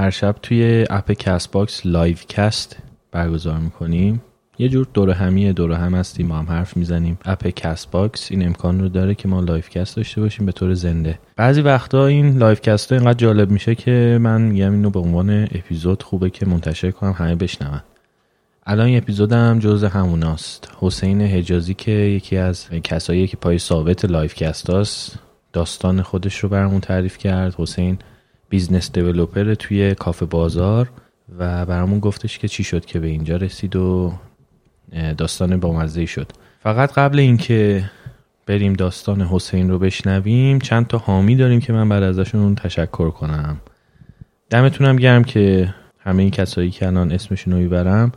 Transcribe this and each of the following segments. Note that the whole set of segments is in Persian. هر شب توی اپ کست باکس لایوکست برگزار میکنیم. یه جور دوره هم هستیم، ما هم حرف میزنیم. اپ کست باکس این امکان رو داره که ما لایوکست داشته باشیم به طور زنده. بعضی وقتا این لایوکست ها اینقدر جالب میشه که من میگم اینو به عنوان اپیزود خوبه که منتشر کنم همه بشنون. الان این اپیزودم جزء هموناست. حسین حجازی که یکی از کساییه که پای ثابت لایوکست هاست، داستان خودش رو برامون تعریف کرد. حسین بیزنس دیولپر توی کافه بازار و برامون گفتش که چی شد که به اینجا رسید و داستان بامزه‌ای شد. فقط قبل اینکه بریم داستان حسین رو بشنویم، چند تا حامی داریم که من بعد ازشون تشکر کنم. دمتونم گرم که همه این کسایی که الان اسمشون رو میبرم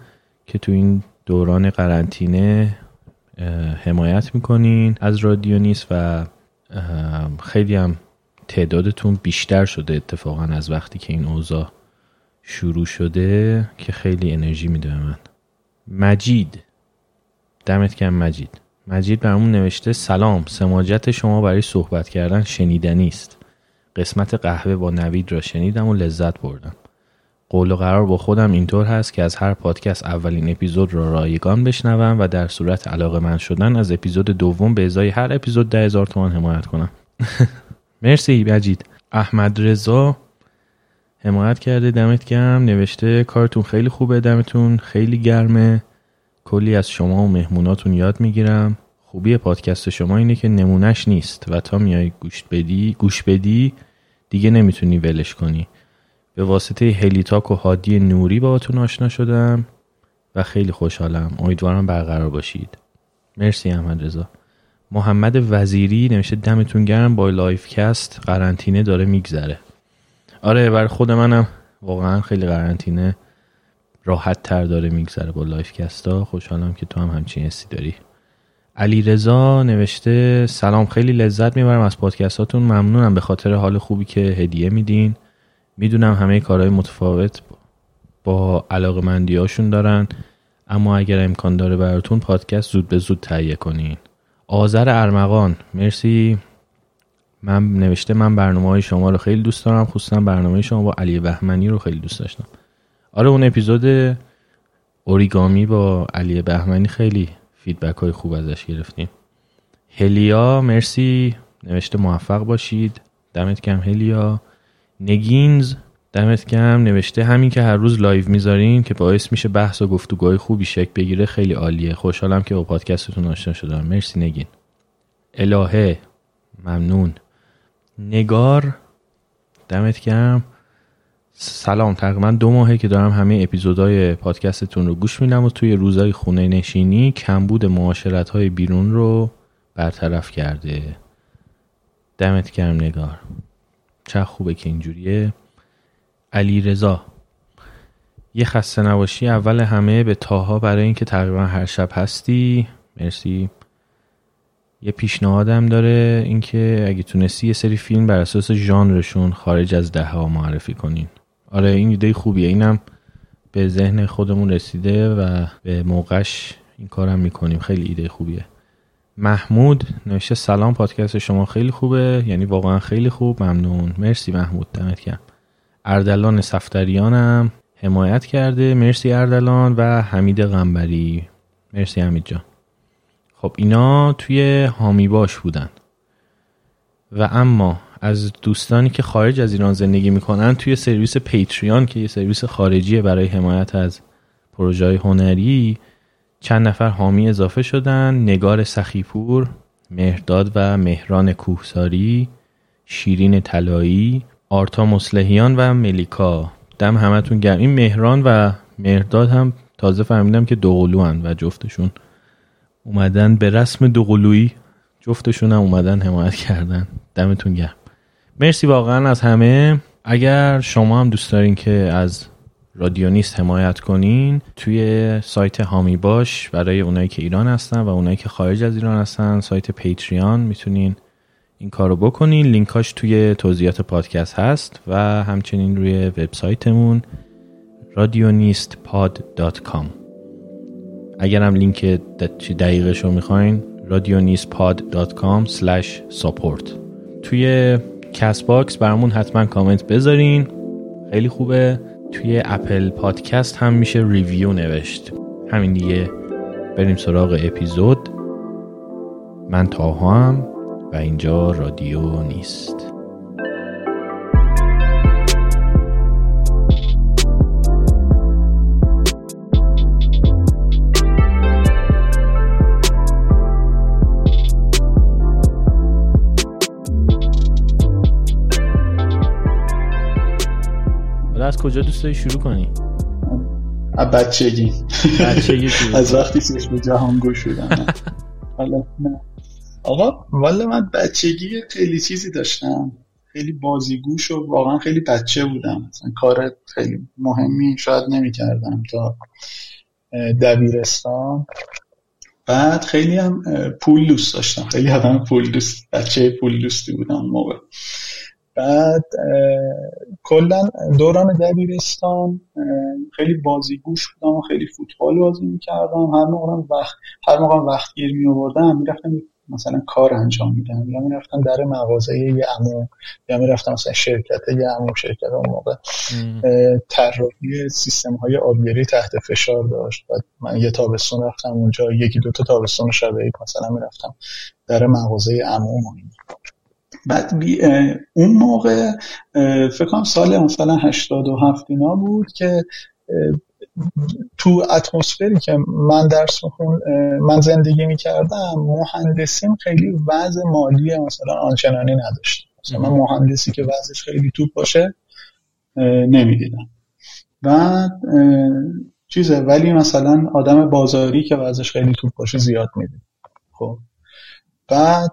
که تو این دوران قرنطینه حمایت میکنین از رادیو نیست و خیلی هم تعدادتون بیشتر شده اتفاقا از وقتی که این اوضاع شروع شده که خیلی انرژی میده به من. مجید، دمت گرم مجید. مجید برامون نوشته سلام، سماجت شما برای صحبت کردن شنیدنی است. قسمت قهوه با نوید را شنیدم و لذت بردم. قول و قرار با خودم اینطور هست که از هر پادکست اولین اپیزود را رایگان بشنوم و در صورت علاقه‌مند شدن از اپیزود دوم به ازای هر اپیزود 10,000 تومان حمایت کنم. مرسی مجید. احمد رضا حمایت کرده، دمت گرم. نوشته کارتون خیلی خوبه، دمتون خیلی گرمه، کلی از شما و مهموناتون یاد میگیرم. خوبی پادکست شما اینه که نمونش نیست و تا میای گوش بدی دیگه نمیتونی ولش کنی. به واسطه هلیتاک و هادی نوری باهاتون آشنا شدم و خیلی خوشحالم، امیدوارم برقرار باشید. مرسی احمد رضا. محمد وزیری نوشته دمتون گرم، با لایوکست قرنطینه داره میگذره. آره، بر خود منم واقعا خیلی قرنطینه راحت تر داره میگذره با لایوکست ها. خوشحالم که تو هم همچین حسی داری. علی رضا نوشته سلام، خیلی لذت میبرم از پادکست هاتون، ممنونم به خاطر حال خوبی که هدیه میدین. میدونم همه کارهای متفاوت با علاقمندی هاشون دارن، اما اگر امکان داره براتون پادکست زود به زود تهیه کنین. آذر ارمغان مرسی. من نوشته من برنامه‌های شما رو خیلی دوست دارم، خصوصا برنامه شما با علی بهمنی رو خیلی دوست داشتم. آره، اون اپیزود اوریگامی با علی بهمنی خیلی فیدبک‌های خوب ازش گرفتیم. هلیا مرسی نوشته موفق باشید، دمت گرم هلیا. نگینز دمت گرم نوشته همین که هر روز لایو میذارین که باعث میشه بحث و گفتگوهای خوبی شکل بگیره، خیلی عالیه. خوشحالم که با پادکستتون آشنا شدم. مرسی نگین. الهه ممنون. نگار دمت گرم سلام، تقریبا 2 ماهه که دارم همه اپیزودهای پادکستتون رو گوش میدم و توی روزای خونه نشینی کمبود معاشرت‌های بیرون رو برطرف کرده. دمت گرم نگار، چه خوبه که اینجوریه. علی رضا یه خسته نباشی اول همه به تاها برای اینکه تقریبا هر شب هستی، مرسی. یه پیشنهادم داره اینکه اگه تونستی یه سری فیلم بر اساس ژانرشون خارج از دهه‌ها معرفی کنین. آره این ایده خوبیه، اینم به ذهن خودمون رسیده و به موقعش این کارم میکنیم، خیلی ایده خوبیه. محمود نوشته سلام، پادکست شما خیلی خوبه، یعنی واقعا خیلی خوب، ممنون. مرسی محمود، دمت گرم. اردلان صفدریانم حمایت کرده، مرسی اردلان. و حمید قنبری مرسی حمید جان. خب اینا توی هامیباش بودن. و اما از دوستانی که خارج از ایران زندگی میکنن توی سرویس پیتریان که یه سرویس خارجیه برای حمایت از پروژه‌های هنری، چند نفر حامی اضافه شدن. نگار سخیپور، مهرداد و مهران کوهساری، شیرین طلایی، آرتا مصلحیان و ملیکا. دم همتون گرم. این مهران و مهرداد هم تازه فهمیدم که دوقلوان و جفتشون اومدن به رسم دوقلویی، جفتشون هم اومدن حمایت کردن. دمتون گرم، مرسی واقعا از همه. اگر شما هم دوست دارین که از رادیو نیست حمایت کنین، توی سایت هامیباش برای اونایی که ایران هستن و اونایی که خارج از ایران هستن، سایت پیتریان، میتونین این کارو بکنین. لینکاش توی توضیحات پادکست هست و همچنین روی وبسایتمون radionistpod.com. اگر هم لینک دقیقشو میخواین radionistpod.com/support. توی کست باکس برامون حتما کامنت بذارین، خیلی خوبه. توی اپل پادکست هم میشه ریویو نوشت. همین دیگه، بریم سراغ اپیزود. من تاهام و اینجا رادیو نیست. از کجا دوست داری شروع کنی؟ بچگی از وقتی چشم جهان گشودم شدم. حالا نه آقا، والا من بچگی خیلی چیزی داشتم، خیلی بازیگوش و واقعا خیلی بچه بودم. مثلا کار خیلی مهمی شاید نمی‌کردم تا دبیرستان. بعد خیلی هم پول دوست داشتم، خیلی آدم پول دوست، بچه پول دوستی بودم موقع. بعد کلا دوران دبیرستان خیلی بازیگوش بودم، خیلی فوتبال بازی می‌کردم. هر موقع وقت گیر می‌آوردم می‌رفتم مثلا کار انجام می‌دادم، یا می‌رفتم در مغازه یه عمو، یا می‌رفتم مثلا شرکت اون موقع طراحی سیستم‌های آبیاری تحت فشار داشت. بعد من یه تابستون رفتم اونجا، یکی دو تا تابستون شبیه مثلا می‌رفتم در مغازه عمو. بعد اون موقع فکر کنم سال مثلا 87 اینا بود که تو اتمسفری که من درس می‌خوندم، من زندگی می‌کردم، مهندسین خیلی وضع مالی مثلا آنچنانی نداشت. مثلا من مهندسی که وضعش خیلی توپ باشه نمی‌دیدم. بعد چیزه، ولی مثلا آدم بازاری که وضعش خیلی توپ باشه زیاد می‌دید. خب بعد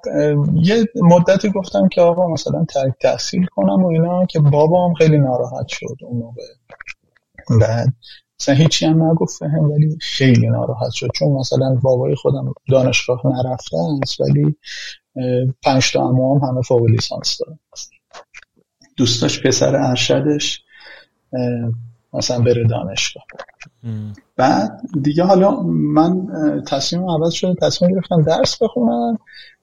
یه مدتی گفتم که آقا مثلا ترک تحصیل کنم و اینا، که بابام خیلی ناراحت شد اون موقع. بعد مثلا هیچی هم نگفت بهم، ولی خیلی ناراحت شد، چون مثلا بابای خودم دانشگاه نرفته است، ولی 5 تا عموام همه فوق لیسانس دارن. دوستاش پسر ارشدش مثلا بره دانشگاه. بعد دیگه حالا من تصمیم عوض شد، تصمیم گرفتم درس بخونم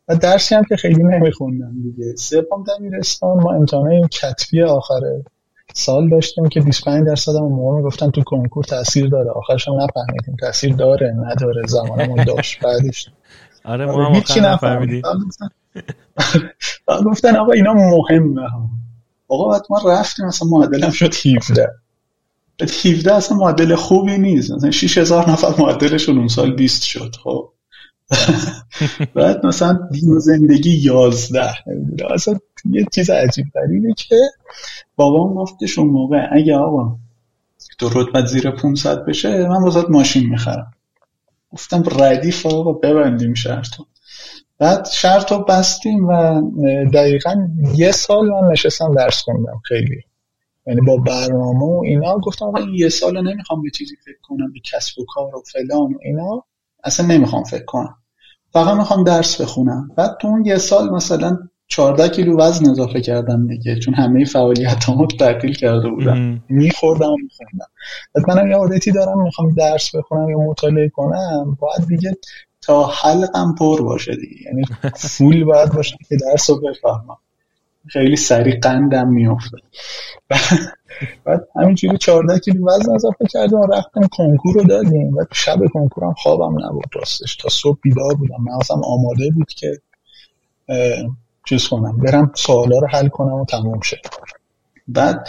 و درسی هم که خیلی نمیخوندم دیگه. 3 دبیرستان ما امتحانای کتبی آخر سال داشتیم که 25% هم موقع میگفتن تو کنکور تاثیر داره، آخرش هم نفهمیدیم تاثیر داره نداره، زمانمون داشت بعدش. آره ما هیچی نفهمیدیم. گفتن آقا اینا مهمه ها. آقا بعد ما رفتیم، مثلا معادلم شد 17 اصلا معدل خوبی نیست، مثلا 6000 نفر معدلشون اون سال 20 شد. خب بعد مثلا دین زندگی 11 نمیدونه. اصلا یه چیز عجیب غریبه که بابام گفتش اون موقع اگه آقا تو رتبت زیر 500 بشه من واسات ماشین میخرم. گفتم ردیف آقا ببندیم شرطو. بعد شرطو بستیم و دقیقاً 1 سال من نشستم درس خوندم خیلی، یعنی با برنامه و اینا. گفتم آقا 1 سال نمیخوام به چیزی فکر کنم، به کسب و کار و فلان و اینا اصلا نمیخوام فکر کنم، فقط میخوام درس بخونم. بعد تو اون 1 سال مثلا 14 کیلو وزن اضافه کردم دیگه، چون همه فعالیتامو تعطیل کرده بودم، میخوردم و میخوندم. بعد منم یه عادتی دارم، میخوام درس بخونم یا مطالعه کنم باید دیگه تا حلقم پر باشه دیگه، یعنی فول باید باشه که درسو بفهمم. خیلی سریع قندم میافته. بعد همینجوری 14 کیلو وزن اضافه کردم و رفتم کنکور رو دادیم. بعد شب کنکورم خوابم نبود راستش، تا صبح بیدار بودم. من اصلا آماده بود که چیز کنم، برم سوالا رو حل کنم و تموم شه. بعد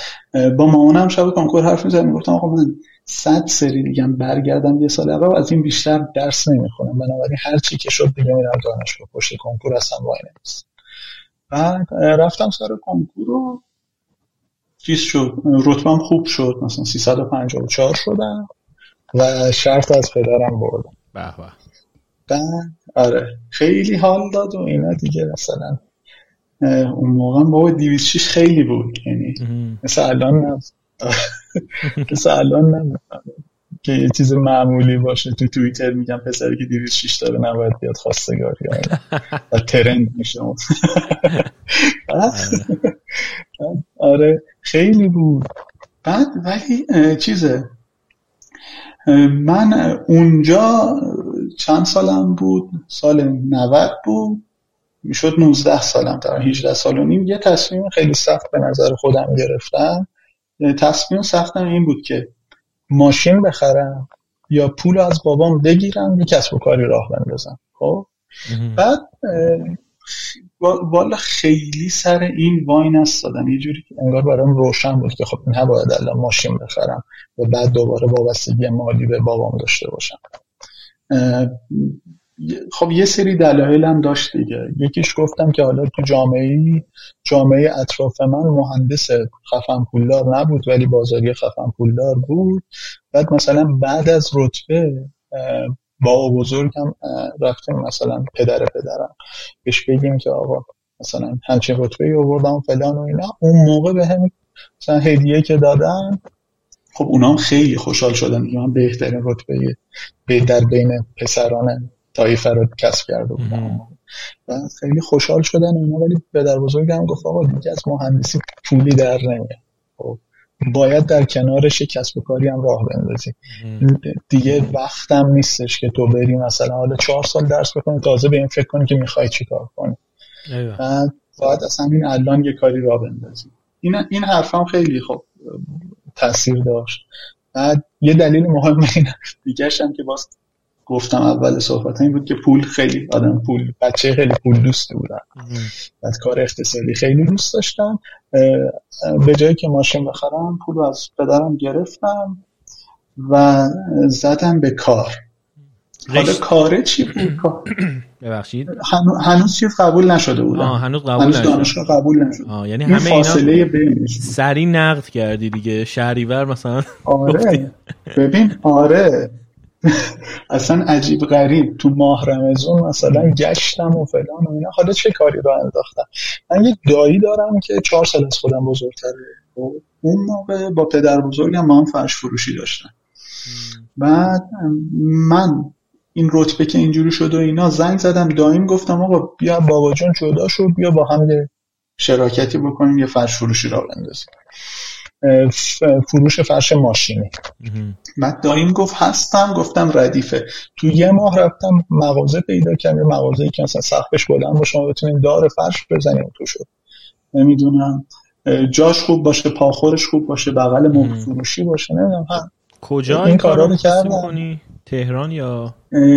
با مامانم شب کنکور حرف می‌زدم، میگفتم آقا من 100 سری دیگه برگردم 1 سال عقب، از این بیشتر درس نمی‌خونم، بنابراین هر چی که شد دیگه میرم دانشگاه، پشت کنکور اصلا وای نمیسم. بعد رفتم سر کنکور و چیز شد، رتبم خوب شد، مثلا 354 شدم و شرط از پدرم بردم. به به. بعد آره خیلی حال داد و اینا دیگه. مثلا اون موقع بابا 206 خیلی بود، یعنی مثلا الان نبود، مثلا الان نبود که یه چیز معمولی باشه. تو توییتر میگم پسری که 206 داره نباید بیاد خواستگاری و ترند میشه. آره خیلی بود. بعد ولی چیزه، من اونجا چند سالم بود؟ سال 90 بود، میشد 19 سالم، تا 18 سال و نیم. یه تصمیم خیلی سخت به نظر خودم گرفتم تصمیم سختم این بود که ماشین بخرم یا پول از بابام بگیرم یه کسب و کاری راه بندازم. خب بعد والا خیلی سر این واین استادم، یه جوری که انگار برام روشن بود که خب نه باید الان ماشین بخرم و بعد دوباره وابستگی مالی به بابام داشته باشم. خب یه سری دلایل هم داشت دیگه. یکیش گفتم که حالا تو جامعه اطراف من مهندس خفن پولدار نبود ولی بازاری خفن پولدار بود. بعد مثلا بعد از رتبه با بزرگم رفتیم مثلا پدرم بهش بگیم که آقا مثلا همچین رتبه‌ای آوردم فلان و اینا. اون موقع به هم مثلا هدیه که دادن خب اونام خیلی خوشحال شدن که من بهترین رتبه در بین پسران طایفه رو کسب کرده بودم و خیلی خوشحال شدن اینا. ولی پدر بزرگم گفت آقا دیگه از مهندسی پولی در نمیاد، خب باید در کنارش کسب و کاری هم راه بندازی. دیگه وقتم نیستش که تو بری مثلا حالا 4 سال درس بخونی تازه به این فکر کنی که میخوای چیکار کنی. باید اصلا این الان یه کاری راه بندازی. این حرفم خیلی خب تاثیر داشت. بعد یه دلیل مهم دیگه‌ش هم که باز گفتم اول صحبت این بود که پول خیلی آدم بچه خیلی پول دوست بودم. بعد کار اقتصادی خیلی دوست داشتم. به جایی که ماشین بخرم پول رو از پدرم گرفتم و زدم به کار. حالا کاره چی بود؟ ببخشید هنوز چیز قبول نشده بودم. هنوز دانشگاه قبول نشده. یعنی همه اینا سری نقد کردی دیگه شهریور مثلا. آره ببین آره اصلا عجیب غریب تو ماه رمضان مثلا گشتم و فلان و اینا. حالا چه کاری رو انداختم؟ من یک دایی دارم که 4 سال از خودم بزرگتره. اون موقع با پدر بزرگم ما هم فرش فروشی داشتن. بعد من این رتبه که اینجوری شد و اینا زنگ زدم دایم گفتم آقا بیا بابا جون جدا شو بیا با هم شراکتی بکنیم یه فرش فروشی را بندازیم، فروش فرش ماشینی. بعد دایم گفت هستم. گفتم ردیفه. تو یه ماه رفتم مغازه پیدا کردم، مغازه‌ای که مثلا سقفش بلند باشه شما بتونید دار فرش بزنید تو شد نمیدونم جاش خوب باشه، پاخورش خوب باشه، بغل مبل فروشی باشه، نمیدونم کجا این کارا رو کردی؟ تهران یا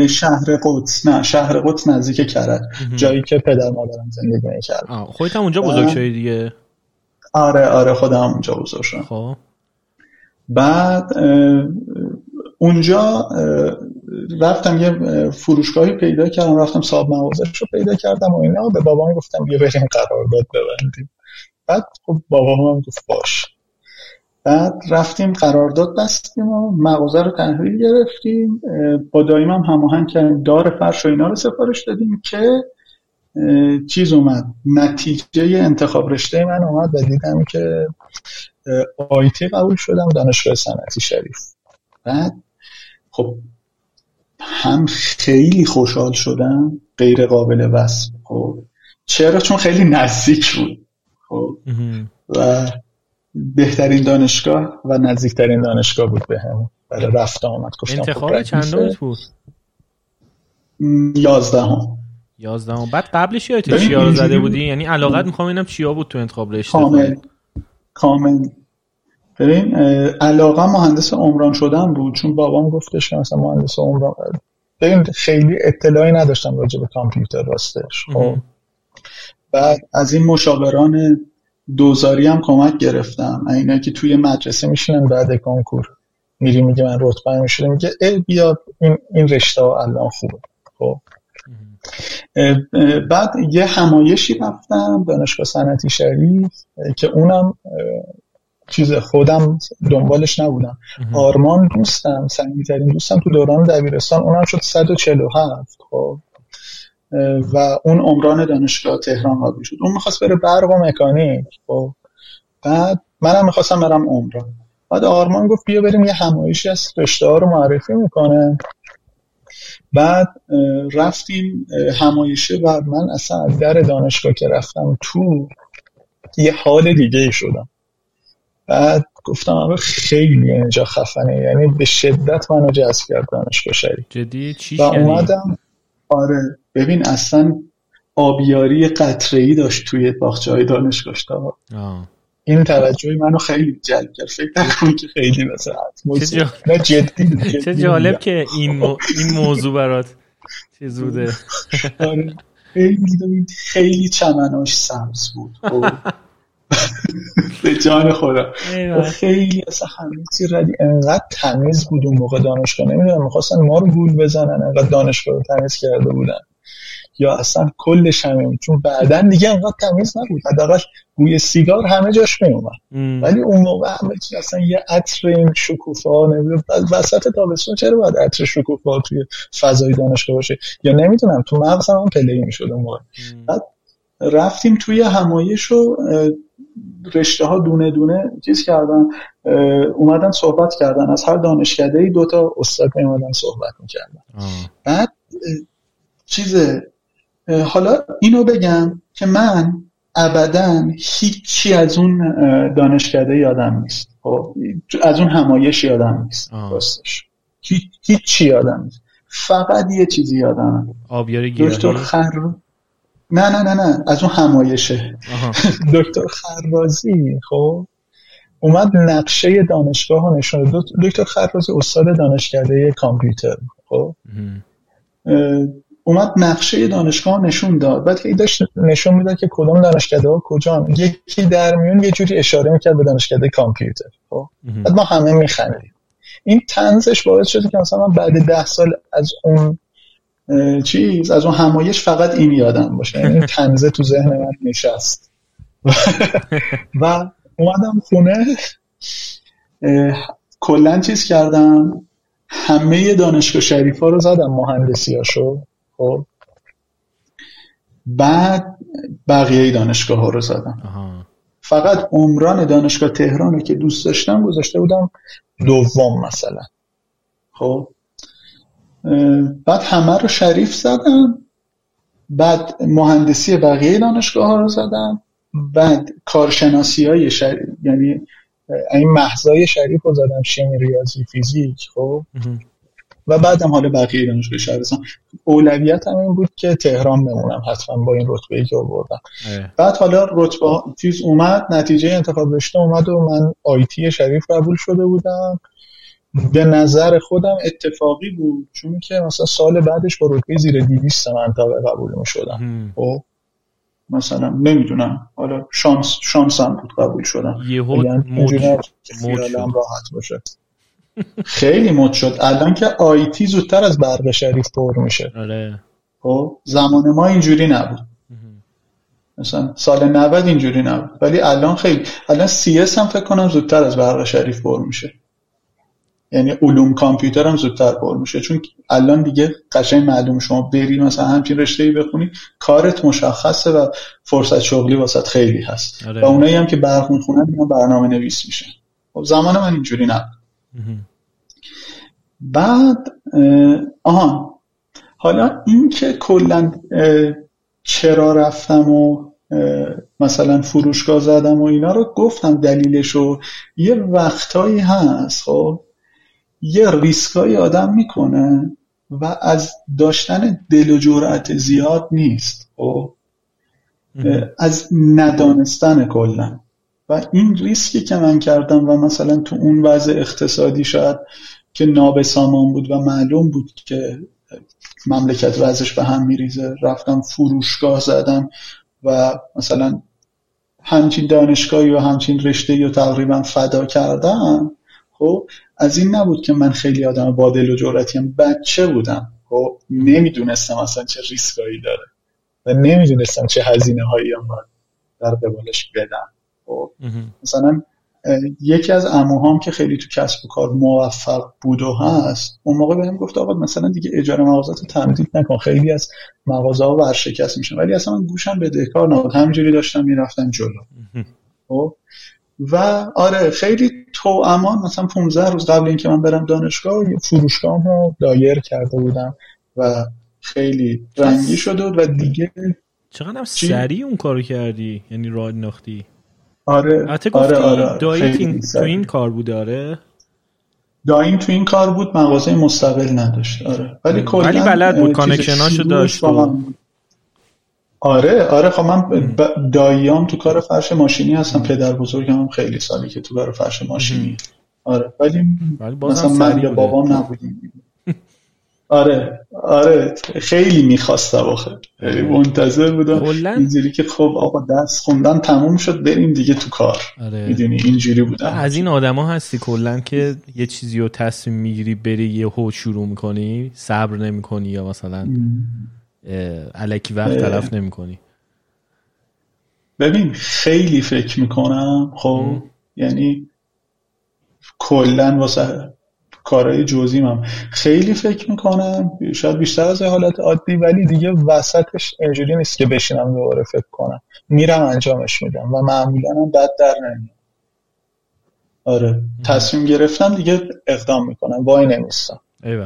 شهر قدس؟ نه شهر قدس نزدیک کرد، جایی که پدر مادرم زندگی می‌کردن. خودت هم اونجا بزرگ شدی دیگه؟ آره خودم اونجا بزرگ شدم. خب بعد اونجا رفتم یه فروشگاهی پیدا کردم، رفتم صاحب مغازه‌ش رو پیدا کردم و اینا. به بابام گفتم بیا بریم قرارداد ببندیم. بعد خب بابام هم گفت باش. بعد رفتیم قرارداد بستیم و مغازه رو تحویل گرفتیم. با دایمم هم هماهنگ کردیم دار فرش و اینا رو سفارش دادیم که چیز اومد. نتیجه انتخاب رشته من اومد و دیدم که آیتی قبول شدم دانشگاه صنعتی شریف. بعد خب هم خیلی خوشحال شدم غیر قابل وصف. خب چرا؟ چون خیلی نزدیک بود. خب و بهترین دانشگاه و نزدیکترین دانشگاه بود به هم. برای رفت آمد گفتم انتخاب چندم بود؟ 11 هم. بعد قبلش یا چیا رو زده بودی؟ یعنی علاقت میخوام اینم چیا بود تو انتخاب رشته؟ کامل. ببین علاقه مهندس عمران شدن بود چون بابام گفتش که مثلا مهندس عمران. ببین خیلی اطلاعی نداشتم راجع به کامپیوتر راستش. خب بعد از این مشاوران دوزاری هم کمک گرفتم. اینا که توی مدرسه میشینن بعد کنکور میری میگه من رتبه میشم میگه بیا این رشته ها الان خوبه. خب بعد یه همایشی رفتم دانشگاه صنعتی شریف که اونم چیز خودم دنبالش نبودم. آرمان دوستم، صمیمی‌ترین دوستم تو دوران دبیرستان، اونم شد 147. خب و اون عمران دانشگاه تهران قبول شد. اون می‌خواست بره برق و مکانیک. خب بعد منم می‌خواستم برم عمران. بعد آرمان گفت بیا بریم یه همایشی از رشته‌ها رو معرفی می‌کنه. بعد رفتیم همایشه و من اصلا از در دانشگاه که رفتم تو یه حال دیگه شدم. بعد گفتم آقا خیلی اینجا خفنه، یعنی به شدت منو جذب کرد دانشگاه شریف. جدی چی شد؟ و اومدم آره ببین اصلا آبیاری قطره‌ای داشت توی باغچه‌های دانشگاه. این توجه منو خیلی جلب کرد. فکر نکنم که خیلی مثلا جدی چه جالب که این موضوع برات چه زوده. آره خیلی چمناش سبز بود به جان خدا، خیلی اصلا همین چی ردی انقدر تمیز بود اون موقع دانشگاه، نمیدونم می‌خواستن ما رو گول بزنن انقدر دانشگاه رو تمیز کرده بودن یا اصلا کلش همین، چون بعدن دیگه انقدر تمیز نبود، حداقل بوی سیگار همه جاش میومد، ولی اون موقع همه چی اصلا یه عطر این شکوفا نمیدونم وسط تابستون چرا باید عطر شکوفا توی فضای دانشگاه باشه یا نمیدونم تو مغزم هم پلی میشد اون موقع. بعد رفتیم توی همایش و رشته ها دونه دونه چیز کردن، اومدن صحبت کردن، از هر دانشکده‌ای دو تا استاد میومدن صحبت میکردن. بعد چیزه حالا اینو بگم که من ابداً هیچی از اون دانشکده یادم نیست، از اون همایش یادم نیست، راستش هیچی یادم نیست، فقط یه چیزی یادم آبیاری گیراهی دکتر نه از اون همایشه دکتر خروازی خب اومد نقشه دانشگاه ها نشون داد. دکتر خروازی استاد دانشکده کامپیوتر خب اومد نقشه دانشگاه نشون داد، بعد که داشت نشون میداد که کدام دانشکده ها کجان، یکی در میون یه جوری اشاره میکرد به دانشکده کامپیوتر خب بعد ما همه میخندیم. این طنزش باعث شد که مثلا من بعد 10 سال از اون چیز از اون همایش فقط این یادم باشه، یعنی این طنزه تو ذهن من نشست. و اومدم خونه کلا چیز کردم، همه دانشگاه شریفا رو زدم مهندسیاشو خب، بعد بقیه دانشگاه ها رو زدم. فقط عمران دانشگاه تهرانی که دوست داشتم گذاشته بودم دوم مثلا خب، بعد همه رو شریف زدم، بعد مهندسی بقیه دانشگاه ها رو زدم، بعد کارشناسی های شریف یعنی این محضای شریف رو زدم، شیمی، ریاضی، فیزیک خب و بعدم حالا بقیه دانشگاه شهرستان. اولویت هم این بود که تهران بمونم حتما با این رتبه‌ای که آوردم. بعد حالا رتبه چیز اومد، نتیجه انتخاب رشته اومد و من آیتی شریف قبول شده بودم. به نظر خودم اتفاقی بود چون که مثلا سال بعدش با رتبه زیر 200 من قبول می‌شدم خب، مثلا نمیدونم حالا شانسم بود قبول شدم، یعنی خیالم راحت باشه. خیلی مد شد الان که آیتی زودتر از برق شریف پر میشه. آره خب زمان ما اینجوری نبود، مثلا سال 90 اینجوری نبود، ولی الان خیلی الان CS هم فکر کنم زودتر از برق شریف پر میشه، یعنی علوم کامپیوتر هم زودتر پر میشه، چون الان دیگه قشنگ معلوم شما بری مثلا همچین رشته‌ای بخونی کارت مشخصه و فرصت شغلی واسط خیلی هست. آره. و اونایی هم که برق میخونن اینا برنامه‌نویس میشن. خب زمان من اینجوری نبود. بعد حالا این که کلا چرا رفتم و مثلا فروشگاه زدم و اینا رو گفتم دلیلشو. یه وقتایی هست خب یه ریسکای آدم میکنه و از داشتن دل و جرأت زیاد نیست خب، از ندانستن کلا. و این ریسکی که من کردم و مثلا تو اون وضع اقتصادی شاید که نابسامان بود و معلوم بود که مملکت وضعش به هم میریزه، رفتم فروشگاه زدم و مثلا همچین دانشگاهی و همچین رشته‌ای رو تقریبا فدا کردم خب، از این نبود که من خیلی آدم با دل و جرأتیم، بچه بودم خب، نمیدونستم اصلا چه ریسکایی داره و نمیدونستم چه هزینه هایی هم در قبالش بدم. مثلا یکی از عموهام که خیلی تو کسب و کار موفق بود و هست اون موقع بهم گفت آقا مثلا دیگه اجاره مغازه‌تو تمدید نکن، خیلی از مغازه‌ها ورشکست میشن، ولی اصلا من گوشم بدهکار نبود، همینجوری داشتم میرفتم جلو. و آره خیلی توامان مثلا 15 روز قبل اینکه من برم دانشگاه فروشگاهمو دایر کرده بودم و خیلی رنگی شده بود و دیگه چقدرم سریع اون کارو کردی، یعنی راه انداختی. آره دایت تو این کار بود. آره دایت تو این کار بود، مغازه مستقل نداشت. آره ولی بلد بود، کانکشناشو داشت. آره خب من داییام تو کار فرش ماشینی هستم، پدر بزرگم خیلی سالی که تو کار فرش ماشینی آره، ولی مثلا من یا بابام نبودیم. آره خیلی میخواستم آخه، خیلی منتظر بودم اینجوری که خب آقا درس خوندن تموم شد بریم دیگه تو کار. آره. میدونی اینجوری بودم. از این آدما هستی کلا که یه چیزی رو تصمیم میگیری بری یهو شروع میکنی، صبر نمیکنی یا مثلا الکی وقت تلف نمیکنی؟ ببین خیلی فکر میکنم خب یعنی کلا واسه کارهای جزئی من خیلی فکر میکنم، شاید بیشتر از حالت عادی، ولی دیگه وسطش اینجوری نیست که بشینم دوباره فکر کنم، میرم انجامش میدم و معمولا هم بد در نمیاد. آره تصمیم گرفتم دیگه اقدام میکنم، وای نمیستم.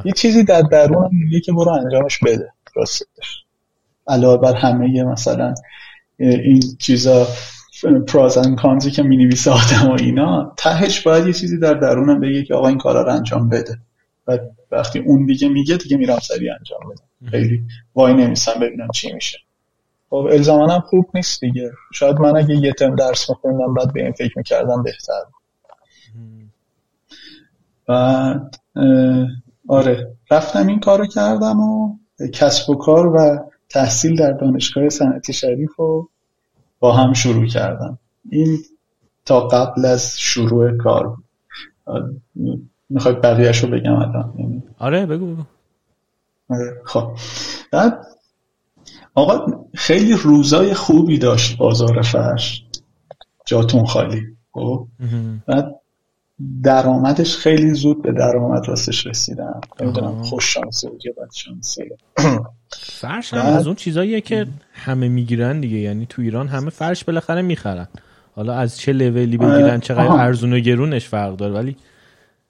یه چیزی در درونم میگه که برو انجامش بده، راستش علاوه بر همه مثلا این چیزا پراز اند کانزی که می‌نویسه آدم و اینا، تهش باید یه چیزی در درونم بگه که آقا این کارا رو انجام بده، و وقتی اون دیگه میگه دیگه میرم سریع انجام بدم، خیلی وای نمیسم ببینم چی میشه. خب الزاماً هم خوب نیست دیگه، شاید من اگه یه ترم درس می‌خوندم بعد به این فکر می‌کردم بهتر بود. بعد آره رفتم این کارو کردم و کسب و کار و تحصیل در دانشگاه صنعتی شریف و با هم شروع کردم. این تا قبل از شروع کار. میخوای بقیه‌اش رو بگم الان؟ آره بگو. خب بعد آقا خیلی روزای خوبی داشت بازار فرش، جاتون خالی. خب بعد درآمدش خیلی زود به درآمد راستش رسیدم، نمیدونم خوش شانسه بود یا بد شانسه. فرش هم از اون چیزاییه که همه میگیرن دیگه، یعنی تو ایران همه فرش بالاخره میخرن، حالا از چه لولی بگیرن چقدر ارزون و گرونش فرق داره، ولی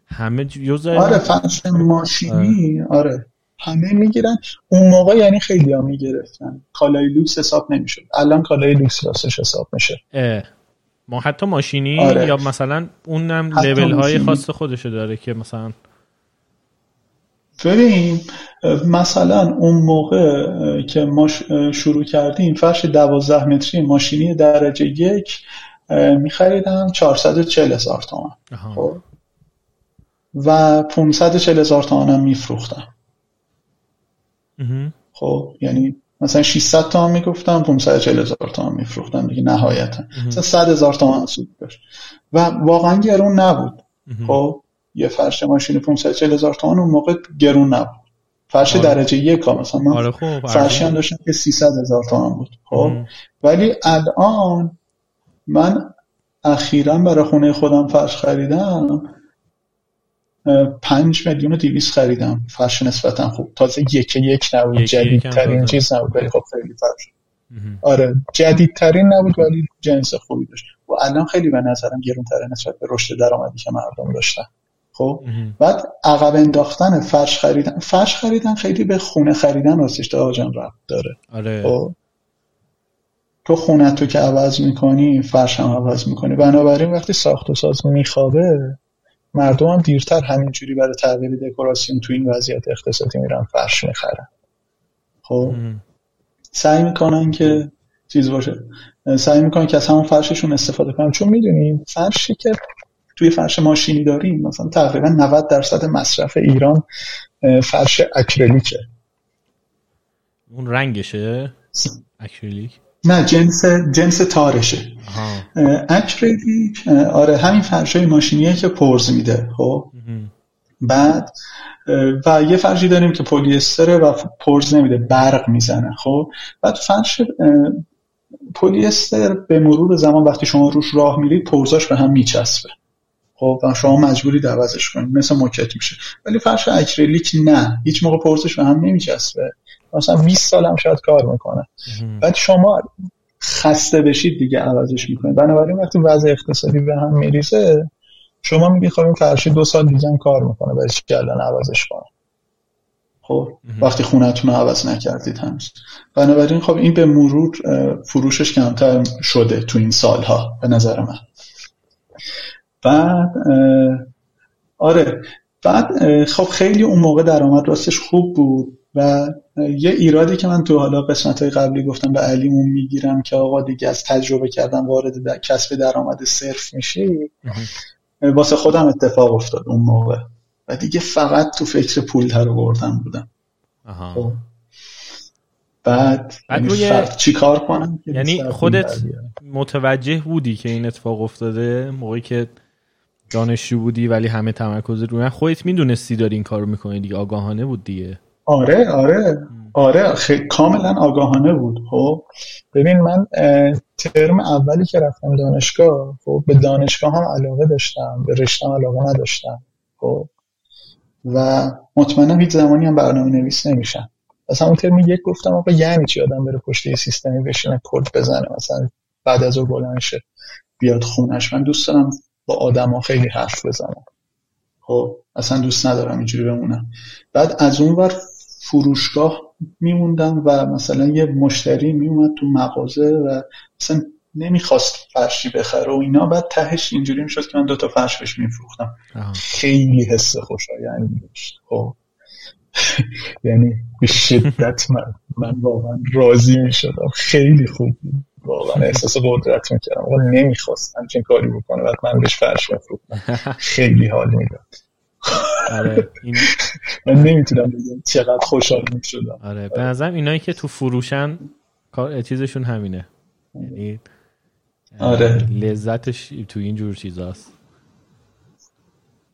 همه جزء آره فرش ماشینی آره همه میگیرن. اون موقع یعنی خیلی‌ها میگرفتن، کالای لوکس حساب نمیشد. الان کالای لوکس راستش حساب میشه، ما حتی ماشینی آره. یا مثلا اونم لیبل های خاص خودشو داره که مثلا ببین مثلا اون موقع که ما شروع کردیم فرش 12 متری ماشینی درجه 1 می‌خریدم 440,000 تومان و 540,000 تومان هم می‌فروختم. خب یعنی مثلا 600 تومان میگفتم 540,000 تومان میفروختم دیگه نهایتا مثلا 100,000 تومان سود داشت و واقعا گرون نبود. خب یه فرش ماشین 540,000 تومان اون موقع گرون نبود، فرش درجه 1 مثلا من فرش هم داشتم که 300,000 تومان بود. خب ولی الان من اخیراً برای خونه خودم فرش خریدم 5,200,000 خریدم، فرش نسبتا خوب، تازه یک نبود، جدیدترین چیز نبود ولی خب خیلی فرش آره جدیدترین نبود ولی جنس خوبی داشت و الان خیلی به نظرم گرونتره نسبت به رشد درآمدی که مردم داشتن. خب بعد عقب انداختن فرش خریدن خیلی به خونه خریدن راستش داجان رفت داره. آره خب تو خونه تو که عوض میکنی فرش هم عوض میکنی، بنابراین وقتی ساخت و ساز میخوابه مردم هم دیرتر همینجوری برای تغییر دکوراسیون تو این وضعیت اقتصادی میرن فرش میخرن. خب سعی میکنن که از همون فرششون استفاده کنن، چون میدونین فرشی که توی فرش ماشینی داریم مثلا تقریبا 90% مصرف ایران فرش اکریلیکه. اون رنگشه اکریلیک؟ نه جنس تارشه. اکریلیک آره همین فرشای ماشینیه که پرز میده. خب بعد و یه فرشی داریم که پلی استره و پرز نمیده، برق میزنه. خب بعد فرش پلی استر به مرور زمان وقتی شما روش راه میرید پرزاش به هم میچسبه، خب و شما مجبورید عوضش کنید، مثل موکت میشه. ولی فرش اکریلیک نه، هیچ موقع پرزش به هم نمیچسبه، مثلا 20 سال هم شاید کار میکنه. بعد شما خسته بشید دیگه عوضش میکنید، بنابراین وقتی وضع اقتصادی به هم میریزه شما میگید خب این فرش 2 سال دیگه هم کار میکنه برای چی الان عوضش کنم. خب وقتی خونتون رو عوض نکردید هنوز، بنابراین خب این به مرور فروشش کمتر شده تو این سالها به نظر من. بعد آره بعد خب خیلی اون موقع درآمد راستش خوب بود، و یه ایرادی که من تو حالا قسمت‌های قبلی گفتم به علیمون میگیرم که آقا دیگه از تجربه کردن وارد کسب درآمد صرف میشی، واسه خودم اتفاق افتاد اون موقع و دیگه فقط تو فکر پول در آوردن بودم. آها. بعد روی چی کار کنم؟ یعنی خودت متوجه بودی که این اتفاق افتاده موقعی که دانشجو بودی ولی همه تمرکز روی من، خودت میدونستی داری این کارو میکنی دیگه، آگاهانه بود دیگه؟ آره کاملا آگاهانه بود. خب ببین، من ترم اولی که رفتم دانشگاه، خب به دانشگاه هم علاقه داشتم، به رشته علاقه نداشتم. خب و مطمئنم هیچ زمانی هم برنامه‌نویس نمیشم. مثلا اون ترم یک گفتم آقا یعنی چی آدم بره پشت یه سیستمی بشینه کد بزنه، مثلا بعد از اون بلند شه بیاد خونش. من دوست دارم با آدما خیلی حرف بزنم. خب اصلا دوست ندارم اینجوری بمونم. بعد از اون ور فروشگاه میموندم و مثلا یه مشتری میومد تو مغازه و مثلا نمیخواست فرشی بخره و اینا، بعد تهش اینجوری میشد که من 2 تا فرش بهش میفروختم. خیلی حس خوشایندی داشت. خب یعنی به شدت من واقعا راضی میشدم. خیلی خوب بود، واقعا احساس قدرت میکردم. آقا نمیخواست همچین کاری بکنه بعد من بهش فرش میفروختم. خیلی حال میداد. آره این... من نمیتونم بگم چقدر خوشحال میشدم. آره به نظرم اینایی که تو فروشن کار چیزشون همینه، یعنی آره لذتش تو این جور چیزاست.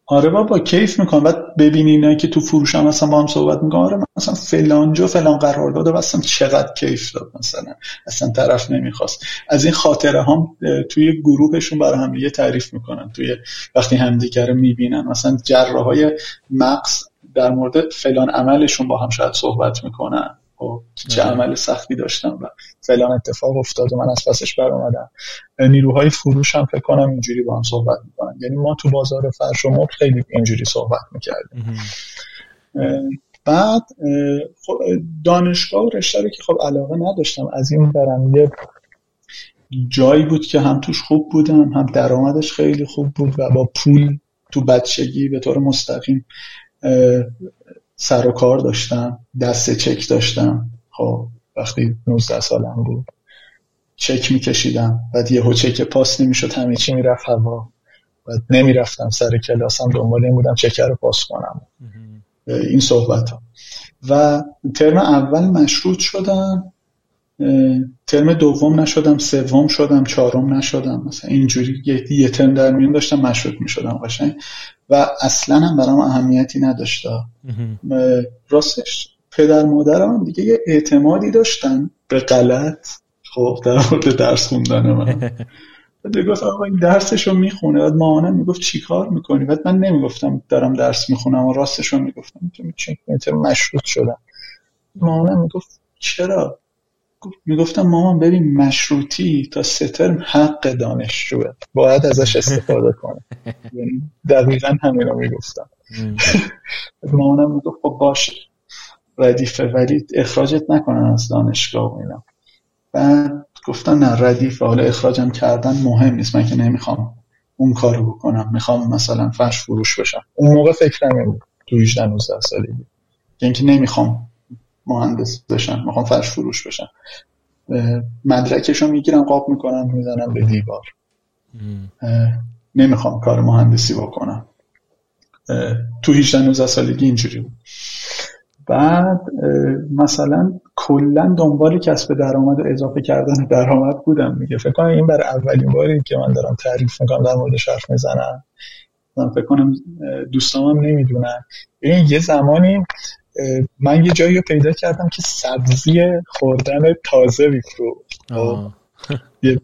آره بابا کیف میکنم. بعد ببین اینایی که تو فروش هم مثلا با هم صحبت میکنم، آره مثلا فلان جا فلان قرار داد و مثلا چقدر کیف داد، مثلا اصلا طرف نمیخواست. از این خاطره هم توی گروهشون برای هم دیگه تعریف میکنن، توی وقتی همدیگه رو میبینن مثلا جراحای مغز در مورد فلان عملشون با هم شاید صحبت میکنن، چه عمل سختی داشتم و فلان اتفاق افتاد و من از پسش بر اومدم. نیروهای فروش هم فکر کنم اینجوری با هم صحبت میکنن. یعنی ما تو بازار فرش و مبل خیلی اینجوری صحبت میکردیم. بعد دانشگاه و رشته رو که خب علاقه نداشتم، از این برم یه جایی بود که هم توش خوب بودم، هم درآمدش خیلی خوب بود و با پول تو بچگی به طور مستقیم سر و کار داشتم، دست چک داشتم. خب وقتی 19 سالم بود چک میکشیدم، بعد یهو چک پاس نمیشد همه چی میرفت هوا، بعد نمیرفتم سر کلاسم، دنبال این بودم چک رو پاس کنم. این صحبت ها. و ترم اول مشروط شدم، ترم دوم نشدم، سوم شدم، چهارم نشدم، مثلا اینجوری یه ترم در میون داشتم مشروط میشدم قشنگ و اصلا هم برام اهمیتی نداشت. راستش پدر مادرم دیگه یه اعتمادی داشتن به غلط خب در مورد درس خوندن من. بعد گفت آقا این درسشو میخونه. بعد مامانم میگفت چیکار میکنی؟ بعد من نمیگفتم دارم درس میخونم و راستشو میگفتم. چون مشروط شدم مامانم میگفت چرا؟ میگفتم مامان ببین مشروطی تا 3 ترم حق دانشجوه، باید ازش استفاده کنه. یعنی دقیقا همین رو میگفتم. مامانم میگفت خب باشه ردیفه ولی اخراجت نکنن از دانشگاه. میرم بعد گفتم نه ردیفه، حالا اخراجم کردن مهم نیست، من که نمیخوام اون کارو بکنم، میخوام مثلا فرش فروش بشم. اون موقع فکرم این بود تو 18-19 سالگی اینکه نمیخوام مهندس بشم، میخوام فرش فروش بشم. مدرکشو میگیرم قاپ میکنم میزنم به دیوار، نمیخوام کار مهندسی بکنم. تو 18-19 سالگی اینجوری بود. بعد مثلا کلا دنبال کسب درآمد و اضافه کردن درآمد بودم. میگه فکر کنم این بر اولین باری که من دارم تعریف میکنم در موردش حرف میزنم، فکر کنم دوستامم نمیدونن. یعنی یه زمانی من یه جایی رو پیدا کردم که سبزی خوردن تازه میفروخت. یه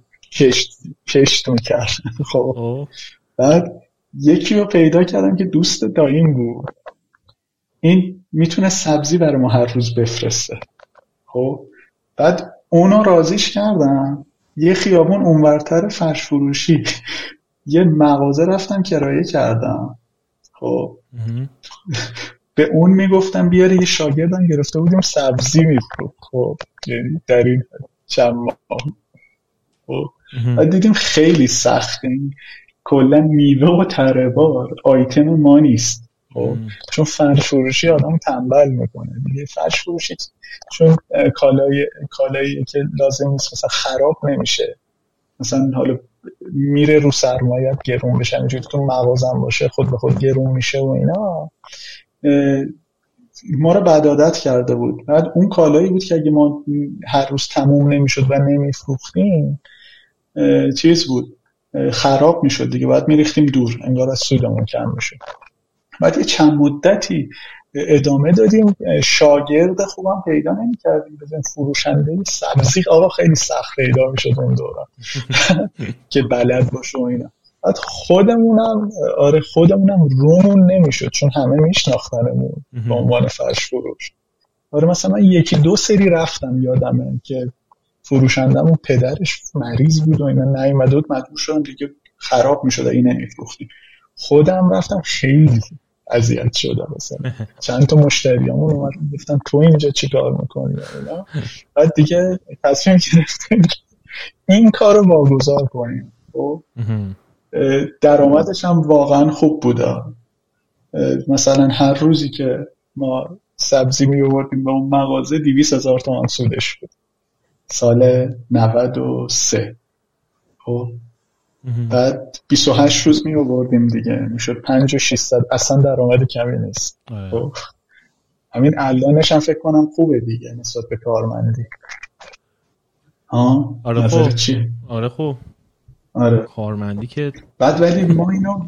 کشت میکرد. خب بعد یکی رو پیدا کردم که دوست دایم بود، این میتونه سبزی برای ما هر روز بفرسته. خب بعد اونو راضیش کردم. یه خیابون اونورتر فرش فروشی یه مغازه رفتم کرایه کردم. خب به اون میگفتم بیاره، یه شاگردم گرفته بودیم سبزی میفروخت. خب یعنی در این چند ماه و دیدیم خیلی سخته، کلا میوه و تره بار آیتم ما نیست. خب چون فرش فروشی آدم تنبل میکنه دیگه. فرش فروشی چون کالایی که لازم نیست مثلا خراب نمیشه، مثلا حالا میره رو سرمایت گرون بشه، اینجوری که موازن باشه خود به خود گرون میشه و اینا، ما رو بد عادت کرده بود. بعد اون کالایی بود که اگه ما هر روز تموم نمیشد و نمیفروختیم چیز بود، خراب میشد دیگه، بعد میریختیم دور، انگار از سودمون کم میشد. بعد یه چند مدتی ادامه دادیم، شاگرد خوبم پیدا نمی‌کردیم، بزن فروشنده سبزی آقا خیلی سخت پیدا می‌شد اون دوران که بلد باشه و اینا. بعد خودمونم رون نمی‌شد چون همه میشناختنمون به عنوان فرش فروش. آره مثلا من یکی دو سری رفتم یادمه که فروشندمون پدرش مریض بود و اینا نیومد بود، مجبور شدن دیگه، خراب می‌شد این نمی‌فروختیم. خودم رفتم خیلی اذیت شدم، مثلا چند تا مشتریامون اومدن گفتن تو اینجا چیکار می‌کنی اینا. بعد دیگه تصمیم گرفتیم این کارو واگذار کنیم. خب درآمدش هم واقعا خوب بود. مثلا هر روزی که ما سبزی می‌آوردیم به اون مغازه 200,000 تومان سودش بود. سال 93. خب بعد 28 روز می آوردیم دیگه، میشد 5,600. اصلا درآمد کمی نیست. همین الانش هم فکر کنم خوبه دیگه نسبت به کارمندی. ها آره خوب. چی؟ آره خوب. آره کارمندی که بعد، ولی ما اینو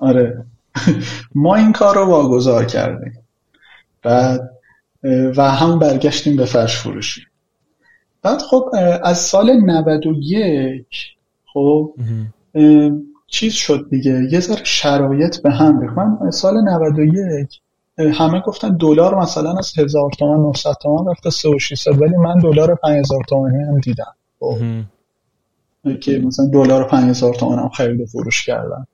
آره ما این کار رو واگذار کردیم. بعد و هم برگشتیم به فرش فروشی. بعد خب از سال 91 خب چیز شد دیگه، یه ذره شرایط به هم ریخت. من سال 91 همه گفتن دلار مثلا از 1000 تومان 900 تومان رفته 3600، ولی من دلار 5000 تومانی هم دیدم که مثلا دلار 5000 تومان هم خرید فروش کردن.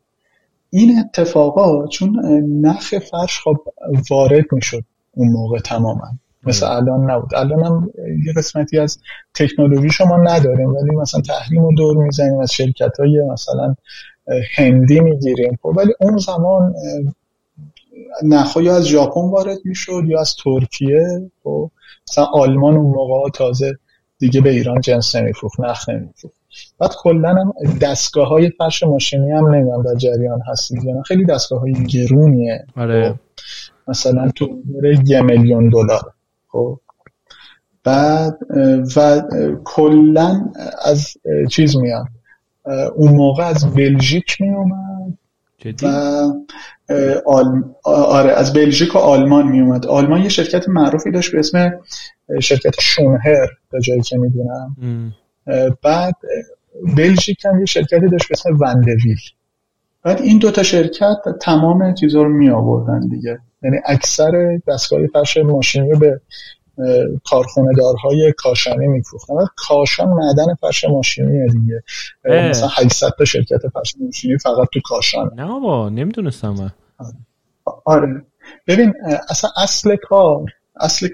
این اتفاقا چون نرخ فرش خب وارد میشد اون موقع تماما، مثلا الان نبود. الان هم یه قسمتی از تکنولوژی شما نداریم، ولی مثلا تحریم رو دور میزنیم از شرکت‌های مثلا هندی میگیریم، ولی اون زمان نخواه یا از ژاپن وارد میشد یا از ترکیه. و مثلا آلمان اون موقع تازه دیگه به ایران جنس نمیفروخت، نخ نمیفروخت. بعد کلن هم دستگاه‌های فرش ماشینی هم نمیدونم در جریان هستید یا نه، خیلی دستگاه‌های گرونیه. آره. مثلا تو دوره 1,000,000 دلار. خب بعد و کلن از چیز میاد اون موقع از بلژیک میومد و آره از بلژیک و آلمان میومد. آلمان یه شرکت معروفی داشت به اسم شرکت شونهر تا جایی که میدونم. بعد بلژیک هم یه شرکتی داشت به اسم وندویل. بعد این دوتا شرکت تمام چیزا رو می آوردن دیگه، یعنی اکثر دستگاه فرش ماشینی به کارخونه دارهای کاشانی میفروختن. بعد کاشان معدن فرش ماشینیه دیگه، مثلا 800 تا شرکت فرش ماشینی فقط تو کاشان. نه بابا نمیدونستم. آره ببین اصلا اصل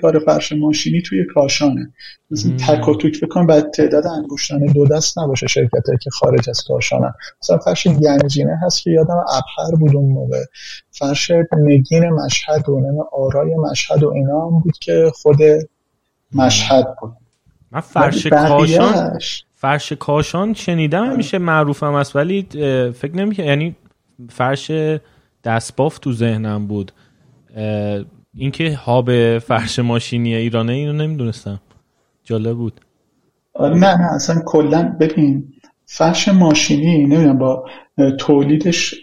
کار فرش ماشینی توی کاشانه، مثلا تک و توک بکن بعد تعداد انگشتان دو دست نباشه شرکتایی که خارج از کاشانن. مثلا فرش گنجینه هست که یادم ابحر بود اون موقع، فرش نگین مشهد و نم آرای مشهد و اینا هم بود که خود مشهد بود. من فرش کاشان شنیدم میشه معروفم است، ولی فکر نمی‌کنم، یعنی فرش دستباف تو ذهنم بود. اینکه هاب فرش ماشینی ایرانه اینو نمیدونستم، جالب بود. نه اصلا کلا ببین فرش ماشینی نمیدونم با تولیدش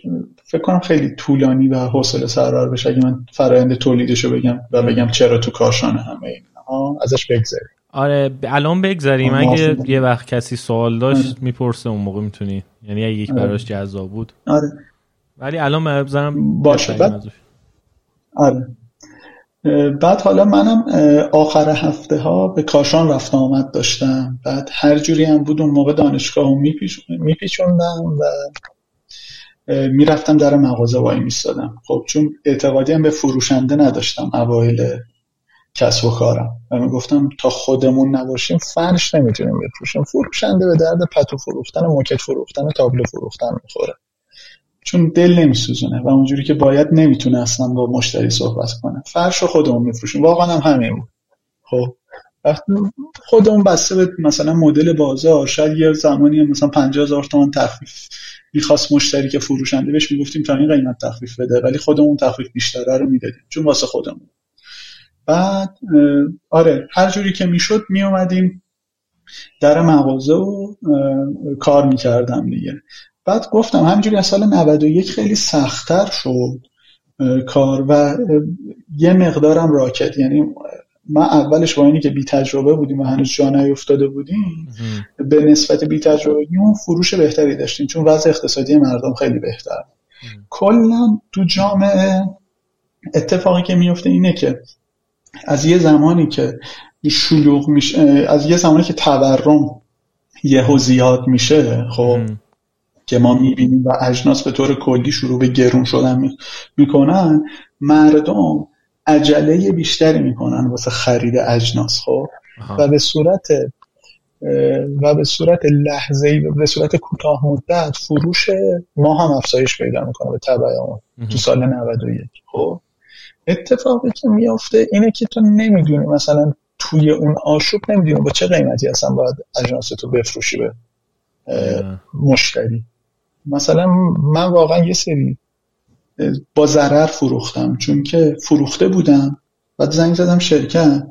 فکر کنم خیلی طولانی و حوصله سربر بشه اگه من فرآیند تولیدشو بگم و بگم چرا تو کاشانه همه اینا ازش بگذریم. آره الان بگذریم، اگه یه وقت کسی سوال داشت میپرسه اون موقع میتونی، یعنی اگه یک براش جذاب بود. آره ولی الان بذارم باشه. آره بعد حالا منم آخر هفته ها به کاشان رفت آمد داشتم. بعد هر جوری هم بود اون موقع دانشگاه رو میپیچوندم و میرفتم در مغازه وای میستادم. خب چون اعتقادی هم به فروشنده نداشتم اوایل کسب و کارم، من گفتم تا خودمون نباشیم فرش نمیتونیم بفروشیم. فروشنده به درد پتو فروختن، موکت فروختن، تابلو فروختن میخوره. چون دل نمیسوزونه و اونجوری که باید نمیتونه اصلا با مشتری صحبت کنه. فرش رو خودمون میفروشیم، واقعا هم همین بود. خب وقتی خودمون بسته به مثلا مدل بازار، شاید یه زمانی مثلا 50,000 تومان تخفیف می‌خواست مشتری که فروشنده بهش میگفتیم تا این قیمت تخفیف بده، ولی خودمون تخفیف بیشتر رو میدادیم چون واسه خودمون. بعد آره هر جوری که میشد میومدیم در مغازه و کار میکردم دیگه. بعد گفتم همینجوری از سال 91 خیلی سخت‌تر شد کار و یه مقدارم راکت. یعنی ما اولش با اینی که بی تجربه بودیم و هنوز جا نیفتاده بودیم به نسبت بی تجربگی اون فروش بهتری داشتیم چون وضع اقتصادی مردم خیلی بهتر. کلا تو جامعه اتفاقی که میفته اینه که از یه زمانی که شلوغ میشه، از یه زمانی که تورم یهو زیاد میشه، خب که ما میبینیم و اجناس به طور کلی شروع به گرون شدن میکنن، مردم عجله بیشتری میکنن واسه خرید اجناس. خب و به صورت لحظه‌ای و به صورت کوتاه مدت فروش ما هم افزایش پیدا میکنه به تبع اون تو سال 91. خب اتفاقی که میفته اینه که تو نمیدونی مثلا توی اون آشوب نمیدونی با چه قیمتی اصلا باید اجناس تو بفروشی به مشتری. مثلا من واقعا یه سری با ضرر فروختم چون که فروخته بودم. بعد زنگ زدم شرکت،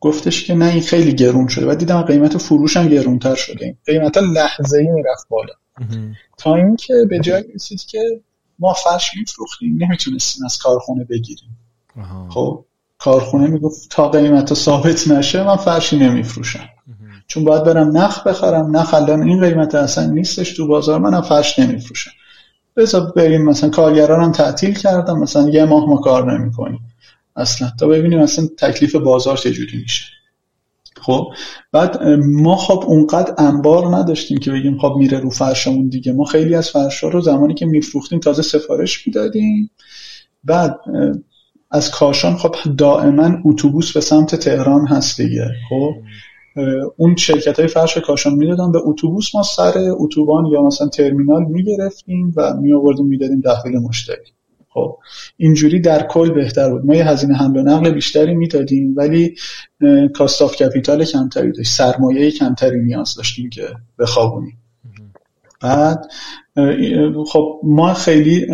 گفتش که نه این خیلی گرون شده. بعد دیدم قیمت فروشم گرونتر شده، قیمت لحظه‌ای میرفت بالا تا اینکه به جای رسید که ما فرش میفروختیم نمیتونستیم از کارخونه بگیریم. خب کارخونه میگفت تا قیمت ثابت نشه من فرشی نمیفروشم چون باید برم نخ بخرم، نخ الان این قیمت اصلا نیستش تو بازار، منم فرش نمیفروشم. بذار بریم مثلا کارگران هم تعطیل کردم، مثلا یه ماه ما کار نمی کنیم اصلا تا ببینیم مثلا تکلیف بازار چجوری میشه. خب بعد ما خب اونقدر انبار نداشتیم که بگیم خب میره رو فرشمون دیگه. ما خیلی از فرشا رو زمانی که میفروختیم تازه سفارش میدادیم. بعد از کاشان خب دائما اتوبوس به سمت تهران هست دیگه. خب اون شرکت‌های فرش کاشان میدادن به اتوبوس، ما سر اتوبان یا مثلا ترمینال میگرفتیم و میآوردیم میدادیم داخل مشتری. خب اینجوری در کل بهتر بود. ما یه هزینه حمل و نقل بیشتری میدادیم ولی کاست آف کپیتال کمتری داشت، سرمایه کمتری نیاز داشتیم که بخوابونیم. بعد خب ما خیلی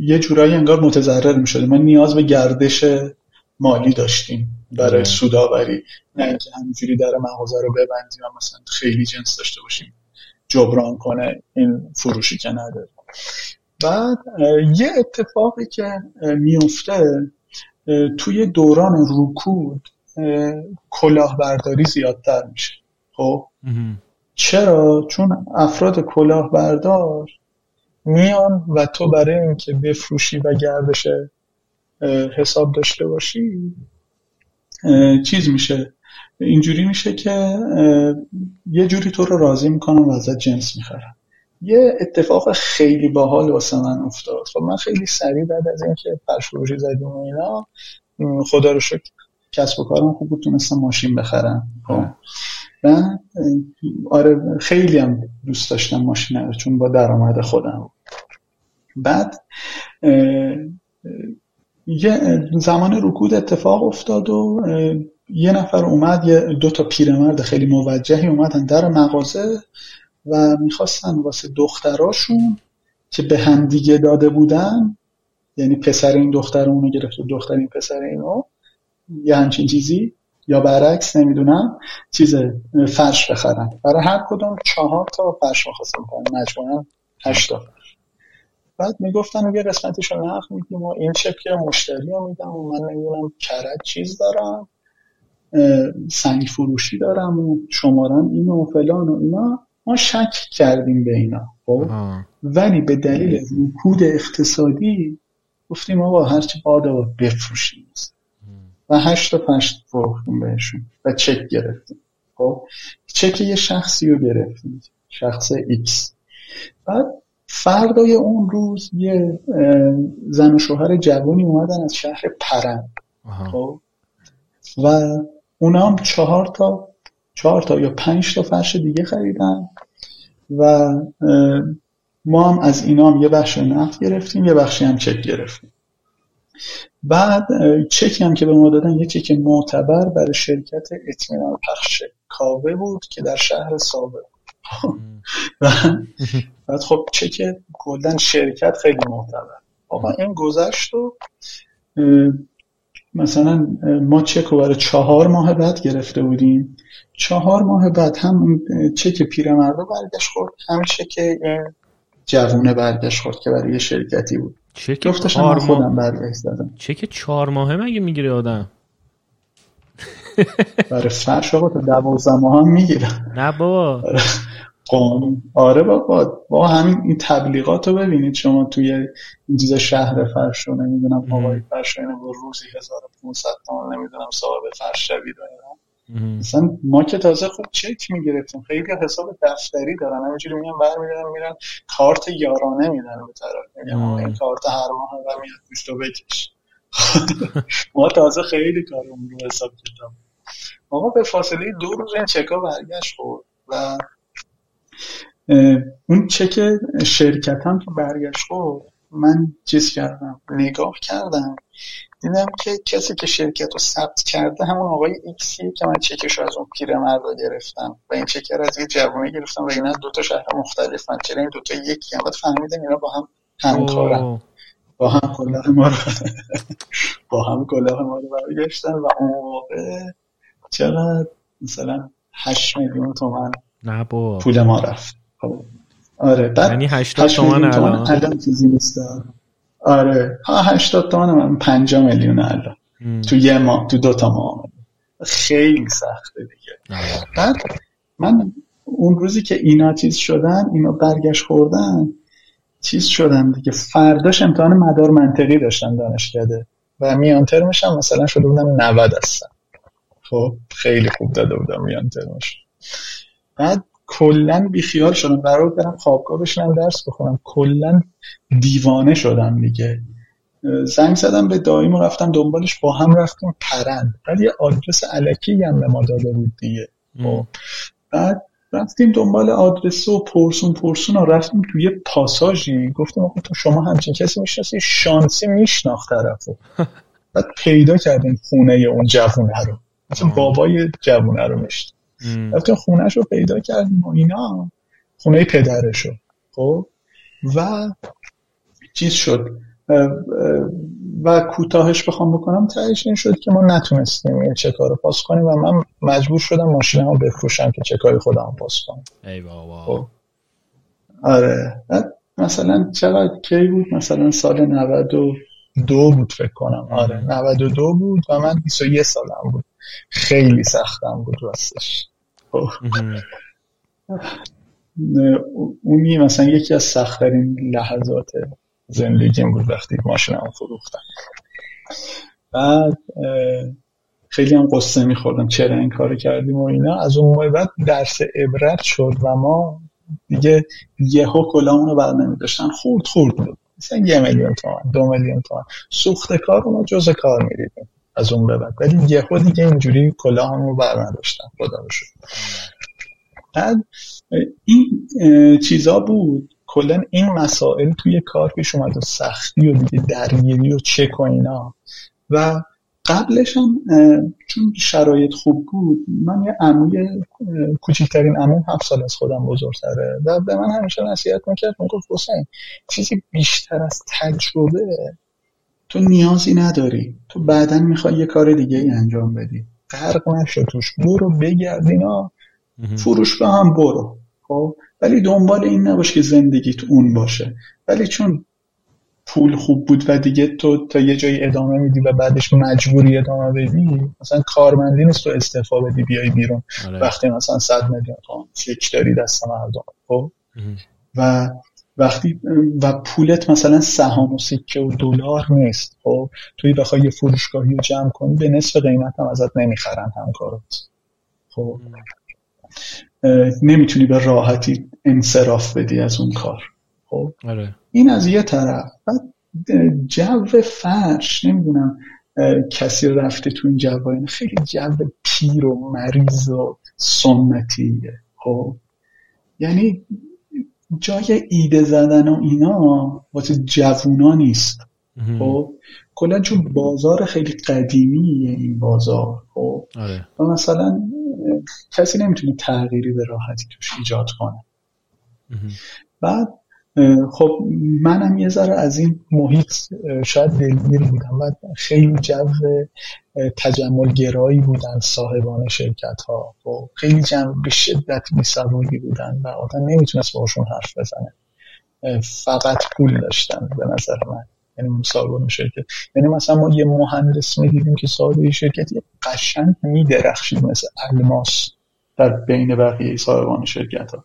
یه جورایی انگار متضرر می‌شدیم. ما نیاز به گردش مالی داشتیم برای سوداوری، نه اینکه همینجوری در مغازه رو ببندیم و مثلا خیلی جنس داشته باشیم جبران کنه این فروشی که نداره. بعد یه اتفاقی که میفته توی دوران رکود کلاهبرداری زیادتر میشه. خب چرا؟ چون افراد کلاهبردار میان و تو برای اینکه بفروشی و گردش حساب داشته باشی چیز میشه، اینجوری میشه که یه جوری تو رو راضی میکنم و ازت جنس میخرم. یه اتفاق خیلی باحال واسه من افتاد. خب من خیلی سریع بعد از اینکه فرش فروشی زدیم و اینا، خدا رو شکر کسب و کارم خوب بود، تونستم ماشین بخرم. و آره خیلی هم دوست داشتم ماشین رو چون با درآمد خودم. بعد یه زمان رکود اتفاق افتاد و یه نفر اومد، یه دو تا پیرمرد خیلی موجهی اومدن در مغازه و میخواستن واسه دختراشون که به هم دیگه داده بودن، یعنی پسر این دختر اونو گرفت و دختر این پسر اینو، یه همچین چیزی یا برعکس نمیدونم، چیز فرش بخرن. برای هر کدوم 4 تا فرش میخواستن، مجموعا 8 تا. بعد میگفتن اگه قسمتش رو حق میدیم و این چپ که مشتری رو میدم و من نمیدونم کرد چیز دارم، سنگ فروشی دارم و شمارم این و فلان و اینا. ما شک کردیم به اینا ولی به دلیل رکود اقتصادی گفتیم آقا هرچی باید بفروشیم و 8 تا 5 فروختیم بهشون و چک گرفتیم. چک یه شخصی رو گرفتیم، شخص ایکس. بعد فردای اون روز یه زن و شوهر جوانی اومدن از شهر پرند و اونا هم 4 تا یا 5 تا فرش دیگه خریدن و ما هم از اینا هم یه بخش نقد گرفتیم، یه بخشی هم چک گرفتیم. بعد چکی هم که به ما دادن یکی که معتبر برای شرکت اتمینا پخش کاوه بود که در شهر سابق بعد خب چک کلن شرکت خیلی معتبر. آقا این گذشت و مثلا ما چک رو برای 4 ماه بعد گرفته بودیم. 4 ماه بعد هم چک پیرمرد برگشت خورد، هم چک جوونه برگشت خورد که برای شرکتی بود. چک خودم برگشت دادم. چک 4 ماهه مگه میگیره آدم؟ برای فرش آقا تا 12 ماه هم میگیرم. نه بابا قانون. آره بابا با همین این تبلیغات رو ببینید شما توی این چیز شهر فرش رو نمیدونم آقای فرش رو روزی 1500 تومان نمیدونم صاحب فرش شوید و اینا. مثلا ما که تازه خوب چک میگرفتیم، خیلی حساب دفتری دارن، همینجوری میگن برمیدارن میرن کارت یارانه میدن به طرف، میگن آقا این کارت هر ماه و میاد پشت و بکش. ما تازه خیلی کارمون رو حساب کردیم. آقا به فاصله 2 روز این چکا برگشت خورد و اون چک شرکتم که برگشت خورد من چیز کردم، نگاه کردم دیدم که کسی که شرکت رو ثبت کرده همون آقای ایکسیه که من چکش رو از اون پیرمرد رو گرفتم و این چک رو از یه جوونه گرفتم و اینا دوتا شهر مختلف من چرا این دوتا یکی هم باید فهمیدم اینا با هم همکارم، با هم کلاه ما رو برگشتن و اون موقع چقدر مثلا 8 میلیون تومن پول ما رفت. آره یعنی 80 تومن الان چیزی نیست. آره ها 80 تومن من 5 میلیون الان تو یه ماه تو 2 ماه آمده. خیلی سخته دیگه. بعد من اون روزی که اینا چیز شدن، اینا برگشت خوردن چیز شدم دیگه، فرداش امتحان مدار منطقی داشتم دانشکده و میان ترمشم مثلا شده بودم 90 هستم. خب خیلی خوب داده بودم میان ترمش. بعد کلن بیخیال شدم، قرار بود برم خوابگاه بشینم درس بخونم، کلن دیوانه شدم دیگه. زنگ زدم به داییم و رفتم دنبالش، با هم رفتیم پرند. بعد یه آدرس الکی هم به ما داده بود دیگه. بعد رفتیم دنبال آدرس و پرسون و رفتیم توی پاساژی، گفتم آقا تو شما همچین کسی میشناسی؟ شانسی میشناخت طرفو. بعد پیدا کردیم خونه اون جوونه رو، مثلا بابای جوونه رو میشد. رفتیم خونه‌ش رو پیدا کردیم و اینا، خونه پدرش رو. خب و چیز شد و کوتاهش بخوام بکنم تهش این شد که ما نتونستیم یه چکا رو پاس کنیم و من مجبور شدم ماشینمو بفروشم که چکای خودم پاس کنم. ای بابا. آره مثلا چقدر کی بود؟ مثلا سال 92 بود فکر کنم. آره 92 بود و من 21 سالم بود. خیلی سختم بود راستش. اونی مثلا یکی از سخت‌ترین لحظات زندگیم بود وقتی ماشینم فروختم. بعد خیلی هم قصه می‌خوردم چرا این کارو کردیم و اینا. از اون موقع بعد درس عبرت شد و ما دیگه یهو کلامون رو برنمی داشتن، خورد بود. مثلا 1 میلیون تومان 2 میلیون تومان سوخت کار ما جز کار می‌دیدیم از اون به بعد، ولی یهو دیگه اینجوری کلامون رو برنمی داشتن خدا رو شد. بعد این چیزا بود کلن، این مسائل توی کار پیش اومد و سختی و دیگه درگیری و چک و اینا. و قبلش هم چون شرایط خوب بود، من یه عموی کوچکترین عموم 7 سال از خودم بزرگتره و به من همیشه نصیحت میکرد، میگفت حسین چیزی بیشتر از تجربه تو نیازی نداری، تو بعداً میخوای یه کار دیگه ای انجام بدی، غرق نشو توش، برو بگرد اینا فروش به هم برو، خب ولی دنبال این نباش که زندگیت اون باشه. ولی چون پول خوب بود و دیگه تو تا یه جایی ادامه میدی و بعدش مجبوری ادامه بدی، مثلا کارمندی نیست تو استعفا بدی بیای بیرون. آره. وقتی مثلا 100 میلیون تومان چک داری دست مردم، خب و وقتی و پولت مثلا سهام و سکه و دلار نیست، خب توی بخوای یه فروشگاهی رو جمع کنی به نصف قیمت هم ازت نمیخرن همکارات، خب نمیتونی به راحتی انصراف بدی از اون کار. خب آره. این از یه طرف. بعد جو فرش نمیدونم کسی رفته تو این جوایین، خیلی جو پیر و مریض و سنتیه. خب یعنی جای ایده زدن و اینا واسه جوونا نیست. خب کلا چون بازار خیلی قدیمیه این بازار، خب مثلا کسی نمیتونه تغییری به راحتی توش ایجاد کنه. بعد خب منم یه ذره از این محیط شاید دلگیر بودم، من خیلی جو تجمل‌گرایی بودن صاحبان شرکت‌ها و خیلی به شدت بی‌صبوری بودن و آدم نمیتونست باشون حرف بزنه، فقط پول داشتن به نظر من. یعنی صاحبان شرکت، یعنی مثلا ما یه مهندس می‌دیدیم که صاحب شرکت یه قشنگ می‌درخشید مثل الماس در بین بقیه صاحبان شرکت‌ها.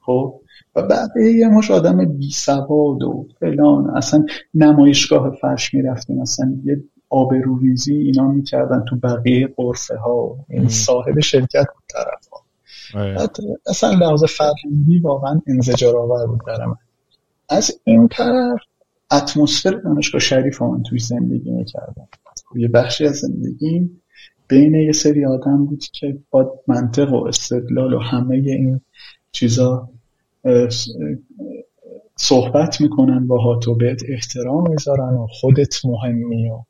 خب و بعد یه مش آدم بی‌سواد و فلان، اصلا نمایشگاه فرش میرفتیم، اصلا یه آبروریزی اینا میکردن تو بقیه قرفه ها، این صاحب شرکت بود طرف ها. اصلا لحاظ فرهنگی واقعا انزجارآور بود در من. از این طرف اتمسفر دانشگاه شریف ها من توی زندگی میکردم، یه بخشی از زندگیم بین یه سری آدم بود که با منطق و استدلال و همه این چیزا صحبت میکنن با هات و بهت احترام میذارن و خودت مهمی و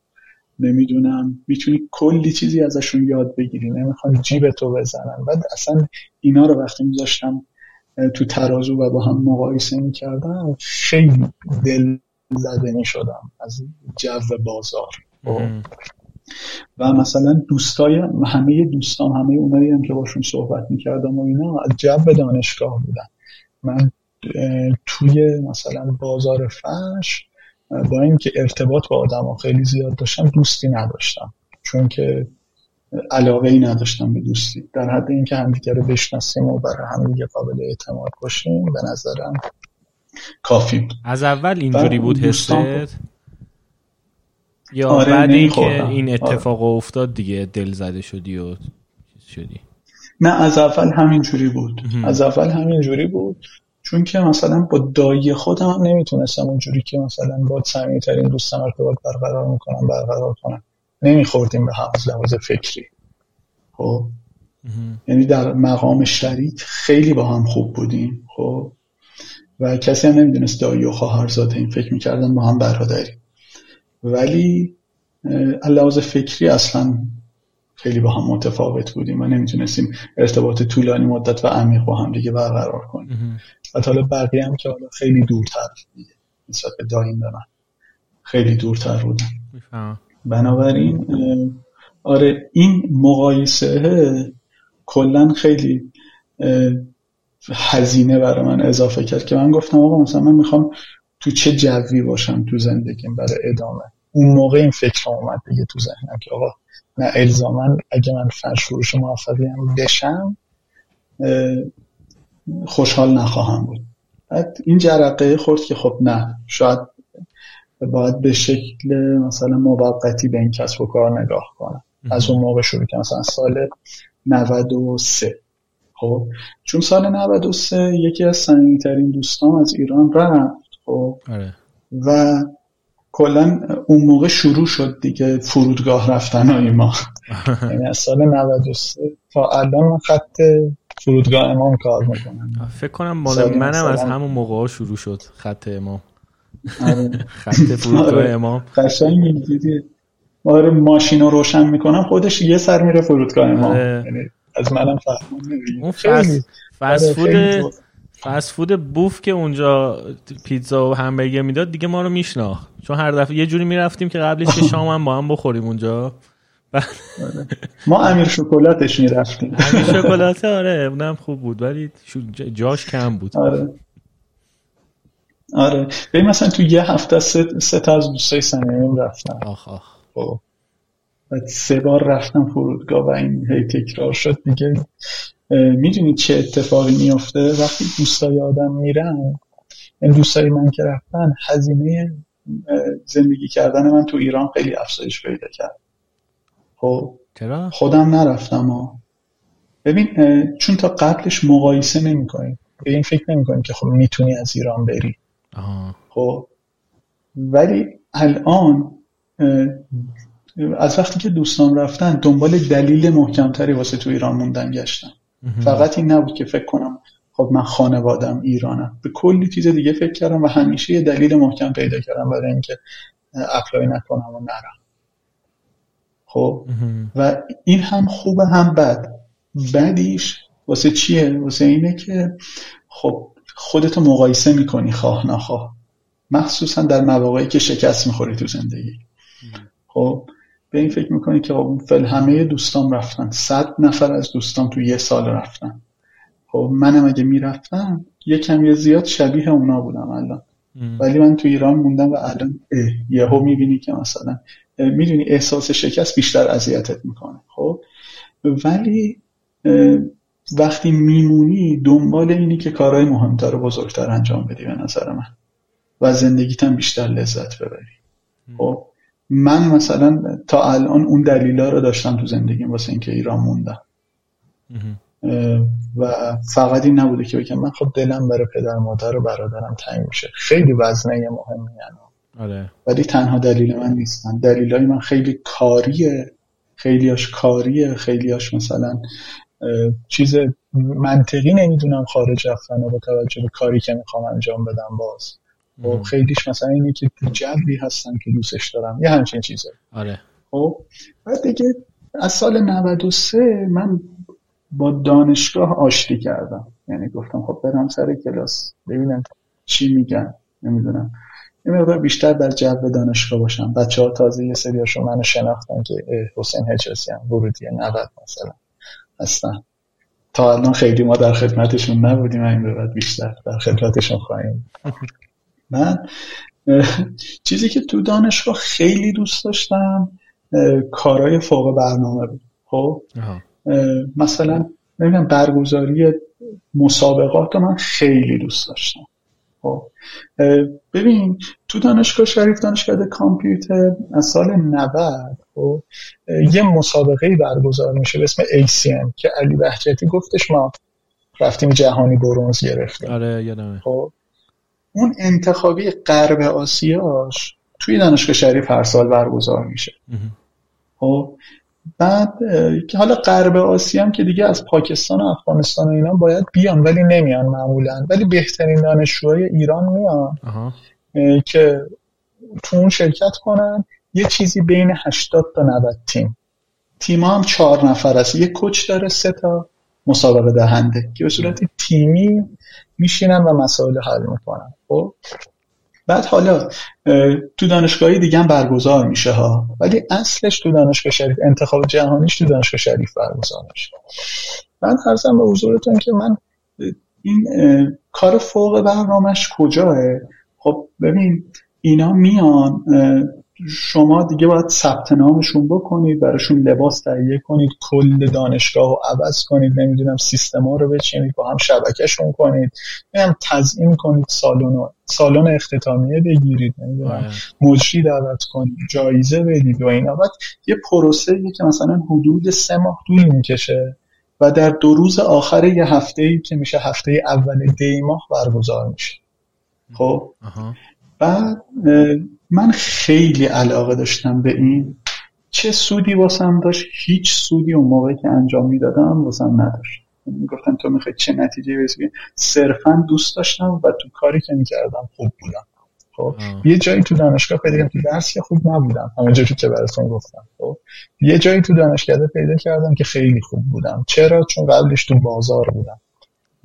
نمیدونم میتونی کلی چیزی ازشون یاد بگیری، نمیخوان جیبتو بزنن. بعد اصلا اینا رو وقتی میذاشتم تو ترازو و با هم مقایسه میکردم خیلی دل زده میشدم از جو بازار. و مثلا دوستایم، همه دوستام، همه اونایی هم که باشون صحبت میکردم و اینا از جو دانشگاه بودن. من توی مثلا بازار فرش با این که ارتباط با آدم خیلی زیاد داشتم، دوستی نداشتم، چون که علاقه ای نداشتم به دوستی. در حد اینکه همدیگه رو بشناسیم و برای همدیگه قابل اعتماد باشیم به نظرم کافی بود. از اول اینجوری بود حست یا آره بعد اینکه این اتفاق افتاد دیگه دل زده شدی و شدی؟ نه از اول همینجوری بود. از اول همینجوری بود چون که مثلا با دایی خودم هم نمیتونستم اونجوری که مثلا با صمیمی‌ترین دوستم ارتباط برقرار کنم. نمیخوردیم به هم از لحاظ فکری. خب یعنی در مقام شریک خیلی با هم خوب بودیم. خب و کسی هم نمیدونست دایی و خواهرزاده، این فکر میکردن با هم برادری، ولی از لحاظ فکری اصلا خیلی با هم متفاوت بودیم و نمیتونستیم ارتباط طولانی مدت و عمیق با هم دیگه برقرار کنیم. و حالا بقیه هم که حالا خیلی دورتر دیگه نسبت به دایم به من خیلی دورتر بودن. بنابراین آره این مقایسه کلن خیلی هزینه برای من اضافه کرد که من گفتم آقا مثلا من میخوام تو چه جوی باشم تو زندگیم برای ادامه. اون موقع این فکرم اومد دیگه تو ذهنم که آقا نه الزاماً اگه من فرش فروش موفقی هم بشم خوشحال نخواهم بود. بعد این جرقه خورد که خب نه، شاید باید به شکل مثلا موقتی به این کسب و کار نگاه کنم. از اون موقع شروع که مثلا سال 93، خب چون سال 93 یکی از صمیمی‌ترین دوستام از ایران رفت، خب و کلا اون موقع شروع شد دیگه فرودگاه رفتنای ما. یعنی از سال 93 تا الان خط فرودگاه امام کار میکنم. فکر کنم مال منم از همون موقع شروع شد خط امام. خط فرودگاه امام قشنگ می‌دیدی. آره ماشینا روشن میکنم خودش یه سر میره فرودگاه امام. یعنی از منم فهمون نمیگیره. اون فست فود بوف که اونجا پیتزا و همبرگر میداد دیگه ما رو میشناخت، چون هر دفعه یه جوری میرفتیم که قبلش که شام هم با هم بخوریم اونجا. ما امیر شکلاتش میرفتیم. امیر شکلات آره اونم خوب بود ولی جاش کم بود. آره ببین مثلا تو یه هفته سه تا از دوستای صمیمیم رفتم. آخ بعد 3 بار رفتم فرودگاه و این هی تکرار شد دیگه. میدونی چه اتفاقی میفته وقتی دوستای آدم میرن؟ این دوستای من که رفتن هزینه زندگی کردن من تو ایران خیلی افزایش پیدا کرد. خب خودم نرفتم ببین چون تا قبلش مقایسه نمی‌کنیم، به این فکر نمی‌کنیم که خب میتونی از ایران بری. خب ولی الان از وقتی که دوستان رفتن دنبال دلیل محکمتری واسه تو ایران موندن گشتن. فقط این نبود که فکر کنم خب من خانوادم ایرانم، به کلی چیز دیگه فکر کردم و همیشه یه دلیل محکم پیدا کردم برای اینکه اپلای نکنم و نرم. خب و این هم خوبه هم بد. بدیش واسه چیه؟ واسه اینه که خب خودتو مقایسه میکنی خواه نخواه، مخصوصا در مواقعی که شکست میخوری تو زندگی. خب به این فکر میکنی که خب فعلا همه دوستام رفتن، 100 نفر از دوستام تو یه سال رفتن، خب منم اگه میرفتم یه کم یا زیاد شبیه اونا بودم الان، ولی من تو ایران موندم و الان یهو میبینی که مثلا میدونی احساس شکست بیشتر اذیتت میکنه. خب ولی وقتی میمونی دنبال اینی که کارهای مهمتر و بزرگتر انجام بدی به نظر من و زندگیت هم بیشتر لذت ببری. خب من مثلا تا الان اون دلیلا رو داشتم تو زندگیم واسه اینکه ایران موندم و فقط این نبوده که بگم من خب دلم برای پدر مادر و برادرم تنگ میشه، خیلی وزنه مهمی آره. ولی تنها دلیل من نیستن، دلیلای من خیلی کاریه، خیلیاش کاریه، خیلیاش مثلا چیز منطقی نمیدونم خارج رفتن و با توجه به کاری که میخوام انجام بدم باز و خیلیش مثلا اینه که جدی هستن که دوستش دارم، یه همچین چیزه آره. خب و دیگه از سال 93 من با دانشگاه آشتی کردم، یعنی گفتم خب برم سر کلاس ببینم چی میگن، نمیدونم یه مقدار بیشتر در جو دانشگاه باشم. بچه‌ها تازه یه سریاشون منو شناختن که حسین حجازی هم ورودی 90 مثلا هستن، تا الان خیلی ما در خدمتشون نبودیم، این به بعد بیشتر در خدمتشون خواهیم. من چیزی که تو دانشگاه خیلی دوست داشتم کارهای فوق برنامه بود. خب مثلا نمیدونم برگزاری مسابقات من خیلی دوست داشتم. خب ببین تو دانشگاه شریف دانشکده کامپیوتر از سال 90 خب یه مسابقه برگزار میشه به اسم ACM که علی بهمنی گفتش ما رفتیم جهانی برنز گرفتیم. آره یادمه. خب اون انتخابی غرب آسیاش توی دانشگاه شریف هر سال برگزار میشه. خب بعد که حالا غرب آسیا هم که دیگه از پاکستان و افغانستان و اینا باید بیان ولی نمیان معمولا، ولی بهترین دانشجوهای ایران میان که تو اون شرکت کنن. یه چیزی بین 80 تا 90 تیما هم 4 نفر است، یه کوچ داره، 3 تا مسابقه دهنده که به صورت تیمی میشینن و مسائل حل میکنن. خب بعد حالا تو دانشگاهی دیگه هم برگزار میشه ها، ولی اصلش تو دانشگاه شریف، انتخاب جهانیش تو دانشگاه شریف برگزار میشه. من عرضم به حضورتون که من این کار فوق برنامه‌اش کجاست. خب ببین اینا میان، شما دیگه باید ثبت نامشون بکنید، براشون لباس تهیه کنید، کل دانشگاه رو عوض کنید، نمیدونم سیستما رو بچینید، با هم شبکه‌شون کنید، نمیدونم تزیین کنید، سالن اختتامیه بگیرید، نمیدونم مجری دعوت کنید، جایزه بدید و اینا. بعد یه پروسه‌ای که مثلا حدود 3 ماه طول می‌کشه و در 2 روز آخر یه هفته‌ای که میشه هفته اول دی‌ماه برگزار میشه. خب بعد من خیلی علاقه داشتم به این، چه سودی واسم داشت؟ هیچ سودی اون موقع که انجام میدادم واسم نداشت. میگفتن تو میخوای چه نتیجه برسی؟ صرفا دوست داشتم و تو کاری که میکردم خوب بودم. خب یه جایی تو دانشگاه پیدا کردم که درسی خوب نبودم، همونجوری که براتون گفتم. خب یه جایی تو دانشکده پیدا کردم که خیلی خوب بودم. چرا؟ چون قبلش تو بازار بودم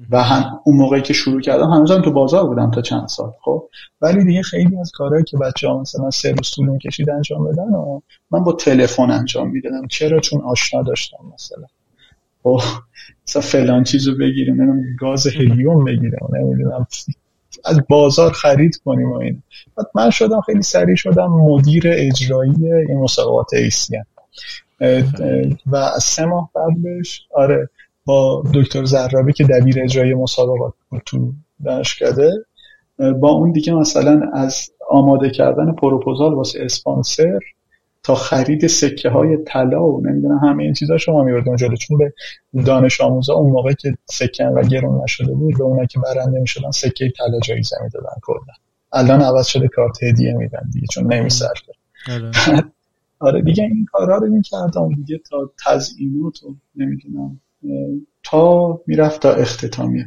و هم اون موقعی که شروع کردم هنوزم تو بازار بودم تا چند سال. خب ولی دیگه خیلی از کارهایی که بچه‌ها مثلا 3 روز طول می‌کشید انجام بدن و من با تلفن انجام میدادم. چرا؟ چون آشنا داشتم مثلا خب مثلا فلان چیزو بگیریم، نمیدونم گاز هلیوم بگیرم، نمیدونم از بازار خرید کنیم و این. بعد من شدم خیلی سریع شدم مدیر اجرایی این مسابقات ACM و از 3 ماه قبلش آره با دکتر زهرابی که دبیر اجرای مسابقات تو دانشکده، با اون دیگه مثلا از آماده کردن پروپوزال واسه اسپانسر تا خرید سکه های طلا و نمیدونم همه این چیزا شما میبردیم جلو، چون به دانش آموزا اون موقع که سکه و گرون نشده بود به اونا که برنده میشدن سکه طلا جایزه میدادن کردن. الان عوض شده کارت هدیه میدن دیگه چون نمیصرفه. آره دیگه این کارا رو میکردم دیگه تا تزیینات و نمیدونم تا میرفت تا اختتامیه.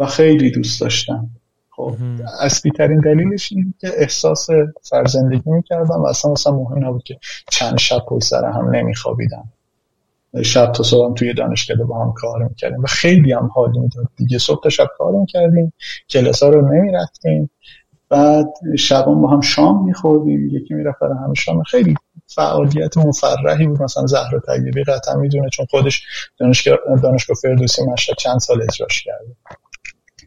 و خیلی دوست داشتم. خب اصلی ترین دلیلش این که احساس سرزندگی میکردم و اصلا مهم نبود که چند شب پشت سر هم نمیخوابیدم، شب تا صبح هم توی دانشگاه با هم کار میکردیم و خیلی هم حال میداد دیگه. صبح تا شب کار میکردیم، کلاس ها رو نمیرفتیم، بعد شب هم با هم شام میخوردیم، یکی میرفت برای همه شام. خیلی فعالیت مفرحی بود. مثلا زهرا طیبی قطعا میدونه چون خودش دانشگاه فردوسی مشهد چند سال اجراش کرده.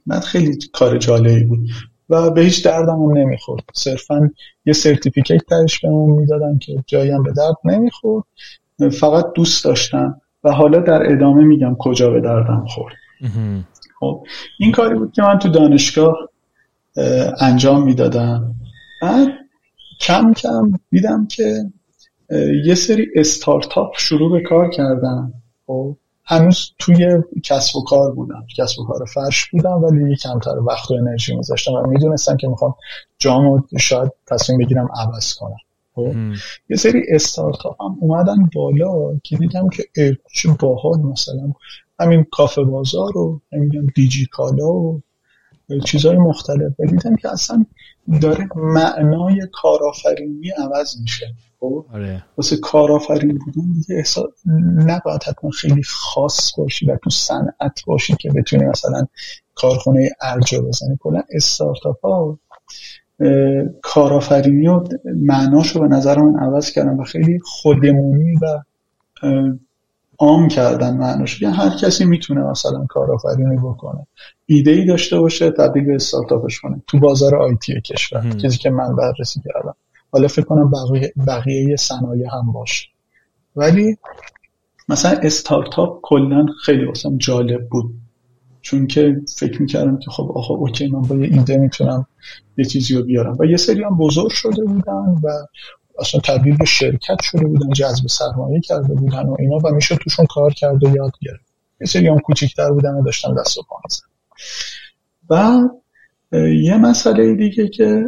من خیلی کار جالبی بود و به هیچ دردمون نمیخورد، صرفا یه سرتیفیکیت ترش بهمون میدادن که جاییم به درد نمیخورد، فقط دوست داشتم و حالا در ادامه میگم کجا به دردم خورد. خب این کاری بود که من تو دانشگاه انجام میدادم. بعد کم کم دیدم که یه سری استارتاپ شروع به کار کردن. خب هنوز توی کسب و کار بودم، کسب و کار فرش بودم، ولی کمتر وقت و انرژی میذاشتم و میدونستم که میخوام جامو شاید تصمیم بگیرم عوض کنم. یه سری استارتاپ هم اومدن بالا که دیدم که چه باحال، مثلا همین کافه بازار و همین دیجیکالا و چیزهای مختلف، و دیدم که اصلا داره معنای کارآفرینی عوض میشه. آره. واسه کارآفرین بودن دیگه احساس نباید حتما خیلی خاص باشی و تو صنعت باشی که بتونی مثلا کارخونه ارجا بزنی. کلا استارتاپ ها کارآفرینی و معناش رو به نظر من عوض کردن و خیلی خودمونی و عام کردن معناش. یعنی هر کسی میتونه مثلا کارآفرینی بکنه، ایده‌ای داشته باشه تبدیل به استارتاپش کنه. تو بازار آی‌تی کشور چیزی که من بررسی کردم، حالا فکر کنم بقیه صنایع هم باشه، ولی مثلا استارتاپ کلا خیلی واسم جالب بود، چون که فکر میکردم که خب آخه اوکی من با یه ایده میتونم یه چیزی رو بیارم. و یه سری هم بزرگ شده بودن و اصلا تبدیل به شرکت شده بودن، جذب سرمایه کرده بودن و اینا و میشه توشون کار کرد و یاد گرفت. یه سری هم کوچیک‌تر بودن و داشتم دست و پا می‌زدم. بعد یه مسئله دیگه که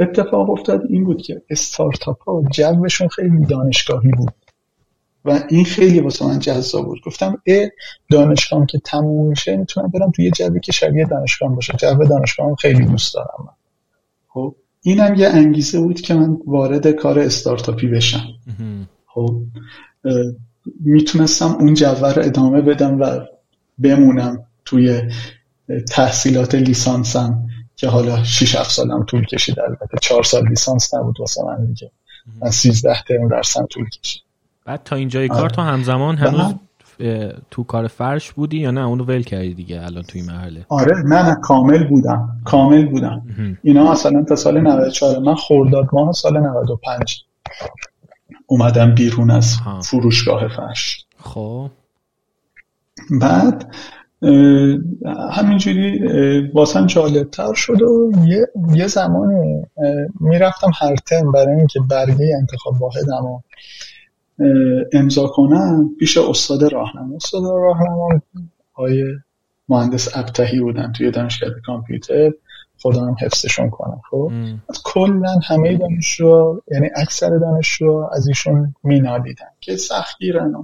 اتفاق افتاد این بود که استارتاپ‌ها جوشون خیلی دانشگاهی بود و این خیلی واسه من جذاب بود. گفتم دانشگاهم که تموم میشه میتونم برم توی یه جوی که شبیه دانشگاهم باشه. جو دانشگاهم خیلی دوست دارم من. خب اینم یه انگیزه بود که من وارد کار استارتاپی بشم. خب میتونستم اون جو رو ادامه بدم و بمونم توی تحصیلات لیسانسم که حالا 6-7 سالم طول کشید. البته 4 سال لیسانس نبود واسه من دیگه، من 13 ترم درسم طول کشید. بعد تا اینجای کار تو همزمان هنوز تو کار فرش بودی یا نه اونو ول کردی دیگه الان توی مرحله؟ آره نه کامل بودم. اینا اصلا تا سال 94 من خرداد ماه سال 95 اومدم بیرون از فروشگاه فرش. خب بعد همینجوری واسم جالبتر شد و یه زمانی میرفتم هر ترم برای اینکه برگه انتخاب واحدم و امضا کنم پیش استاد راهنما آقای مهندس ابطحی بودن توی دانشگاه کامپیوتر، خدا هم حفظشون کنم. خب کلا همه دانشجو، یعنی اکثر دانشجو از ایشون مینالیدن که سختگیرن و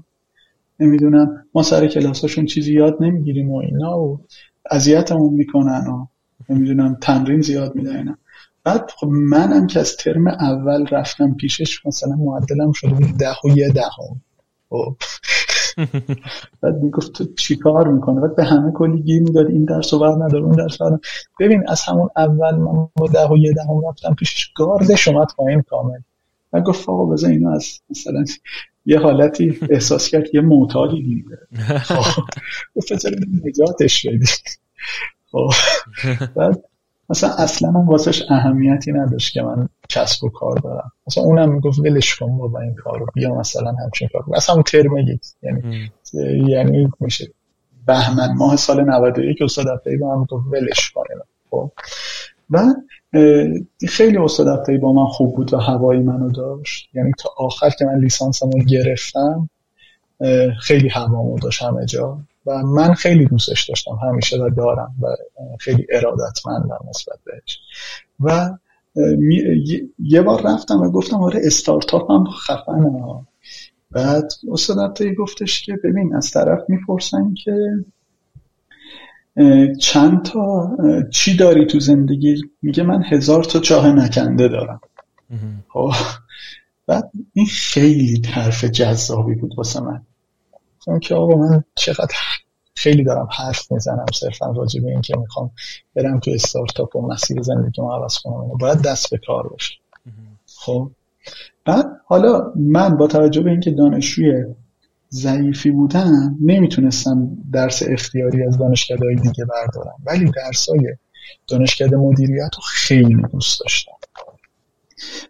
نمیدونم ما سر کلاساشون چیزی یاد نمیگیریم و اینا و اذیتمون میکنن و نمیدونم تمرین زیاد میدن. بعد خب منم که از ترم اول رفتم پیشش مثلا معدلم شده بود 10.1 خب بعد میگفت تو چی کار میکنه؟ بعد به همه کلی گیر میداد این درس رو برندار اون درس رو. ببین از همون اول من با 10.1 رفتم پیشش، گاردش اومد پایین کامل. بعد گفت آقا بذار اینو از مثلا یه حالتی احساس کرد یه معتادی دیده، خب گفت نجاتش بدی. خب بعد اصلا من واسهش اهمیتی نداشت که من کسب و کار دارم. مثلا اونم میگفت ولش کن بابا این کارو، بیا مثلا همچین کار کن. اصلا اون ترم یک یعنی میشه بهمن ماه سال 91 استاد ابطحی با من گفت ولش کن. خب و خیلی استاد ابطحی با من خوب بود و هوای منو داشت، یعنی تا آخر که من لیسانسمو گرفتم خیلی هوامو داشت همه جا و من خیلی دوستش داشتم همیشه و دارم و خیلی ارادتمندم نسبت بهش. و یه بار رفتم و گفتم آره استارتاپ هم خفنه. بعد استاد ابطحی گفتش که ببین از طرف میپرسن که چند تا چی داری تو زندگی؟ میگه من 1000 تا چاه نکنده دارم. خب بعد این خیلی حرف جذابی بود واسه من، چون که آقا من چقدر خیلی دارم حرف میزنم صرفا راجع به این که میخوام برم تو استارتاپ و مسیر زندگی ما عوض کنم و باید دست به کار بشه. خب بعد حالا من با توجه به اینکه دانشجوی ضعیفی بودم نمیتونستم درس اختیاری از دانشکده‌های دیگه بردارم، ولی درسای دانشکده مدیریت رو خیلی دوست داشتم.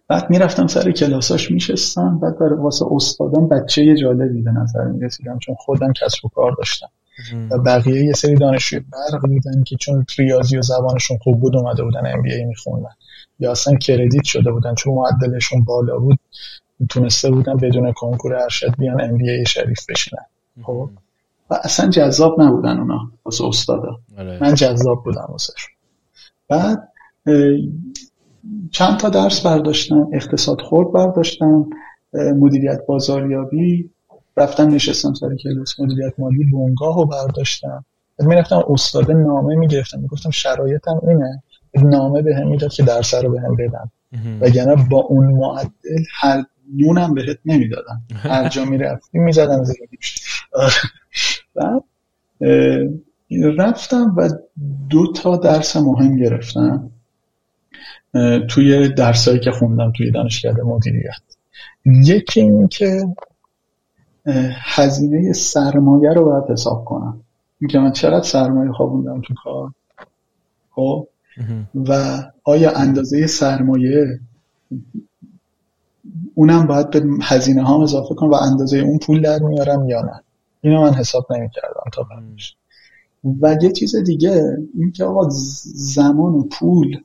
بعد میرفتم سر کلاساش میشستم، بعد برای واسه استادم بچه جالبی به نظر میرسیدم چون خودم کسب و کار داشتم و بقیه یه سری دانشجوی برق بودن که چون ریاضی و زبانشون خوب بود اومده بودن MBA میخوندن یا اصلا کردیت شده بودن، چون معدلشون بالا بود تونسته بودن بدون کنکور ارشد بیان MBA شریف بشینن. خب و اصلا جذاب نبودن اونا واسه استادا، من جذاب بودم واسه شون. بعد چند تا درس برداشتم، اقتصاد خورد برداشتم، مدیریت بازاریابی، رفتم نشستم سر کلاس مدیریت مالی بنگاهو برداشتم. بعد میرفتم استاد نامه میگرفتم، میگفتم شرایطم اینه، نامه بهم میداد که درس رو بهم بدن، وگرنه با اون معدل هر نونم بهت نمیدادن، هر جا میرفتی میزدن زیر گوشت. بعد رفتم و 2 تا درس مهم گرفتم توی درسایی که خوندم توی دانشکده مدیریت. یکی این که هزینه سرمایه رو باید حساب کنم، اینکه من چقدر سرمایه خوابوندم تو کار، خب و آیا اندازه سرمایه اونم باید به هزینه هام اضافه کنم و اندازه اون پول در میارم یا نه، اینو من حساب نمی‌کردم تا بعدش. و یه چیز دیگه اینکه آقا زمان و پول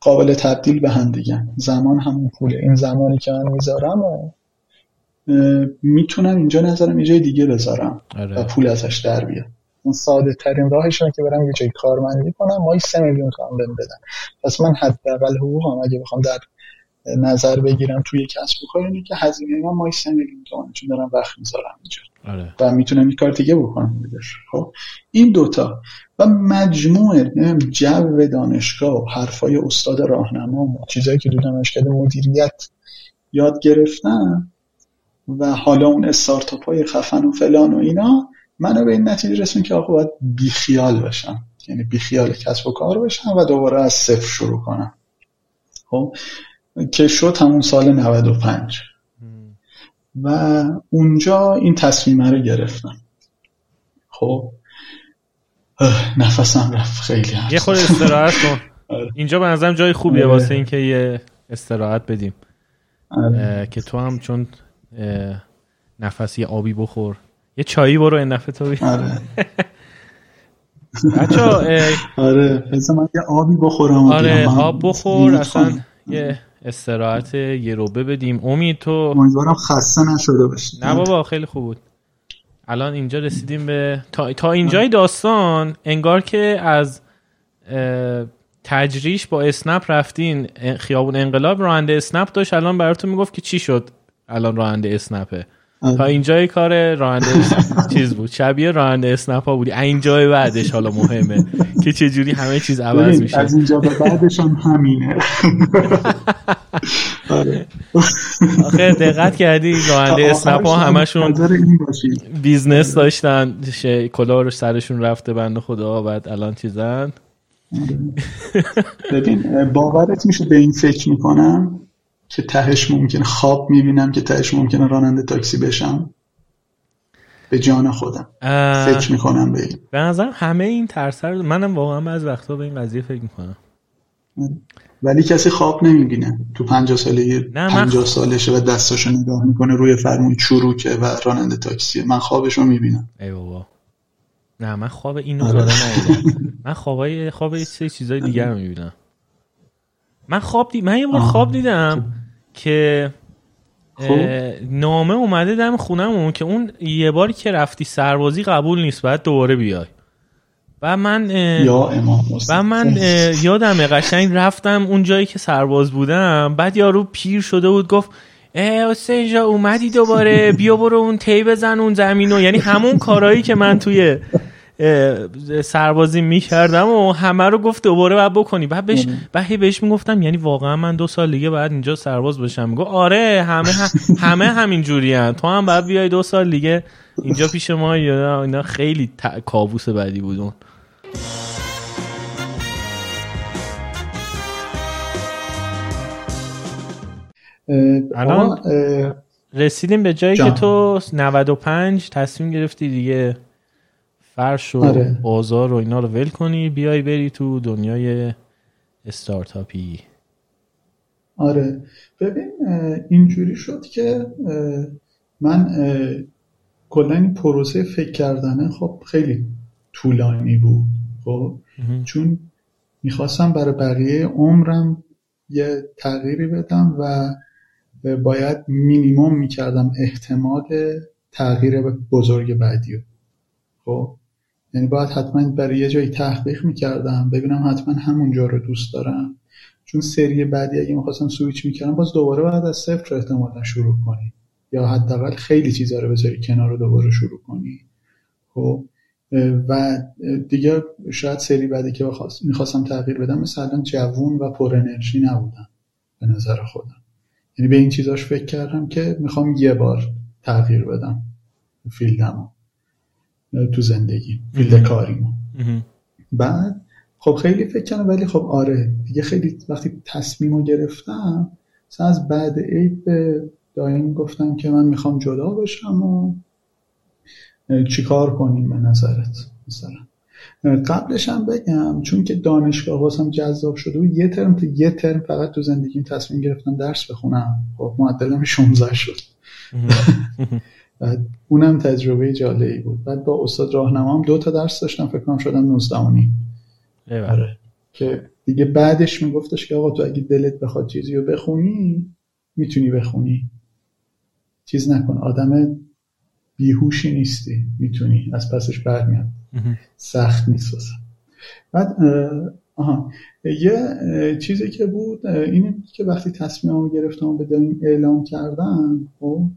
قابل تبدیل به هم دیگه، زمان همون پوله، این زمانی که من میذارم میتونم اینجا نذارم یه جای دیگه بذارم و پول ازش در بیاد. اون ساده ترین راهشونه که برم یه جای کارمندی کنم، مایی 3 میلیون تومان بهم بدن، پس من حداقل حقوقم اگه بخوام در نظر بگیرم توی کسب و کار اینه که هزینه من مایی 3 میلیون تومان چون دارم وقت میذارم اینجا. و میتونم یه کار دیگه بکنم دیگه. خب این 2 تا و مجموعه جو دانشگاه و حرفای استاد راهنما و چیزایی که تو دانشکده مدیریت یاد گرفتم و حالا اون استارتاپ‌های خفن و فلان و اینا منو به این نتیجه رسوند که آخه باید بیخیال بشم، یعنی بیخیال کسب و کار بشم و دوباره از صفر شروع کنم. خب که شد همون سال 95 و اونجا این تصمیم رو گرفتم. خب نفسم رفت خیلی هم. یه خود استراحت کن. اینجا به نظرم جای خوبیه واسه این که یه استراحت بدیم که تو هم چون نفسی آبی بخور، یه چایی برو این نفس تو بید. آره بذار من یه آبی بخورم. آره آب بخور، اصلا یه استراحت یه روبه بدیم. امید تو امیدوارم خسته نشده باشی. نه بابا خیلی خوب بود. الان اینجا رسیدیم به تا اینجای داستان انگار که از تجریش با اسنپ رفتین خیابون انقلاب، راننده اسنپ داشت الان براتون میگفت که چی شد الان راننده اسنپه. تا اینجای کار راننده چیز بود، شبیه راننده اسنپ ها بودی. اینجای بعدش حالا مهمه که چجوری همه چیز عوض میشه. از اینجا به بعدش هم همینه. آخه دقت کردی راننده اسنپ ها همشون بیزنس داشتن، کلاه رو سرشون رفته بنده خدا، بعد الان چیزن. ببین باورت میشه به این فکر میکنم که تهش ممکنه خواب میبینم که تهش ممکنه راننده تاکسی بشم؟ به جان خودم فکر میکنم به این. به نظرم همه این ترس رو منم واقعا از وقتا به این قضیه فکر میکنم، ولی کسی خواب نمیبینه. تو 50 سالگی 50 سالشه و دستاشو نگاه میکنه روی فرمون چروکه و راننده تاکسیه. من خوابشو میبینم. ای بابا نه، من خواب اینو زاده نمیبینم. من خواب یه چیزای دیگر رو میبینم. من یه بار خواب دیدم که نامه اومده دم خونمون که اون یه بار که رفتی سربازی قبول نیست، باید دوباره بیای. و من یادمه قشنگ رفتم اون جایی که سرباز بودم، بعد یارو پیر شده بود گفت حسین جا اومدی دوباره، بیا برو اون تی بزن اون زمینو. یعنی همون کارهایی که من توی سربازی میکردم و همه رو گفت دوباره بعد بکنی. بعد بهش میگفتم یعنی واقعا من 2 سال دیگه بعد اینجا سرباز بشم. میگه آره همه همین جوریان، تو هم بعد بیای 2 سال دیگه اینجا پیش ما. یا اینا خیلی کابوس بعدی بودن. الان رسیدیم به جایی که تو 95 تصمیم گرفتی دیگه فرش و بازار و اینا رو ول کنی بیای بری تو دنیای استارتاپی. آره ببین اینجوری شد که من کلا این پروسه فکر کردنه خب خیلی طولانی بود خب چون میخواستم برای بقیه عمرم یه تغییری بدم و باید مینیمم میکردم احتمال تغییر بزرگ بعدی رو. خب یعنی باید حتما برای یه جایی تحقیق میکردم ببینم حتما همونجا رو دوست دارم، چون سری بعدی اگه میخواستم سویچ میکردم باز دوباره باید از صفر احتمالا شروع کنی یا حداقل خیلی چیزا رو بذاری کنار رو دوباره شروع کنی. خب و دیگه شاید سری بعدی که میخواستم تغییر بدم مثلا جوون و پر انرژی نبودم به نظر خودم. یعنی به این چیزاش فکر کردم که میخوام یه بار تغییر بدم فیلدمو تو زندگی فیلد کاریمو. بعد خب خیلی فکر کردم ولی خب آره دیگه خیلی وقتی تصمیمو گرفتم مثلا از بعد عید دایم گفتم که من میخوام جدا بشم و چیکار کنیم به نظرت. مثلا قبلش هم بگم چون که دانشگاه واسم جذاب شده و یه ترم فقط تو زندگیم تصمیم گرفتم درس بخونم. خب معدلم 16 شد بعد اونم تجربه جالبی بود. بعد با استاد راهنمام 2 تا درس داشتم فکر کنم شدم 19 و نیم. آره که دیگه بعدش میگفتش که آقا تو اگه دلت بخواد چیزی رو بخونی میتونی بخونی، چیز نکن، آدم بیهوشی نیستی، میتونی از پسش برمیاد، سخت نیست اصلا. بعد یه چیزی که بود اینه که وقتی تصمیممو گرفتم به داریم اعلام کردم خب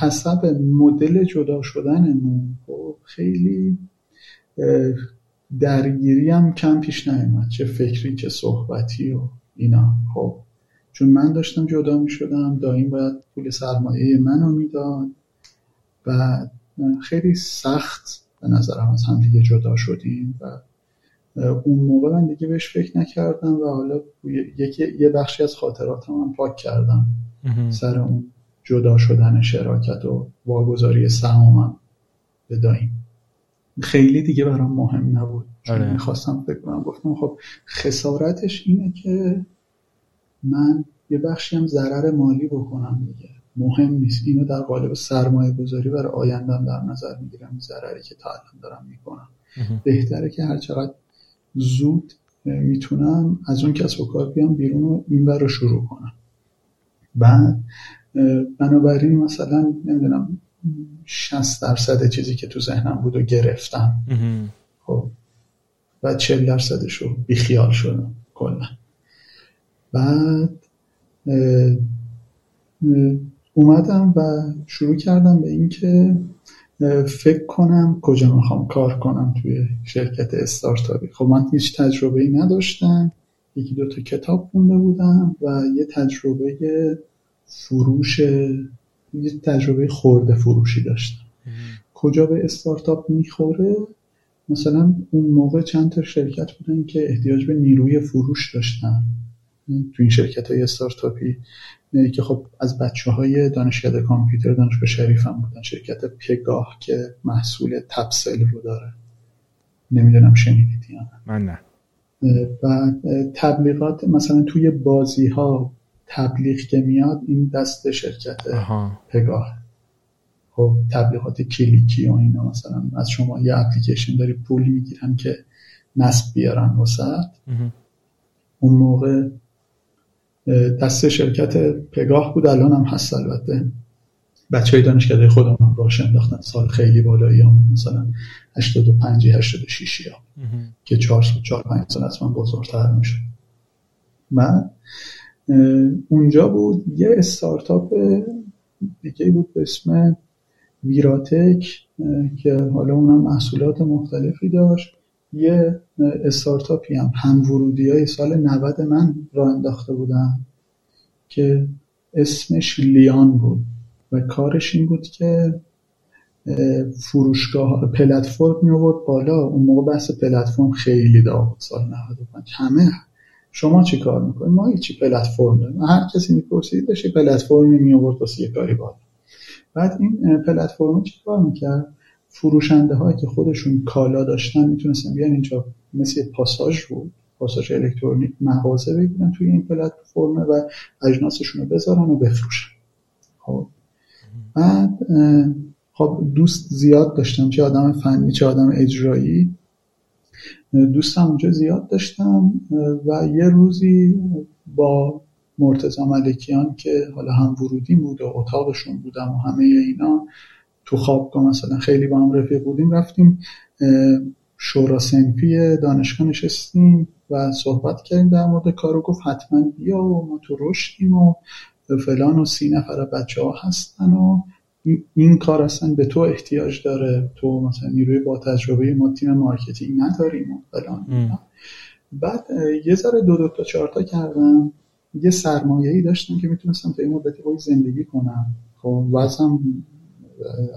حسب مدل جدا شدنمون خب خیلی درگیری هم کم پیش نیامد، چه فکری چه صحبتی و اینا. خب چون من داشتم جدا می شدم دایم باید پول سرمایه منو میداد و خیلی سخت به نظرم از هم دیگه جدا شدیم و اون موقع من دیگه بهش فکر نکردم و حالا یه بخشی از خاطراتم هم پاک کردم سر اون جدا شدن شراکت و واگذاری سهامم به دایم. خیلی دیگه برام مهم نبود چون میخواستم فکر کنم. گفتم خب خسارتش اینه که من یه بخشی هم ضرر مالی بکنم دیگه، مهم نیست. اینو در قالب سرمایه گذاری برای آیندم در نظر میگیرم، ضرری که تا الان دارم میکنم. بهتره که هر چقدر زود میتونم از اون کسب و کار بیام بیرون و این ور رو شروع کنم. بعد بنابراین مثلا نمیدونم 60% چیزی که تو ذهنم بود رو گرفتم خب و 40% رو بیخیال شدم کلا. بعد اومدم و شروع کردم به این که فکر کنم کجا میخوام کار کنم توی شرکت استارتاپی. خب من هیچ تجربه‌ای نداشتم، 1-2 تا کتاب خونده بودم و یه تجربه فروش، یه تجربه خورده فروشی داشتم. کجا به استارتاپ میخوره؟ مثلا اون موقع چند تا شرکت بودن که احتیاج به نیروی فروش داشتن تو این شرکت‌های استارتاپی که خب از بچه‌های دانشکده کامپیوتر دانشگاه شریف هم بودن، شرکت پگاه که محصول تپسل رو داره، نمیدونم شنیدید یا نه. من نه. و تبلیغات مثلا توی بازی‌ها تبلیغ که میاد این دست شرکت پگاه. خب تبلیغات کلیکی و اینا، مثلا از شما یه اپلیکیشن داری پول میگیرن که نصب بیارن وسط. اون موقع دست شرکت پگاه بود، الان هم هست البته. بچهای دانشکده خودم هم راش انداختن، سال خیلی بالایی هم مثلا 85-86 یا که 4-5 سال از من بزرگتر میشه. من اونجا بود یه استارتاپ دیگه بود به اسم ویراتک که حالا اونم محصولات مختلفی داشت. یه استارتاپی هم ورودیای سال 90 من را انداخته بودم که اسمش لیان بود و کارش این بود که فروشگاه پلتفرم می آورد بالا. اون موقع بحث پلتفرم خیلی داغ سال 95. همه شما چی کار میکنید؟ ما هیچی پلتفرم داریم. هر کسی میپرسید داشت یه پلتفرمی می آورد واسه یه کاری بالا. بعد این پلتفرم چی کار میکرد؟ فروشنده هایی که خودشون کالا داشتن میتونستن بیان اینجا، مثل پاساژ بود، پاساژ الکترونیک، مغازه بگیرن توی این پلتفرم و اجناسشون رو بذارن و بفروشن. خب بعد دوست زیاد داشتم، چه آدم فنی چه آدم اجرایی، دوستم اونجا زیاد داشتم و یه روزی با مرتضی ملکیان که حالا هم ورودی بود و اتاقشون بودم و همه اینا تو خوابگاه مثلا خیلی با هم رفیق بودیم، رفتیم شورا صنفی دانشگاه نشستیم و صحبت کردیم در مورد کار و گفت حتما بیا و ما تو رشدیم و فلان و 30 نفر بچه‌ها هستن و این کار اصلا به تو احتیاج داره، تو مثلا نیروی با تجربه، ما تیم مارکتینگ نداریم و فلان. بعد یه ذره دو تا 4 تا کردم، یه سرمایه‌ای داشتم که میتونستم تا این مدتی باهاش زندگی کنم. خب واسم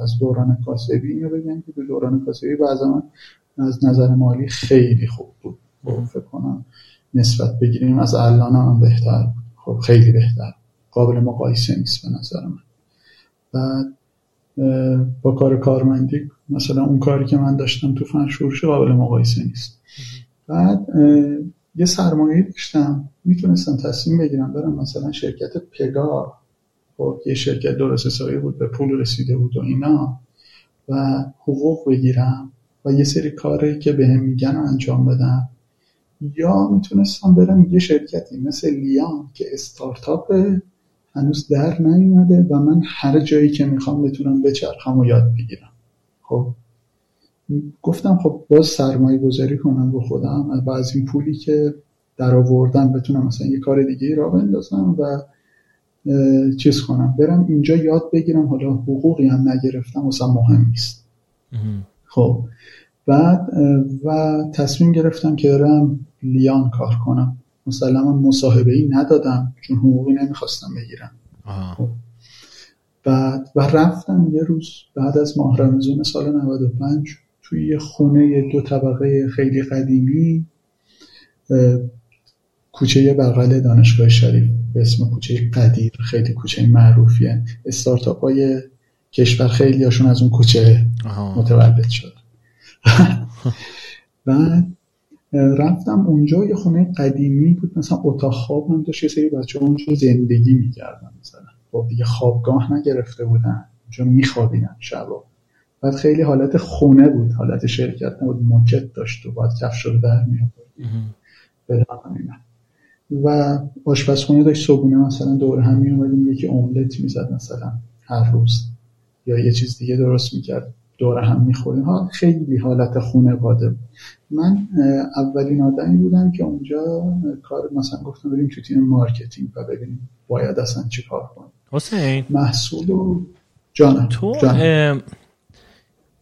از دوران کاسبی اینو بگم که به دوران کاسبی بعض زمان از نظر مالی خیلی خوب بود. فکر کنم نسبت بگیریم از الان هم بهتر بود. خب خیلی بهتر، قابل مقایسه نیست به نظر من. بعد با کار کارمندی مثلا اون کاری که من داشتم تو فن شورشی قابل مقایسه نیست. بعد یه سرمایه داشتم، میتونستم تصمیم بگیرم برم مثلا شرکت پگاه، یه شرکت درست حسابی بود، به پول رسیده بود و اینا، و حقوق بگیرم و یه سری کاری که بهم میگن انجام بدم. یا میتونستم برم یه شرکتی مثل لیان که استارتاپه، هنوز در نیومده و من هر جایی که میخوام بتونم بچرخم و یاد بگیرم. خب گفتم خب باز سرمایه گذاری کنم با خودم و از این پولی که در آوردم بتونم مثلا یه کار دیگه را بندازم و چیز کنم، برم اینجا یاد بگیرم، حالا حقوقی هم نگرفتم اصلا مهم نیست. خب بعد و تصمیم گرفتم که برم لیان کار کنم. مسلما مصاحبه‌ای ندادم چون حقوقی نمیخواستم بگیرم. خب. بعد و رفتم یه روز بعد از ماه رمضان سال 95 توی یه خونه 2 طبقه خیلی قدیمی کوچه بغل دانشگاه شریف به اسم کوچه قدیر، خیلی کوچه معروفیه، استارتاپ‌های کشور خیلی هاشون از اون کوچه متولد شد. بعد رفتم اونجا، یه خونه قدیمی بود، مثلا اتاق خواب هم داشت، یه سری بچه‌ها اونجا زندگی می‌کردن، مثلا خب دیگه خوابگاه نگرفته بودن، اونجا می‌خوابیدن شبا. بعد خیلی حالت خونه بود، حالت شرکت نبود، مایکت داشت و بعد کفش رو در می‌آورد فلان اینا. و آشپزخونه داشت، صبحونه مثلا دور هم می‌اومدیم، یکی املت می‌زد مثلا هر روز یا یه چیز دیگه درست می‌کرد، دوره هم میخوریم ها، خیلی حالت خانواده بود. من اولین آدمی بودم که اونجا کار مثلا گفتم بریم تو تیم مارکتینگ و ببینیم باید اصلا چی کار کنیم. حسین محصول و جانم تو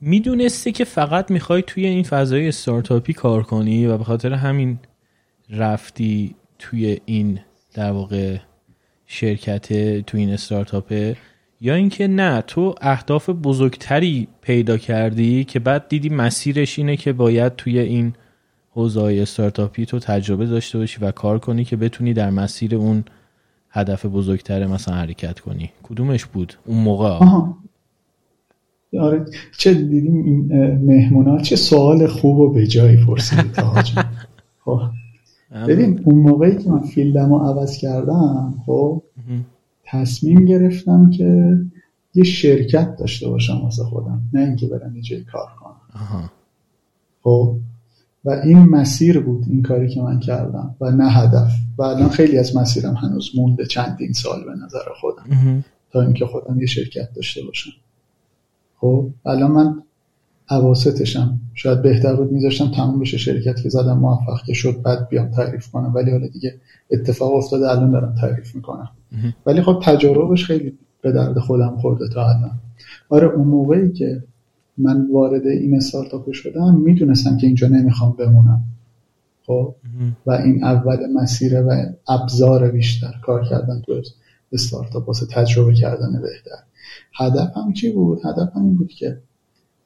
میدونستی که فقط میخوای توی این فضای استارتاپی کار کنی و به خاطر همین رفتی توی این در واقع شرکت، توی این استارتاپه، یا اینکه نه تو اهداف بزرگتری پیدا کردی که بعد دیدی مسیرش اینه که باید توی این حوزه‌های استارتاپی تو تجربه داشته باشی و کار کنی که بتونی در مسیر اون هدف بزرگتر مثلا حرکت کنی؟ کدومش بود اون موقع؟ آره چه دیدیم این مهمونا چه سوال خوب و به جای پرسید. خب ببین اون موقعی که من فیلدمو عوض کردم، خب تصمیم گرفتم که یه شرکت داشته باشم واسه خودم، نه اینکه برم یه جایی کار کنم. خب و این مسیر بود این کاری که من کردم و نه هدف. و الان خیلی از مسیرم هنوز مونده، چندین سال به نظر خودم تا اینکه خودم یه شرکت داشته باشم. خب الان من اواسطشم، شاید بهتر بود میذاشتم تموم بشه شرکت که زدم موفق که شد بعد بیام تعریف کنم، ولی حالا دیگه اتفاق افتاده الان دارم تعریف میکنم. ولی خب تجربهش خیلی به درد خودم خورده تا الان. آره اون موقعی که من وارد این استارتاپ شدم میدونستم که اینجا نمیخوام بمونم، خب، و این اول مسیره و ابزار بیشتر کار کردن تو استارتاپ واسه تجربه کردن بهتر. هدفم چی بود؟ هدفم این بود که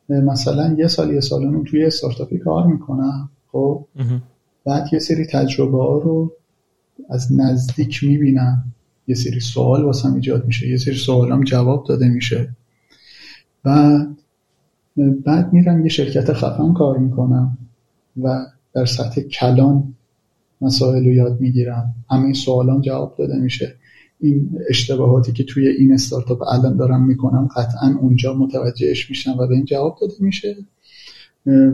مثلا یه سال و نیم توی استارتاپی کار میکنم، خب، بعد یه سری تجربه ها رو از نزدیک میبینم، یه سری سوال واسم ایجاد میشه، یه سری سوالام جواب داده میشه، و بعد میرم یه شرکت خفن کار میکنم و در سطح کلان مسائل رو یاد میگیرم، همه سوالام جواب داده میشه. این اشتباهاتی که توی این استارتاپ الان دارم میکنم قطعا اونجا متوجهش میشم و به این جواب داده میشه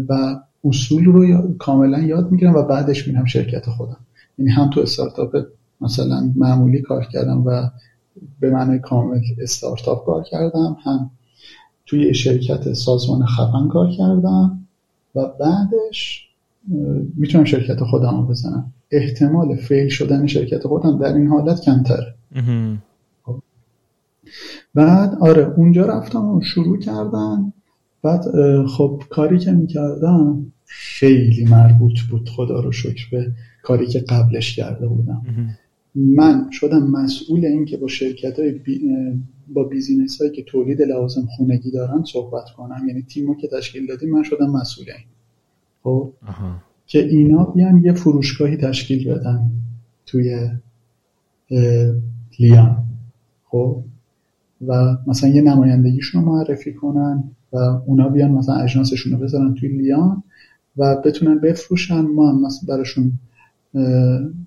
و اصول رو کاملا یاد میگیرم و بعدش میرم شرکت خودم. یعنی هم تو استارتاپ مثلا معمولی کار کردم و به معنی کامل استارتاپ کار کردم، هم توی شرکت سازمان خفن کار کردم و بعدش میتونم شرکت خودم رو بزنم. احتمال فیل شدن شرکت خودم در این حالت کمتره. بعد آره اونجا رفتم و شروع کردم. بعد خب کاری که میکردم خیلی مربوط بود خدا رو شکر به کاری که قبلش کرده بودم. من شدم مسئول این که با شرکت‌های با بیزینس‌هایی که تولید لوازم خانگی دارن صحبت کنم. یعنی تیمو که تشکیل دادیم من شدم مسئول این، خب، که اینا بیان یه فروشگاهی تشکیل بدن توی لیان، خب، و مثلا یه نمایندگیشون رو معرفی کنن و اونا بیان مثلا اجناسشون رو بذارن توی لیان و بتونن بفروشن، ما هم مثلا براشون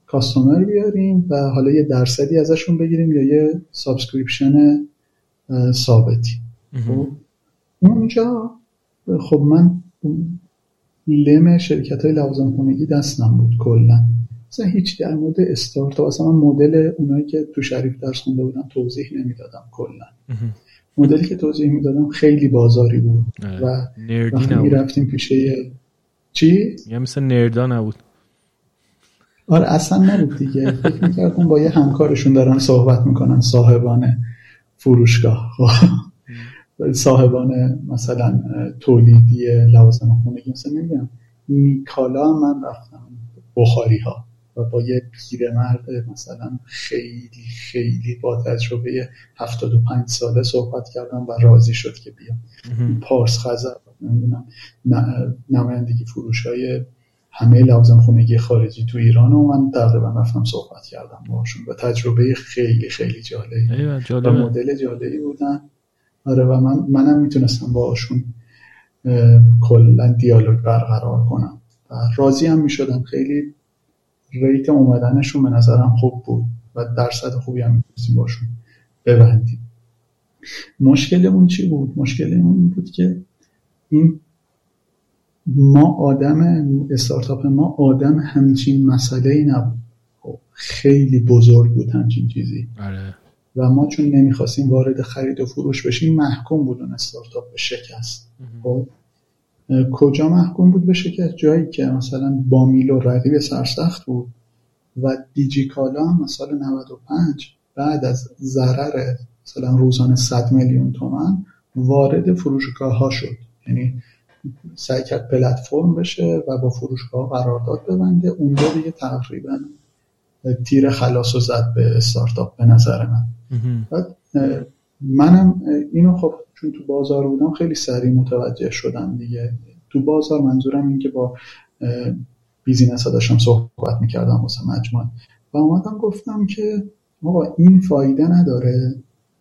کاستومر بیاریم و حالا یه درصدی ازشون بگیریم یا یه سابسکریپشن ثابتی. خب اونجا خب من لم شرکت‌های لوازم خانگی دستم بود کلا، مثلا هیچ در مورد استارتاپ اصلا مدل اونایی که تو شریف درس خونده بودم توضیح نمیدادم کلا. مدلی که توضیح میدادم خیلی بازاری بود و وقتی میرفتیم پیش یه چی؟ یا مثل نردا نبود. آره اصلا نبود دیگه. فکر میکردم با یه همکارشون دارن صحبت میکنن، صاحبان فروشگاه، صاحبان مثلا تولیدی لوازم خانگی، مثلا نمیدونم میکالا من رفتم بخاری ها و با یه پیرمرد مثلا خیلی خیلی با تجربه 75 ساله صحبت کردم و راضی شد که بیام. پارس خزر نمیدونم نمایندگی فروش های همه لوازم خانگی خارجی تو ایران و من تقریبا رفتم صحبت کردم باهاشون و تجربه خیلی خیلی جالبی و مدل جالبی بودن. آره و منم میتونستم باهاشون کلا دیالوگ برقرار کنم و راضی هم میشدم. خیلی ریت اومدنشون به نظرم خوب بود و درصد خوبی هم میتونستیم باشون ببندیم. مشکلمون چی بود؟ مشکلمون بود که این ما آدم استارتاپ ما آدم همچین مسئله‌ای نبود، خیلی بزرگ بود همچین چیزی. آره. و ما چون نمیخواستیم وارد خرید و فروش بشیم محکوم بود اون استارتاپ به شکست. خب کجا محکوم بود به شکست؟ جایی که مثلا با میلو رقیب سرسخت بود و دیجیکالا مثلا 95 بعد از ضرر مثلا روزانه 100 میلیون تومان وارد فروشگاه ها شد. یعنی سعی کرد پلتفرم بشه و با فروشگاه قرارداد ببنده. اونجا دیگه تقریبا تیر خلاصو زد به استارتاپ به نظر من. بعد منم اینو خب چون تو بازار بودم خیلی سریع متوجه شدم دیگه. تو بازار منظورم این که با بیزینس‌ها داشتم صحبت می‌کردم واسه مجموعه و اومدم گفتم که آقا این فایده نداره،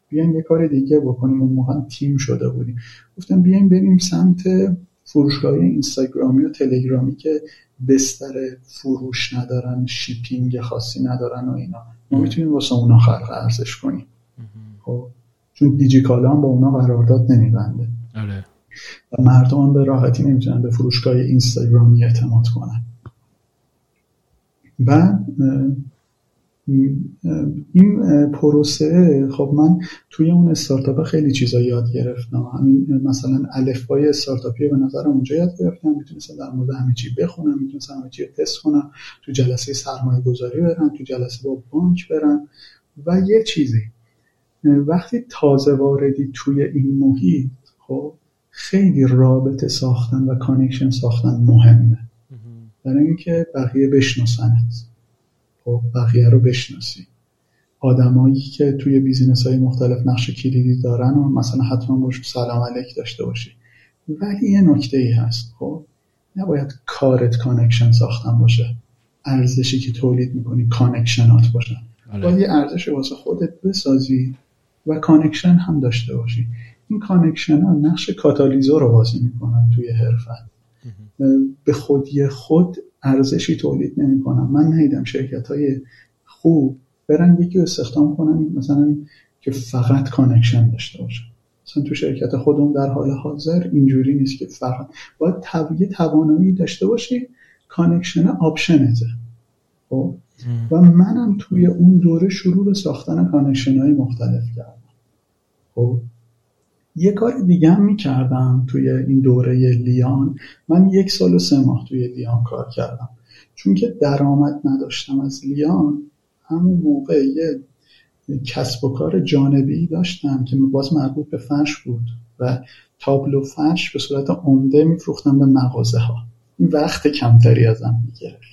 بیاین یه کار دیگه بکنیم. اون موقع تیم شده بودیم. گفتم بیاین بریم سمت فروشگاه‌های اینستاگرامی و تلگرامی که بستر فروش ندارن، شیپینگ خاصی ندارن و اینا. ما میتونیم واسه اونا خلق ارزش کنیم. خب چون دیجیکالا هم با اونا قرارداد نمیبنده. آره. و مردم هم به راحتی نمیتونن به فروشگاه اینستاگرامی اعتماد کنن. بعد این پروسه خب من توی اون استارتاپ خیلی چیزا یاد گرفتم. همین مثلا الفبای استارتاپی به نظرم اونجا یاد گرفتم. میتونستم در مورد همه چی بخونم، میتونستم همه چی رو تست کنم، تو جلسه سرمایه گذاری برم، تو جلسه با بانک برم و یه چیزی وقتی تازه واردی توی این محیط، خب خیلی رابطه ساختن و کانکشن ساختن مهمه، برای اینکه بقیه بشناسنت، خب بقیه رو بشناسی، آدمایی که توی بیزینس‌های مختلف نقش کلیدی دارن و مثلا حتما باشون سلام علیک داشته باشی. ولی یه نکته‌ای هست، خب نباید کارت کانکشن ساختن باشه، ارزشی که تولید می‌کنی کانکشنات باشه. باید یه ارزش واسه خودت بسازی و کانکشن هم داشته باشی. این کانکشن ها نقش کاتالیزور رو بازی می‌کنن توی حرفت. به خودی خود ارزشی تولید نمی‌کنن. من ندیدم شرکت‌های خوب برن یکی رو استخدام کنن مثلا که فقط کانکشن داشته باشه. مثلا تو شرکت خودم در حال حاضر اینجوری نیست که فقط باید توانایی داشته باشی، کانکشن آپشنته. خب و منم توی اون دوره شروع به ساختن کانکشن‌های مختلف کردم. خب یه کار دیگه هم می‌کردم توی این دوره لیان. من 1 سال و 3 ماه توی لیان کار کردم، چون که درآمد نداشتم از لیان. همون موقع یه کسب و کار جانبی داشتم که باز مربوط به فرش بود و تابلو فرش به صورت عمده می‌فروختم به مغازه‌ها. این وقت کمتری ازم می‌گرفت.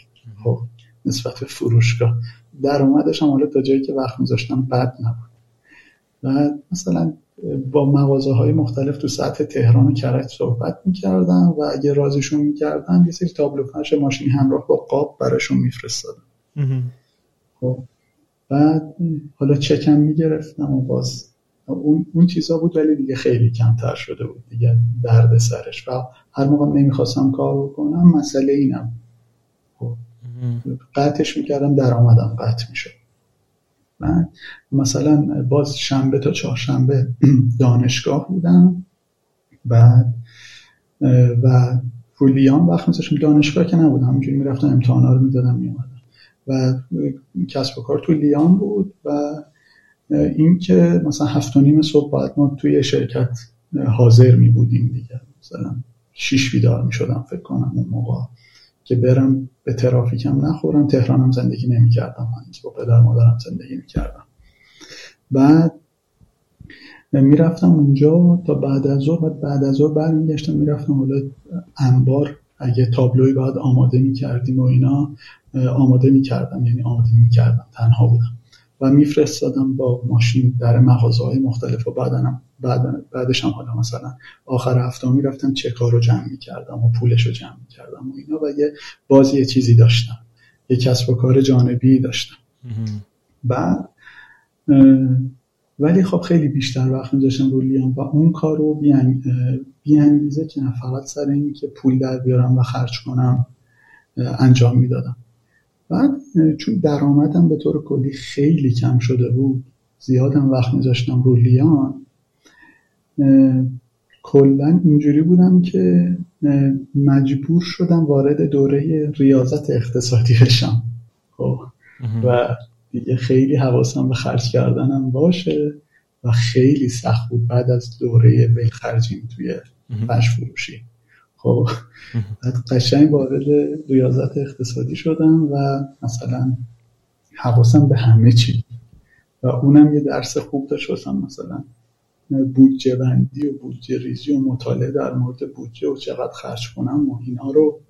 خب نسبت به فروشگاه درآمدش هم حالا تا جایی که وقت می‌ذاشتم بد نبود. و مثلا با مغازه‌های مختلف تو سطح تهران و کرج صحبت می‌کردم و اگه راضیشون می‌کردم یه سری تابلو فرش ماشین همراه با قاب براشون می‌فرستادم. خب بعد حالا چکم می‌گرفتم و باز اون چیزا بود، ولی دیگه خیلی کمتر شده بود دیگه درد سرش. و هر موقع نمی‌خواستم کار بکنم مسئله اینم، خب قطعش میکردم، درآمدم قطع میشد. من مثلا باز شنبه تا چهارشنبه دانشگاه بودم، بعد و فولیان وقت میذاشتم. دانشگاه که نبودم، همینجوری میرفتم امتحانا رو میدادم میومدم. و کسب و کار تو لیان بود و این که مثلا 7:30 صبح باید ما توی شرکت حاضر میبودیم دیگه. مثلا 6 بیدار میشدم فکر کنم اون موقع که برم به ترافیکم نخورم. تهرانم زندگی نمی‌کردم، هنوز با پدر مادرم زندگی می‌کردم. بعد میرفتم اونجا تا بعد از ظهر. بعد از ظهر برمیگشتم میرفتم حالا انبار، اگه تابلوی بعد آماده می‌کردیم و اینا آماده می‌کردم، یعنی آماده می‌کردم، تنها بودم و میفرستادم با ماشین در مغازه‌های مختلف. و بعدش هم حالا مثلا آخر هفته میرفتم چکار رو جمع می‌کردم و پولش رو جمع می‌کردم و اینا. و یه بازی یه چیزی داشتم، یه کسب و کار جانبی داشتم. و ولی خب خیلی بیشتر وقت می‌ذاشتم رو لیان و اون کار رو بیانگیزه که نه فقط سر این که پول در بیارم و خرج کنم انجام میدادم. بعد چون درآمدم به طور کلی خیلی کم شده بود، زیادم وقت میذاشتم رو لیان. کلا اینجوری بودم که مجبور شدم وارد دوره ریاضت اقتصادی بشم. خب و دیگه خیلی حواسم به خرج کردنم باشه و خیلی سخت بود بعد از دوره بلخرجیم توی فرش فروشی. خب بعد قشنگ وارد ریاضت اقتصادی شدم و مثلا حواسم به همه چی و اونم یه درس خوب داشت واسم، مثلا بودجه بندی و بودجه ریزی و مطالعه در مورد بودجه و چقدر خرج کنم و اینا رو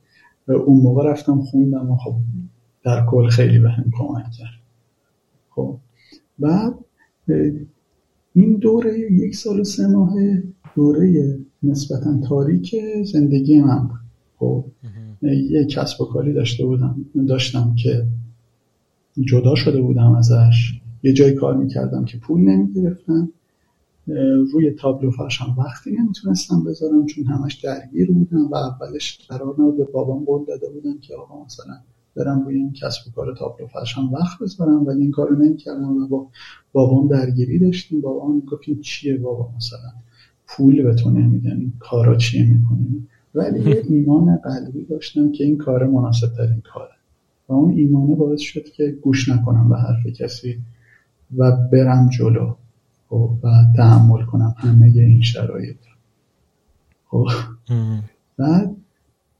اون موقع رفتم خوندم و خب در کل خیلی به هم کمک کرد. خب بعد این دوره 1 سال و 3 ماه دوره نسبتاً تاریک زندگی من بود. خب یه کسب و کاری داشتم که جدا شده بودم ازش، یه جای کار میکردم که پول نمیگرفتم. روی تابلو فرشم وقتی نمیتونستم بذارم چون همش درگیر بودم و اولش قرار نبود، به بابام قول داده بودم که آقا مثلا برم روی این کسب و کار تابلو فرشم وقت بذارم، ولی این کارو نمیکردم و با بابام درگیری داشتیم. بابام میگفت این چیه بابا، مثلا پول به تو نمیدن، این کارا چیه میکنیم. ولی یه ایمان قلبی داشتم که این کار مناسب ترین کاره و اون ایمانه باعث شد که گوش نکنم به حرف کسی و برم جلو و تحمل کنم همه این شرایط. خب بعد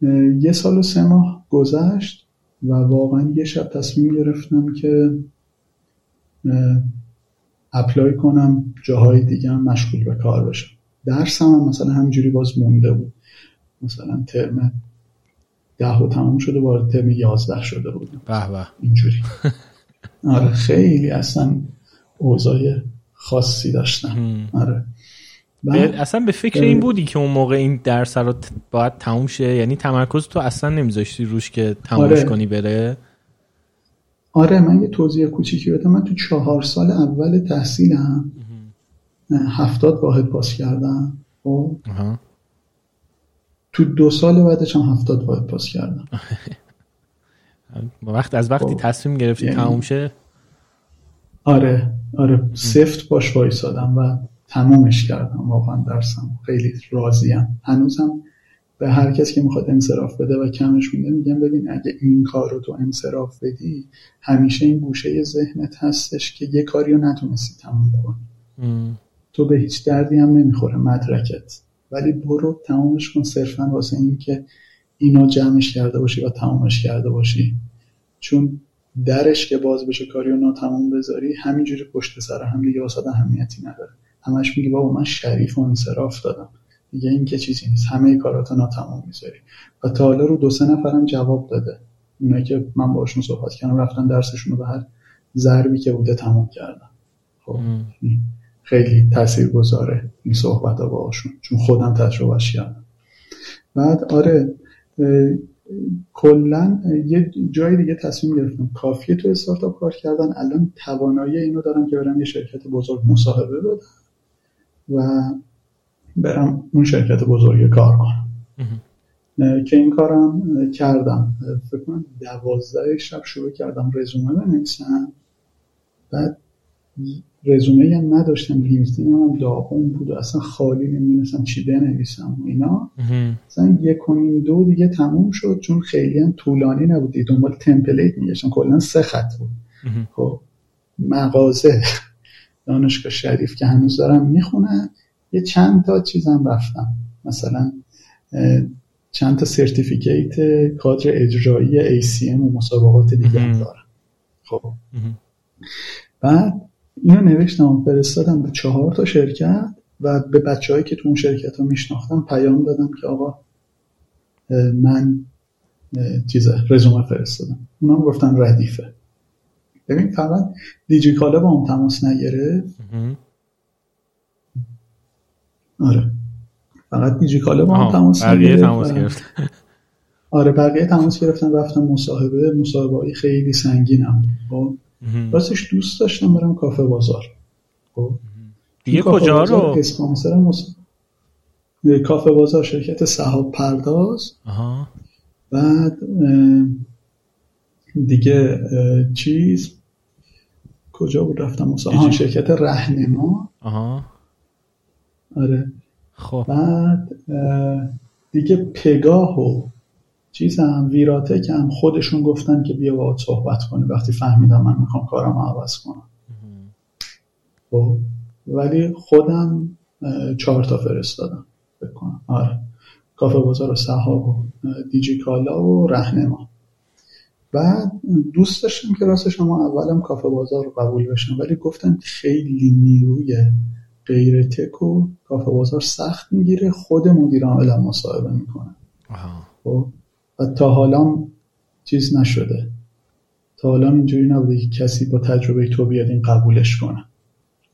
1 سال و 3 ماه گذشت و واقعا یه شب تصمیم گرفتم که اپلای کنم جاهای دیگه هم مشغول به کار بشم. درسم هم مثلا همینجوری باز مونده بود، مثلا ترم 10 تموم شده و وارد ترم 11 شده بودم. به به اینجوری. آره خیلی اصلا اوضاع خاصی داشتم. آره اصلا به فکر این بودی که اون موقع این درس رو باید تموم شه؟ یعنی تمرکز تو اصلا نمیذاشتی روش که تمومش کنی بره؟ آره من یه توضیح کوچیکی بدم. من تو 4 سال اول تحصیلم 70 واحد پاس کردم و تو 2 سال بعدش هم 70 واحد پاس کردم. از وقتی تصمیم گرفتی یعنی تموم شه؟ آره سفت باش وایسادم و تمومش کردم. واقعا درسم خیلی راضیم. هنوزم به هر کس که میخواد انصراف بده و کمش مونده میگم ببین اگه این کار رو تو انصراف بدی همیشه این گوشه ذهنت هستش که یه کاری رو نتونستی تموم کنی. تو به هیچ دردی هم نمیخوره مدرکت، ولی برو تمومش کن صرفا واسه این که اینو جمعش کرده باشی و تمومش کرده باشی، چون درش که باز بشه کاری رو ناتموم بذاری همینجوری پشت سر هم دیگه واسه اهمیتی نداره. همش میگه بابا من شریف و انصراف دادم، دیگه این که چیزی نیست، همه کاراتو ناتمام میذاری. و تا حالا رو 2-3 نفرم جواب داده، اونایی که من باشون صحبت کردم رفتن درسشون رو به هر ضربی که بوده تمام کردن. خب خیلی تاثیرگذاره این صحبت‌ها باهاشون، چون خودم تجربهش کردم. بعد آره کلا یه جای دیگه تصمیم گرفتم کافیه تو استارتاپ کار کردن، الان توانایی اینو دارم که برم یه شرکت بزرگ مصاحبه بدم و برم اون شرکت بزرگ کار کنم که این کارم کردم. فکر کنم 12 شب شروع کردم رزومه بنویسم، بعد رزومه هم نداشتم، لینکدین هم داغون بود و اصلا خالی نمیدونستم چی بنویسم و اینا. مثلا 1.5 دیگه تموم شد چون خیلی هم طولانی نبود، دنبال تمپلیت میگشتم، کلا 3 خط بود. خب مغازه دانشگاه شریف که هنوز دارم میخونم، یه چند تا چیزم رفتم، مثلا چند تا سرتیفیکیت کادر اجرایی ACM و مسابقات دیگه هم دارم. خب بعد اینو نوشتم و فرستادم به 4 تا شرکت و به بچه‌هایی که تو اون شرکت‌ها میشناختم پیام دادم که آقا من رزومه فرستادم. اونا هم گفتن ردیفه. ببین فقط دیجیکالا با هم تماس نگرفت. آره فقط دیجیکالا با هم تماس گرفت. آره بقیه تماس گرفتن، رفتم مصاحبه خیلی سنگینم. خب راستش دوست داشتم برم کافه بازار. خب دیگه کجا رو اسپانسر کافه بازار شرکت سحاب پرداز. بعد دیگه چیز کجا بود رفتم مصاحبه شرکت رهنما. آره خب بعد دیگه پگاه و چیزم ویراتک هم خودشون گفتن که بیا باهات صحبت کنی وقتی فهمیدم من میخوام کارم عوض کنم. خب ولی خودم 4 تا فرستادم فکر کنم. آره کافه بازار و سحاب و دیجیکالا و رهنما. بعد دوست داشتم که راستش ما اولم کافه بازار رو قبول بشم، ولی گفتن خیلی نیرویه غیر تک و کافه بازار سخت میگیره، خود مدیر عامل هم مصاحبه میکنه. و تا حالا چیز نشده، تا حالا اینجوری نبوده که کسی با تجربه تو بیاد این قبولش کنه.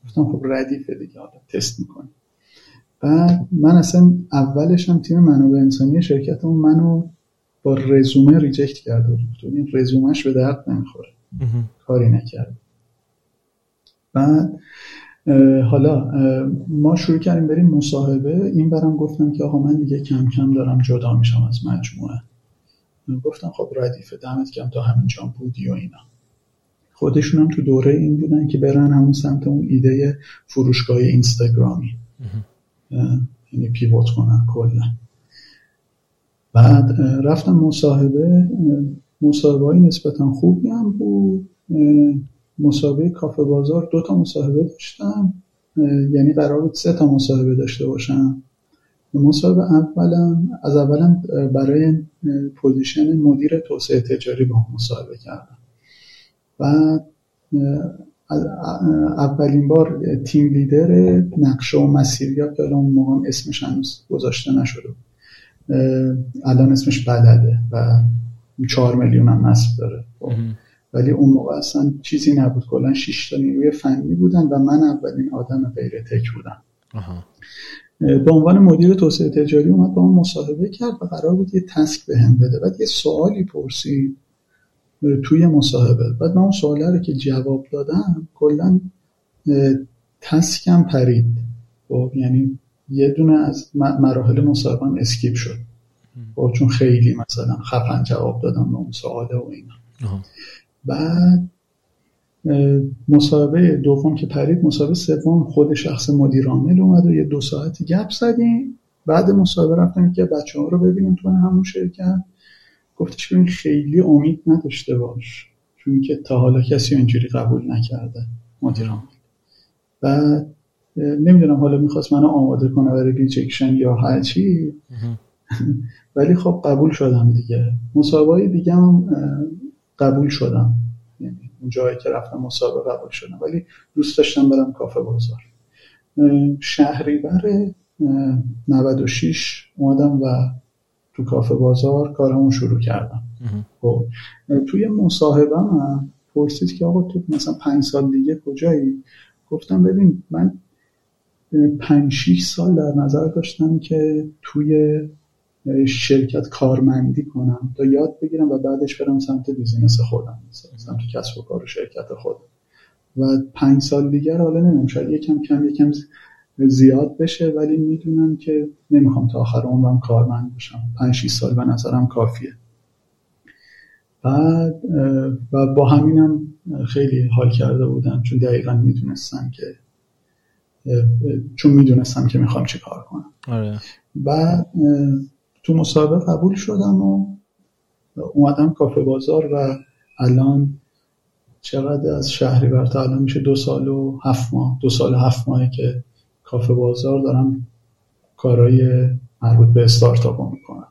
گفتم خب ردیفه دیگه، حالا تست میکنه. بعد من اصلا اولش هم تیم منابع انسانی شرکتم منو با رزومه ریجکت کرده بود، این رزومهش به درد نمیخوره، کاری نکرد. بعد حالا ما شروع کردیم بریم مصاحبه. این برام گفتم که آقا من دیگه کم کم دارم جدا میشم از مجموعه. گفتم خب ردیفه، دمت گرم تا همینجا بودی و اینا. خودشون هم تو دوره این بودن که برن همون سمت اون ایده فروشگاه اینستاگرامی، یعنی پیوت کنن کلا. بعد رفتم مصاحبه‌ای نسبتا خوبی هم بود. مسابقه کافه بازار 2 تا مصاحبه داشتم، یعنی قرار بود 3 تا مصاحبه داشته باشم. مصاحبه اولم برای پوزیشن مدیر توسعه تجاری با هم مصاحبه کردم. بعد اولین بار تیم لیدر نقشه و مسیریات داره، اون موقع اسمش هنوز گذاشته نشده، الان اسمش بلده و 4 میلیون هم نصب داره ولی اون موقع اصلا چیزی نبود، کلا 6 تا نیروی فنی بودن و من اولین آدم ویراتک بودم. به عنوان مدیر توسعه تجاری اومد با من مصاحبه کرد و قرار بود یه تسک بهم بده، بعد یه سوالی پرسید توی مصاحبه، بعد من اون سواله رو که جواب دادم کلا تسکم پرید، یعنی یه دونه از مراحل مصاحبه‌ام اسکیپ شد چون خیلی مثلا خفن جواب دادم به اون سواله و اینا. بعد مصاحبه دوم که پرید، مصاحبه سوم خود شخص مدیر عامل اومد و یه 2 ساعتی گپ زدیم. بعد مصاحبه رفتم که بچه‌ها رو ببینیم تو همون شرکت، گفتش که خیلی امید نداشته باش چون که تا حالا کسی اینجوری قبول نکرده مدیر عامل. بعد نمیدونم حالا میخواست منو آماده کنه برای ریجکشن یا هر چی ولی خب قبول شدم دیگه. مصاحبه‌های دیگه هم قبول شدم، یعنی اون جایی که رفتم مسابقه قبول شدم، ولی دوست داشتم برم کافه بازار. شهریور 96 اومدم و تو کافه بازار کارمون شروع کردم. توی مصاحبه من پرسید که آقا تو مثلا 5 سال دیگه کجایی؟ گفتم ببین من 5-6 سال در نظر داشتم که توی شرکت کارمندی کنم تا یاد بگیرم و بعدش برم سمت بیزینس خودم، سمت کسب و کار و شرکت خودم، و 5 سال دیگر حالا نمیدونم شاید یکم زیاد بشه ولی میدونم که نمیخوام تا آخر عمرم کارمند باشم، 5-6 سال به نظرم کافیه. بعد و با همینم خیلی حال کرده بودم چون دقیقاً میدونستم که میخوام چی کار کنم. آره. بعد تو مسابقه قبول شدم و اومدم کافه بازار و الان چقدر از شهریور تا الان میشه 2 سال و 7 ماه، 2 سال و 7 ماهه که کافه بازار دارم کارهای مربوط به استارتاپ رو میکنم.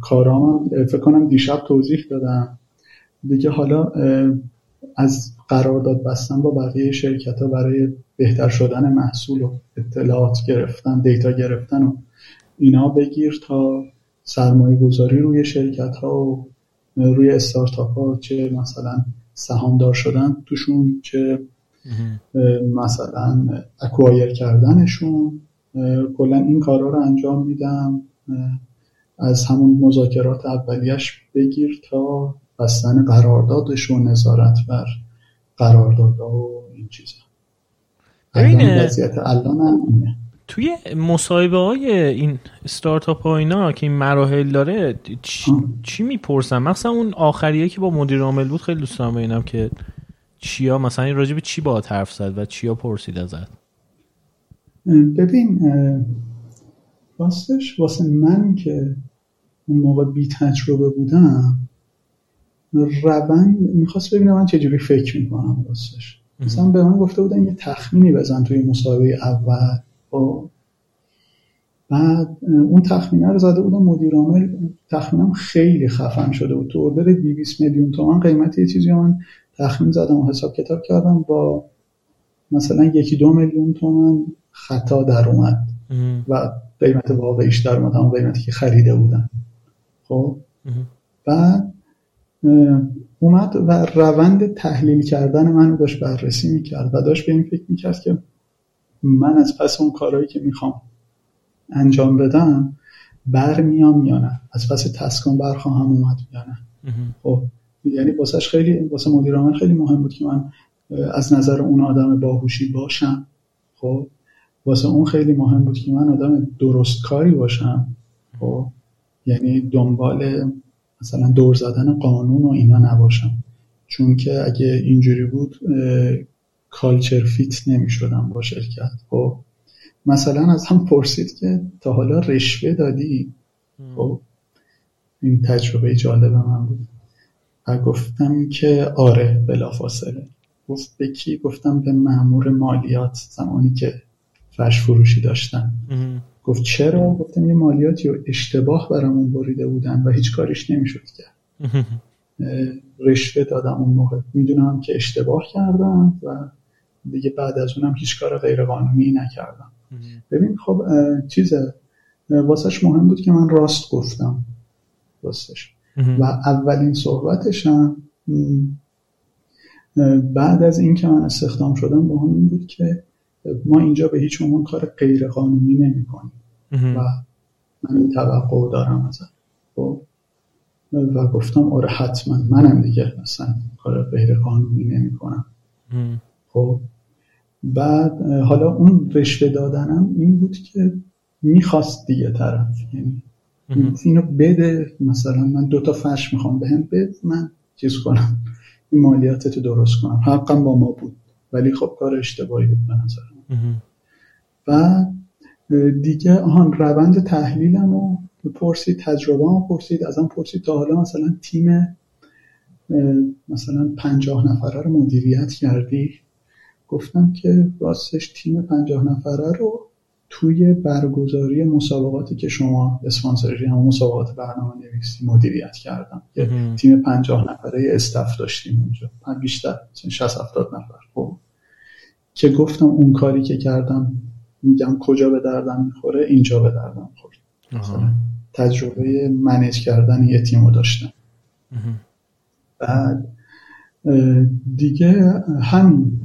کارام فکر کنم دیشب توضیح دادم دیگه. حالا از قرارداد بستن با بقیه شرکت ها برای بهتر شدن محصول و اطلاعات گرفتن، دیتا گرفتن و اینا بگیر تا سرمایه گذاری روی شرکت ها و روی استارتاپ ها، چه مثلا سهامدار شدن توشون، چه مثلا اکوایر کردنشون، کلا این کارها رو انجام میدم از همون مذاکرات اولیش بگیر تا بستن قراردادش و نظارت بر قراردادها و این چیزا. این وضعیت الان همینه. توی مصاحبه های این استارتاپ ها اینا که این مراحل داره چی میپرسن؟ مثلا اون آخریه که با مدیر عامل بود خیلی دوست دارم ببینم که چیا مثلا این راجع به چی با حرف زد و چیا پرسید ازت. ببین واسه من که اون موقع بی تجربه بودم میخواست ببینم من چجوری فکر میکنم. مثلا به من گفته بودن یه تخمینی بزن توی مصاحبه اول و بعد اون تخمینه رو زده بودم. مدیر عامل تخمینم خیلی خفن شده بود، تو اوردر 200 میلیون تومان قیمت یه چیزی من تخمین زدم و حساب کتاب کردم، با مثلا 1-2 میلیون تومان خطا در اومد و قیمت واقعیش در اومد، اون قیمتی که خریده بودن. خب بعد اومد و روند تحلیل کردن منو داشت بررسی میکرد و داشت به این فکر میکرد که من از پس اون کارهایی که میخوام انجام بدم برمیام یا نه، از پس تسکن برخواهم اومد یا نه. خب یعنی واسه مدیر عامل خیلی مهم بود که من از نظر اون آدم باهوشی باشم. خب واسه اون خیلی مهم بود که من آدم درست کاری باشم. خب یعنی دنبال مثلا دور زدن قانون و اینا نباشم، چون که اگه اینجوری بود کالچر فیت نمیشدم با شرکت. خب مثلا از هم پرسید که تا حالا رشوه دادی؟ خب این تجربه جالب من بود. گفتم که آره بلافاصله. گفت به کی؟ گفتم به مأمور مالیات زمانی که فرش فروشی داشتم. گفت چرا؟ گفتم یه مالیاتی رو اشتباه برامون بریده بودن و هیچ کاریش نمیشد کرد. رشوه دادم اون موقع. میدونم که اشتباه کردم و دیگه بعد از اونم هیچ کار غیرقانونی نکردم. ببین خب چیزه واسش مهم بود که من راست گفتم راستش. و اولین صحبتشم بعد از این که من استخدام شدم با هم این بود که ما اینجا به هیچ عنوان کار غیر قانونی نمی کنیم و من این توقع دارم ازت. و گفتم آره حتما منم دیگه مثلا کار غیر قانونی نمی کنم. خب بعد حالا اون رشوه دادنم این بود که میخواست دیگه طرف یعنی اینو بده مثلا من 2 تا فرش میخوام بهم بده من چیز کنم این مالیاتتو درست کنم. حقم با ما بود ولی خب کار اشتباهی بود به نظر من. و دیگه آهان روند تحلیلمو پرسید، تجربه‌امو پرسید، ازم پرسید تا حالا مثلا تیم مثلا 50 نفره رو مدیریت کردی؟ گفتم که راستش تیم 50 نفره رو توی برگزاری مسابقاتی که شما اسپانسرژی هم مسابقات برنامه نویسی مدیریت کردم که تیم 50 نفره استاف داشتیم اونجا من بیشتر 60-70 نفر خب که گفتم اون کاری که کردم میگم کجا به دردم میخوره اینجا به دردم خورد. مثلا تجربه منیج کردن یه تیم رو داشتم. بعد دیگه همین.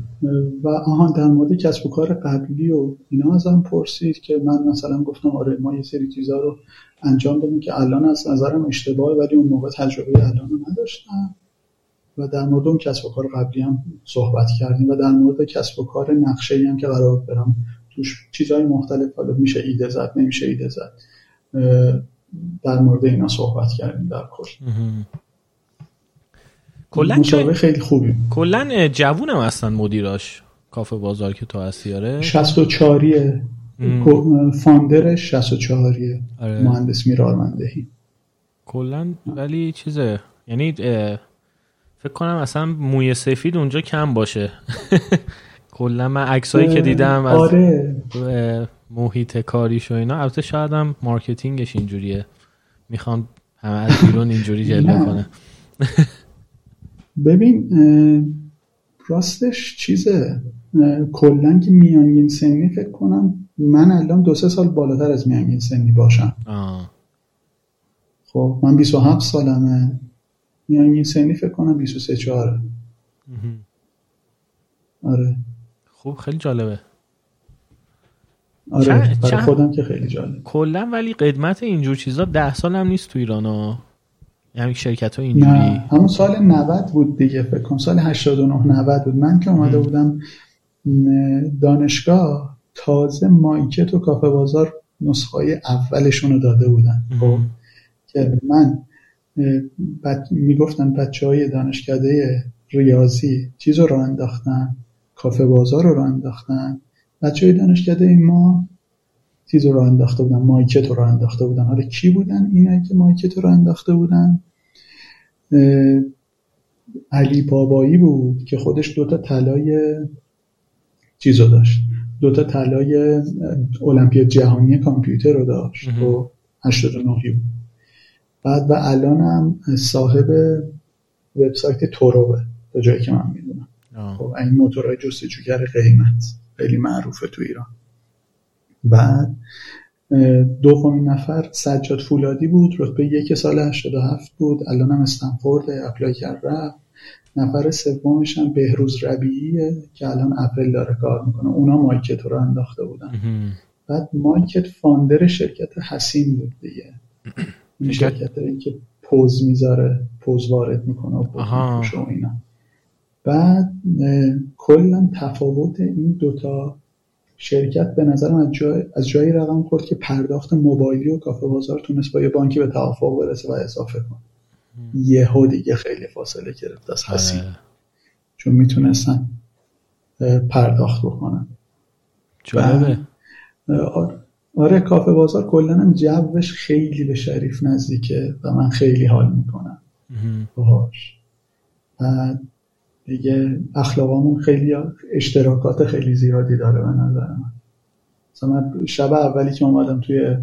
و آهان در مورد کسب و کار قبلی و اینا ازم پرسید که من مثلا گفتم آره ما یه سری چیزا رو انجام دادیم که الان از نظرم اشتباهه ولی اون موقع تجربه الان رو نداشتم. و در مورد اون کسب و کار قبلی هم صحبت کردیم و در مورد کسب و کار نقشه‌ای هم که قرار برم توش چیزهای مختلف حالا میشه ایده زد نمیشه ایده زد در مورد اینا صحبت کردیم در کل. مشابه خیلی خوبی. کلن جوونم اصلا مدیراش کافه بازار که تو هستیاره 64 فاندرش 64 آره. مهندس میرارمندهی کلن ولی چیزه یعنی فکر کنم اصلا موی سفید اونجا کم باشه کلن من عکسایی که دیدم از محیط کاریش و اینا البته شاید هم مارکتینگش اینجوریه میخوام همه از بیرون اینجوری جلوه کنه. ببین راستش چیزه کلن که میانگین سنی فکر کنم من الان 2-3 سال بالاتر از میانگین سنی باشم. خب من 27 سالمه میانگین سنی فکر کنم 23-24 آره خب خیلی جالبه. آره برای خودم که خیلی جالبه کلن. ولی قدمت اینجور چیزا 10 سال هم نیست تو ایران ها یعنی شرکت ها اینجوری. نه همون سال 90 بود دیگه فکر کنم سال 89-90 بود من که اومده بودم دانشگاه تازه مایکت و کافه بازار نسخه اولشون رو داده بودن که من میگفتن بچه های دانشکده ریاضی چیز رو انداختن کافه بازار رو انداختن بچه های دانشکده این ما چیز رو انداخته بودن مایکت رو انداخته بودن. حالا کی بودن اینایی که مایکت رو انداخته بودن؟ علی بابایی بود که خودش 2 تا طلای چیزو داشت 2 تا طلای المپیاد جهانی کامپیوتر رو داشت و 89 بود بعد و الان هم صاحب وبسایت توروه تا جایی که من میدونم. خب این موتورهای جستجوگر قیمت خیلی معروفه تو ایران. بعد 2 نفر سجاد فولادی بود رتبه 1 سال 87 بود الان هم استنفورد اپلای کرده. نفر 3مش هم بهروز ربیعیه که الان اپل داره کار میکنه اونا مایکت رو انداخته بودن. بعد مایکت فاندر شرکت حسین بود دیگه این شرکت این که پوز میذاره پوز وارد میکنه و پوز و اینا. بعد کلا تفاوت این 2 تا شرکت به نظرم از جایی رقم خورد که پرداخت موبایلی و کافه بازار تونست با یه بانکی به توافق برسه و اضافه کنه. یهو دیگه خیلی فاصله گرفت از حسین چون میتونستن پرداخت بکنن. جالبه. آره کافه بازار کلا هم جوش خیلی به شریف نزدیکه و من خیلی حال میکنم باهاش. بعد دیگه اخلاقامون خیلی اشتراکات خیلی زیادی داره به نظر من. مثلا شب اولی که اومدم توی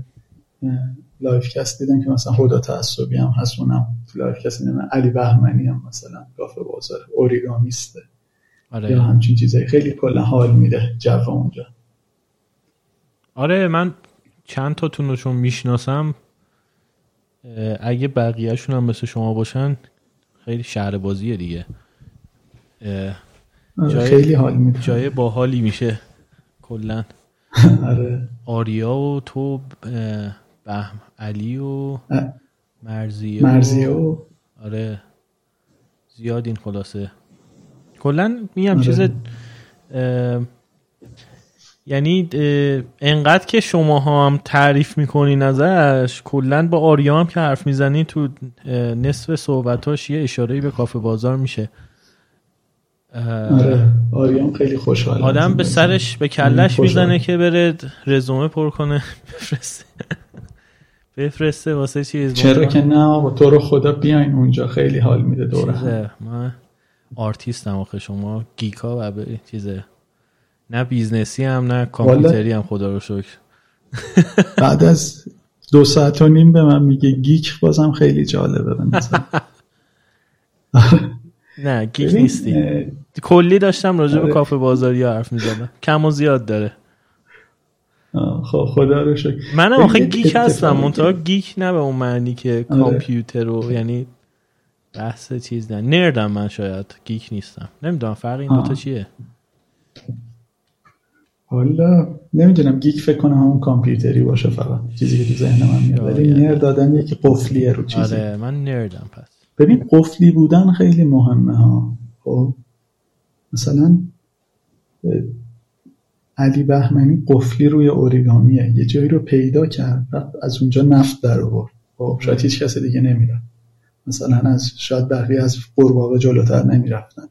لایوکست دیدم که مثلا خدا تعصبی هم هست، اونم تو لایوکست دیدم. علی بهمنی هم مثلا کافه بازار اوریگامیسته یا همچین چیزایی، خیلی کلا حال میده جو اونجا. آره من چند تا تونشون میشناسم، اگه بقیهشون هم مثل شما باشن خیلی شهر بازیه دیگه، جای خیلی حال میده، جای باحالی میشه کلا. آره آریا و تو بهم علی و مرزی و آره زیاد این خلاصه کلا میگم آره. چیز یعنی انقدر که شماها هم تعریف میکنین ازش، کلا با آریا هم که حرف میزنین تو نصف صحبتاش یه اشاره‌ای به کافه بازار میشه. آره آریام خیلی خوشحاله، آدم به سرش به کلش میزنه که بره رزومه پر کنه بفرسته واسه چیز. چرا که نه، تو رو خدا بیاین اونجا، خیلی حال میده دوره. من آرتیستم آخه، شما گیکا و چیزه، نه بیزنسی هم نه کامپیوتری هم، خدا رو شکر. بعد از 2.5 ساعت به من میگه گیک، بازم خیلی جالبه به نظر. نه گیک نیستی، کلی داشتم راجع به کافه بازاری حرف میزدم، کم و زیاد داره. خدا رو شکر منم آخه گیک هستم، منتها گیک نه به اون معنی که کامپیوتر رو، یعنی بحث چیز نه، نردم من، شاید گیک نیستم، نمیدونم فرق این دوتا چیه. حالا نمیدونم، گیک فکر کنم همون کامپیوتری باشه فقط، چیزی که تو ذهن من میاد، ولی نرد آدم یکی قفلیه رو چیزی. آره من نردم. پس ببین قفلی بودن خیلی مهمه ها. خب مثلا علی بهمنی قفلی روی اوریگامیه، یه جایی رو پیدا کرد از اونجا نفت در آورد. خب شاید هیچ کس دیگه نمیره، مثلا از شاید بقیه از قورباغه جلوتر نمیرفتن،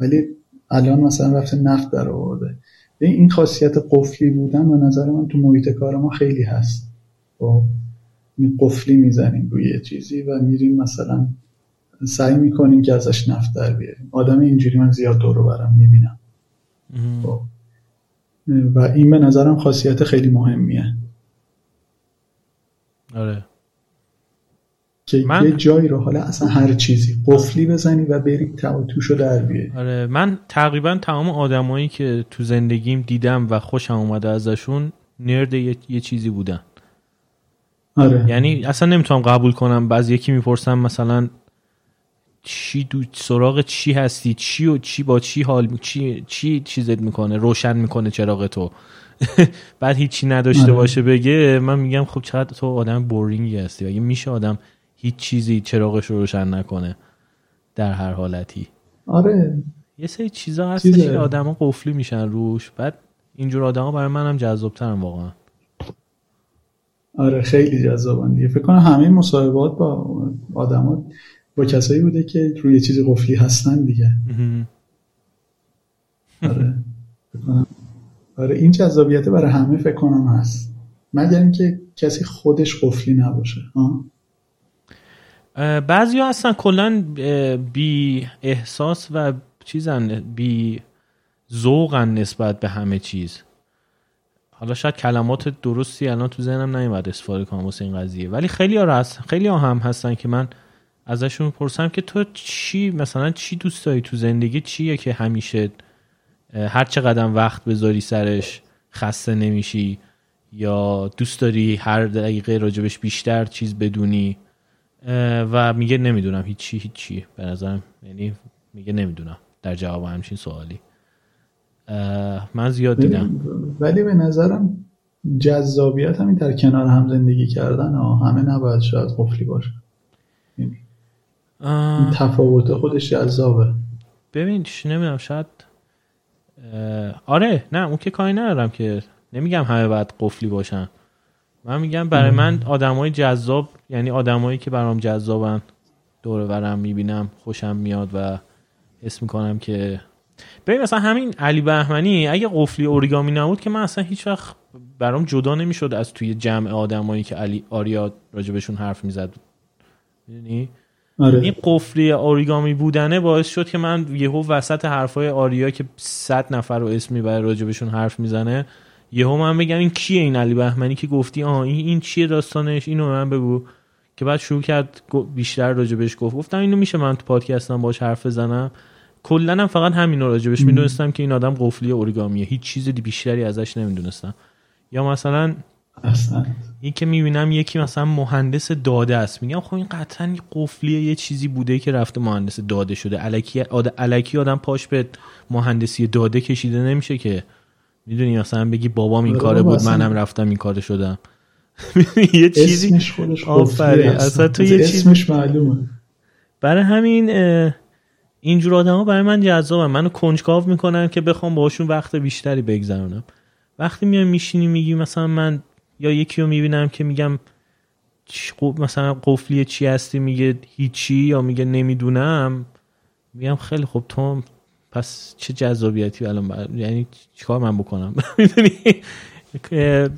ولی الان مثلا رفت نفت در آورده. این خاصیت قفلی بودن به نظر من تو محیط کار ما خیلی هست. خب قفلی میزنیم روی یه چیزی و میریم مثلا سعی میکنیم که ازش نفت در بیاریم. آدم اینجوری من زیاد دور و برم میبینم و این به نظرم خاصیت خیلی مهمیه. آره که یه جایی رو، حالا اصلا هر چیزی، قفلی بزنی و بری توشو در بیاری. آره من تقریبا تمام آدمایی که تو زندگیم دیدم و خوشم اومده ازشون، نرد یه چیزی بودن. آره. یعنی اصلا نمیتونم قبول کنم بعضی، یکی میپرسم مثلا چی سراغ چی هستی، چی و چی با چی حال چی چیزت میکنه، روشن میکنه چراغ تو. بعد هیچی نداشته باشه بگه، من میگم خب چقدر تو آدم بورینگی هستی، اگه میشه آدم هیچ چیزی چراغش رو روشن نکنه در هر حالتی. آره یه سری چیزا هست که آدما قفلی میشن روش، بعد اینجور آدما برای منم جذاب‌ترن واقعا. آره خیلی جذابن دیگه. فکر کنم همه مصاحبات با آدما با کسایی بوده که روی چیز قفلی هستن دیگه. آره فکر کنم آره این جذابیت برای همه فکر کنم هست، مگر اینکه کسی خودش قفلی نباشه. بعضیا اصلا کلا بی احساس و چیزن، بی ذوقن نسبت به همه چیز. حالا شاید کلمات درستی الان تو ذهنم نیومد استفاده کنم واسه این قضیه، ولی خیلی ها هم هستن که من ازشون میپرسم که تو چی، مثلا چی دوست داری تو زندگی، چیه که همیشه هر چقدر وقت بذاری سرش خسته نمیشی، یا دوست داری هر دقیقه راجبش بیشتر چیز بدونی، و میگه نمیدونم هیچی به نظرم، یعنی میگه نمیدونم در جواب همچین سوالی. من زیاد دیدم، ولی به نظرم جذابیت همین در کنار هم زندگی کردن همه نباید شاید قفلی باشه. این تفاوت خودش جذابه. ببین نمیدونم شاید آره نه اون که کاری ندارم، که نمیگم همه باید قفلی باشن، من میگم برای من آدمای جذاب، یعنی آدمایی که برام جذابن دور و برم میبینم خوشم میاد و حس میکنم که ببین مثلا همین علی بهمنی اگه قفلی اوریگامی نبود که من اصلا هیچ وقت برام جدا نمیشد از توی جمع آدمایی که علی آریا راجبشون حرف میزد. میدونی آره. این قفلی اوریگامی بودنه باعث شد که من یهو وسط حرفای آریا که 100 نفر رو اسم میبره راجبشون حرف میزنه یهو من بگم این کیه این علی بهمنی که گفتی، آها این چیه داستانش، اینو من بگو. که بعد شروع کرد بیشتر راجبش گفت. گفتم اینو میشه من تو پادکستم باهاش حرف بزنم. کلا هم فقط همینو راجبش میدونستم که این آدم قفلی اوریگامیه، هیچ چیز بیشتری ازش نمیدونستم. یا مثلا این که میبینم یکی مثلا مهندس داده است، میگم خب این قطعاً قفلیه، یه چیزی بوده که رفته مهندس داده شده. الکی آدم پاش به مهندسی داده کشیده نمیشه که، میدونی مثلا بگی بابام این کاره بود منم رفتم این کاره شدم. یه چیزی اسمش خودش قفلیه، اصلا تو یه چیز اسمش معلومه. برای همین اینجور آدما برای من جذابن، منو کنجکاو میکنن که بخوام باهاشون وقت بیشتری بگذرونم. وقتی میام میشینی میگی مثلا من یا یکی رو میبینم که میگم مثلا قفلی چی هستی، میگه هیچی یا میگه نمیدونم، میگم خیلی خب تو پس چه جذابیتی الان، یعنی چیکار من بکنم؟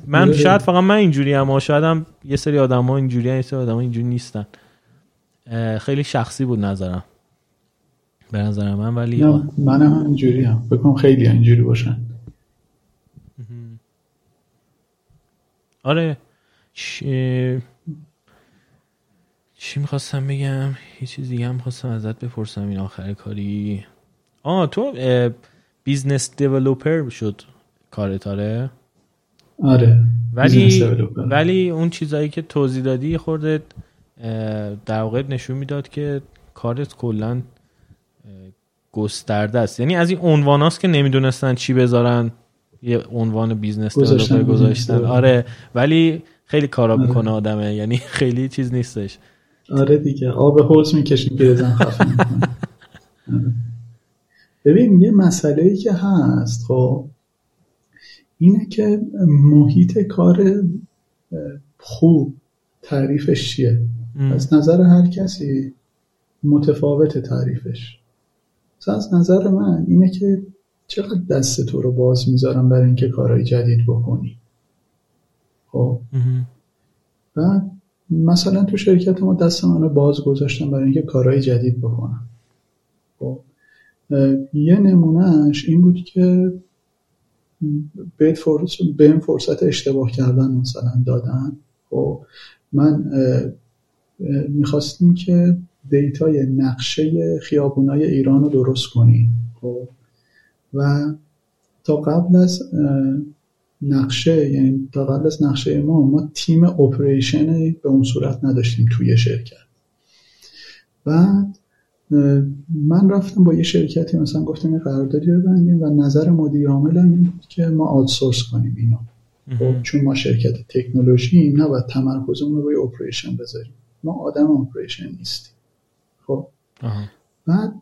من شاید فقط من اینجوری ام، شاید هم یه سری آدما اینجوری هستن، یه سری آدما اینجوری نیستن. خیلی شخصی بود نظرم، به نظر من. ولی منم اینجوری ام، فکر کنم خیلی اینجوری باشن. آره چی میخواستم بگم؟ یه چیز دیگه هم میخواستم ازت بپرسم، این آخر کاری تو بیزنس دیولوپر شد کارت؟ آره آره. ولی اون چیزایی که توضیح دادی خورده در واقع نشون میداد که کارت کلن گسترده است، یعنی از این عنوان هاست که نمیدونستن چی بذارن یه عنوان بیزنس دیولوپر گذاشتن. آره ولی خیلی کارا میکنه آدمه، یعنی خیلی چیز نیستش. آره دیگه آب حوض میکشیم پیرزن خفه میکنه. ببین یه مسئله‌ای که هست خب اینه که محیط کار خوب تعریفش چیه؟ از نظر هر کسی متفاوت تعریفش. از نظر من اینه که چقدر دست تو رو باز میذارم برای اینکه کارهای جدید بکنی. خب و مثلا تو شرکت ما دست من رو باز گذاشتم برای اینکه کارهای جدید بکنم. خب یه نمونهش این بود که به فرصت اشتباه کردن مثلا دادن. خب من میخواستیم که دیتای نقشه خیابونای ایران رو درست کنیم. خب و تا قبل از نقشه ما تیم اپریشن به اون صورت نداشتیم توی شرکت. بعد من رفتم با یه شرکتی مثلا گفتم این قراردادی رو بندیم و نظر مدیر عامل این بود که ما آوتسورس کنیم اینو. خب چون ما شرکت تکنولوژییم نباید تمرکزمون رو روی اپریشن بذاریم، ما آدم اپریشن نیستیم. خب بعد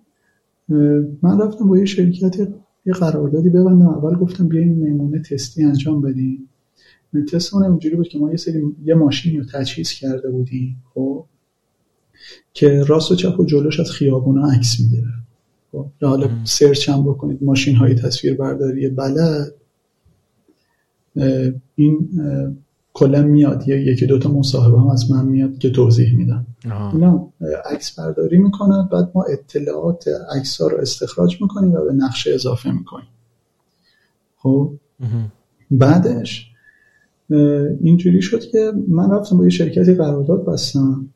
من رفتم با یه شرکتی یه قراردادی ببندم، اول گفتم بیا این نمونه تستی انجام بدیم. تستمون اونجوری بود که ما یه ماشینی رو تجهیز کرده بودیم خب که راست و چپ و جلوش از خیابونا عکس می‌گیره. خب حالا سرچ هم بکنید ماشین‌های تصویربرداری بلد این کلا میاد، یکی دو تا مصاحبه هم از من میاد که توضیح میدم. اینا عکس برداری میکنن، بعد ما اطلاعات عکس ها رو استخراج میکنیم و به نقشه اضافه میکنیم. خب بعدش اینجوری شد که من رفتم با یه شرکتی قرارداد بستم،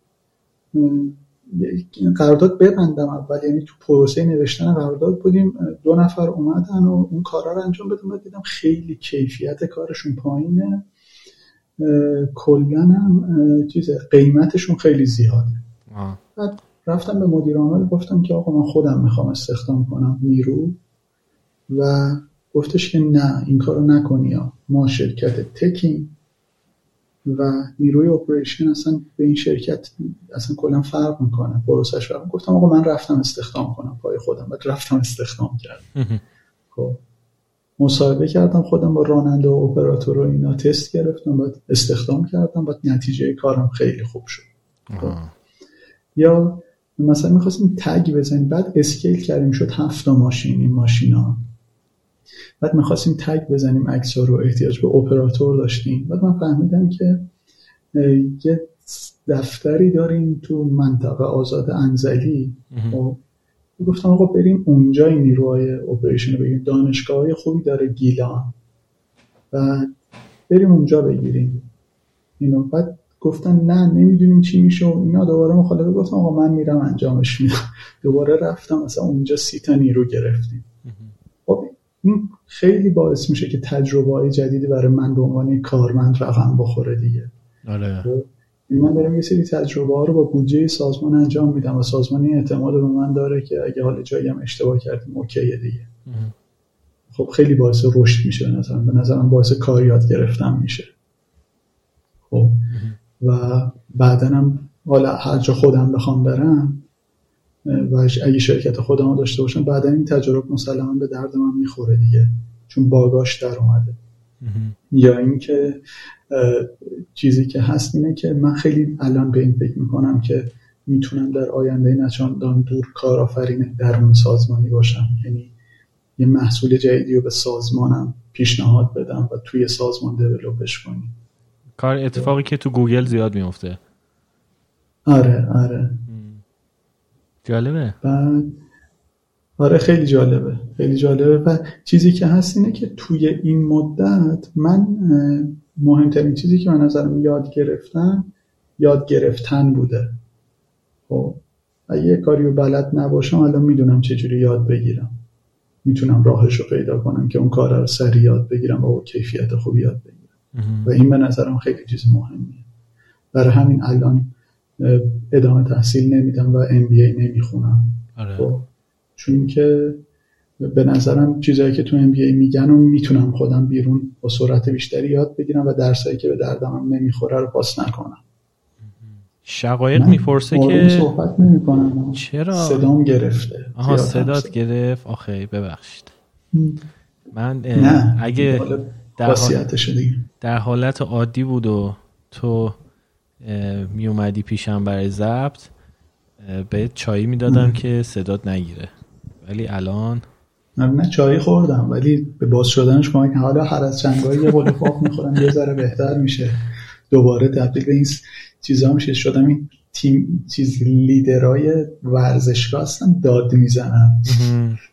قرارداد ببندم اول، یعنی تو پروسه نوشتن قرارداد بودیم، دو نفر اومدن و اون کارا رو انجام بدم. بعد دیدم خیلی کیفیت کارشون پایینه، کلا هم قیمتشون خیلی زیاده. بعد رفتم به مدیر عامل گفتم که آقا من خودم میخوام استخدام کنم نیرو، و گفتش که نه این کارو نکنی، ما شرکت تکیم و نیروی اپریشن اصلا به این شرکت اصلا کلا فرق میکنه پروسش. فرق گفتم آقا من رفتم استخدام کنم پای خودم. بعد رفتم استخدام کردم. خب مصاحبه کردم خودم با راننده و اپراتور و اینا، تست گرفتم، بعد استخدام کردم، بعد نتیجه کارم خیلی خوب شد. یا مثلا می‌خواستیم تگ بزنیم، بعد اسکیل کردیم شد 7 تا ماشین این ماشینا. بعد می‌خواستیم تگ بزنیم عکس‌ها رو، احتیاج به اپراتور داشتیم. بعد من فهمیدم که یه دفتری داریم تو منطقه آزاد انزلی و گفتم آقا بریم اونجا نیروهای اپریشن رو بگیم. دانشگاه‌های خوبی داره گیلان، و بریم اونجا بگیریم اینو. بعد گفتن نه نمیدونیم چی میشه و اینا. دوباره مخالفه، گفتم آقا من میرم انجامش میدم. دوباره رفتم مثلا اونجا 30 تا نیرو گرفتیم. خب این خیلی باعث میشه که تجربه‌های جدیدی برای من به عنوان کارمند رقم بخوره دیگه. آره. من دارم یه سری تجربه ها رو با بودجه سازمان انجام میدم و سازمان این اعتماد به من داره که اگه حالا جایی هم اشتباه کردیم اوکیه دیگه. خب خیلی باعث رشد میشه به نظرم باعث کاریات گرفتن میشه. خب و بعداً هم حالا هر جا خودم بخوام برم و اگه شرکت خودم رو داشته باشم بعداً این تجربه مسلماً به درد من میخوره دیگه، چون باگاش در اومده. یا اینکه چیزی که هست اینه که من خیلی الان به این فکر میکنم که میتونم در آینده نچندان دور کارآفرین درون سازمانی باشم، یعنی یه محصول جدیدی رو به سازمانم پیشنهاد بدم و توی سازمان دیولپش کنیم. کار اتفاقی که تو گوگل زیاد میفته. آره جالبه. آره خیلی جالبه. و چیزی که هست اینه که توی این مدت من مهمترین چیزی که من نظرم یاد گرفتن بوده. خب اگه کاریو بلد نباشم الان میدونم چجوری یاد بگیرم، میتونم راهشو پیدا کنم که اون کار رو سریع یاد بگیرم و با کیفیت خوبی یاد بگیرم و این به نظرم خیلی چیز مهمیه. برای همین الان ادامه تحصیل نمیدم و MBA نمیخونم. آره. خب چون که به نظرم چیزایی که تو MBA میگن و میتونم خودم بیرون با سرعت بیشتری یاد بگیرم و درسایی که به دردم نمیخوره رو پاس نکنم. شقایق میپرسه که صحبت نمیکنم چرا؟ صدام گرفته. آها صدات گرفت. آخه ببخشید. من اگه در حالت عادی بود و تو می اومدی پیشم برای ضبط بهت چایی میدادم که صدات نگیره، ولی الان من چای خوردم ولی به باز شدنش کمک. حالا هر از چنگایی یه قلوب آب میخورم یه ذره بهتر میشه، دوباره تبدیل به این چیزا میشه. شدم این تیم چیز لیدرای ورزشگاه هستن، داد میزنن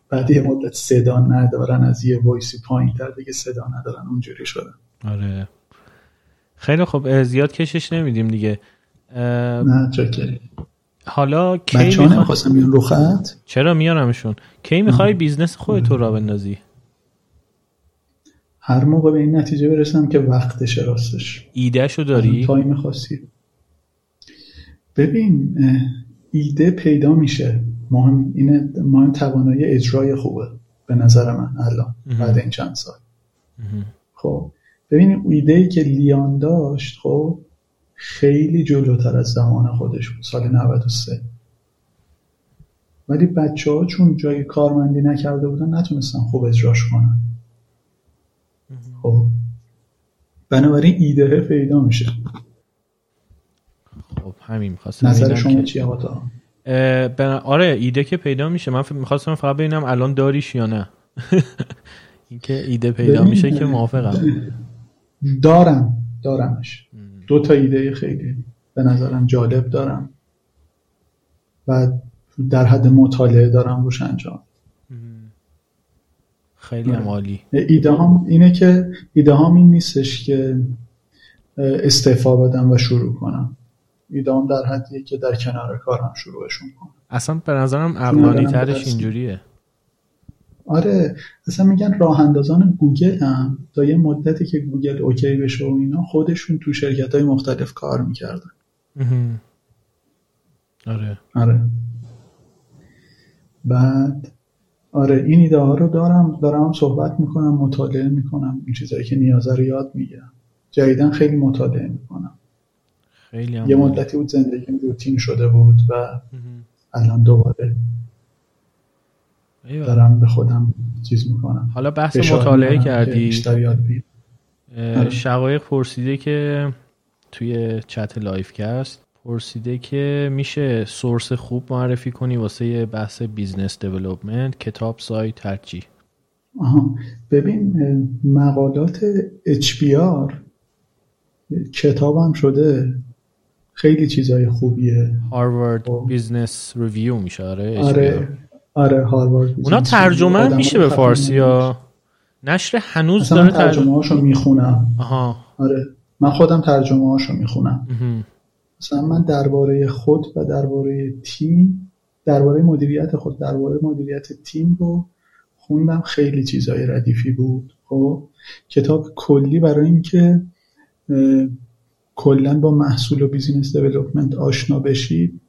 بعد یه مدت صدا ندارن، از یه وایسی پایین‌تر دیگه صدا ندارن، اونجوری شدن. آره خیلی خوب، زیاد کشش نمیدیم دیگه. نه چاکری. حالا کی میخواستم بیان رو خط؟ چرا میارمشون. کی میخوای بیزنس خودتو را بندازی؟ هر موقع به این نتیجه برسم که وقتشه. راستش ایدهشو داری؟ تایم خاصی. ببین ایده پیدا میشه، مهم اینه، مهم توانایی اجرای خوبه به نظر من الان بعد این چند سال. خب ببین ایده‌ای که لیان داشت خب خیلی جلوتر از زمان خودش بود، سال 93، ولی بچه‌ها چون جای کارمندی نکرده بودن نتونستن خوب اجراش کنن. خب بنابراین ایده پیدا میشه. خب همین می‌خواستم نظر شما چیه آقا؟ آره ایده که پیدا میشه. من می‌خواستم فقط ببینم الان داریش یا نه. اینکه ایده پیدا میشه که موافقم. دارمش. 2 تا ایده خیلی به نظرم جالب دارم و در حد مطالعه دارم روش انجام. خیلی عالی. ایده‌هام این نیستش که استعفا بدم و شروع کنم. ایده‌هام در حدیه که در کنار کارم شروعشون کنم. اصلا به نظرم عقلانی ترش اینجوریه. آره اصلا میگن راه اندازان گوگل هم تا یه مدتی که گوگل اوکی بشه و اینا خودشون تو شرکت‌های مختلف کار میکردن. آره بعد آره این ایده ها رو دارم صحبت میکنم، مطالعه میکنم، این چیزایی که نیازه رو یاد میگیرم. جدیدن خیلی مطالعه میکنم. خیلی هم یه مدتی بود زندگیم روتین شده بود و الان دوباره دارم به خودم چیز میکنم. حالا بحث مطالعه کردی. شقایق پرسیده که توی چت لایوکست پرسیده که میشه سورس خوب معرفی کنی واسه بحث بیزنس دیولپمنت، کتاب، سایت، هر چی. ببین مقالات HBR کتابم شده، خیلی چیزای خوبیه. هاروارد بیزنس ریویو میشه. آره HBR. آره هاروارد. اونا ترجمه میشه به فارسی یا نشر هنوز داره ترجمه هاشو میخونم. آها. آره من خودم ترجمه هاشو میخونم. مثلا من درباره خود و درباره تیم، درباره مدیریت خود، درباره مدیریت تیم رو خوندم، خیلی چیزای ردیفی بود. خب کتاب کلی برای اینکه کلا با محصول و بیزینس دیولپمنت آشنا بشید.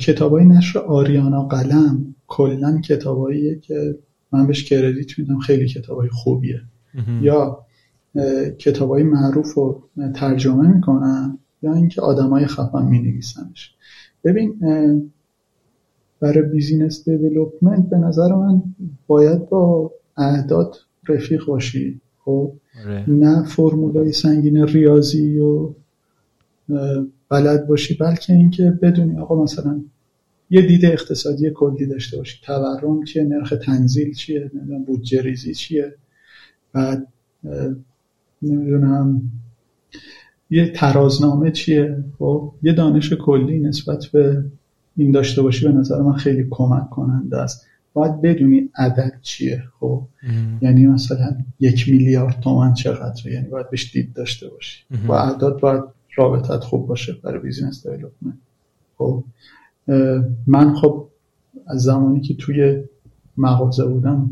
کتابای نشر آریانا قلم کلا کتاباییه که من بهش کردیت میدم، خیلی کتابای خوبیه. یا کتابای معروف رو ترجمه میکنن یا اینکه آدمای خفن مینویسنش. ببین برای بیزینس دیولپمنت به نظر من باید با اعداد رفیق باشی، خب نه فرمولای سنگین ریاضی و بلد باشی، بلکه اینکه بدونی آقا مثلا یه دید اقتصادی کلی داشته باشی، تورم چیه، نرخ تنزیل چیه، نمیدونم بودجه ریزی چیه، بعد نمیدونم یه ترازنامه چیه، خب یه دانش کلی نسبت به این داشته باشی به نظر من خیلی کمک کننده است. باید بدونی عدد چیه، خب یعنی مثلا 1 میلیارد تومان چقدره، یعنی باید بهش دید داشته باشی. با اعداد باید رابطت خوب باشه برای بیزینس دیولپمنت. خب من خب از زمانی که توی مغازه بودم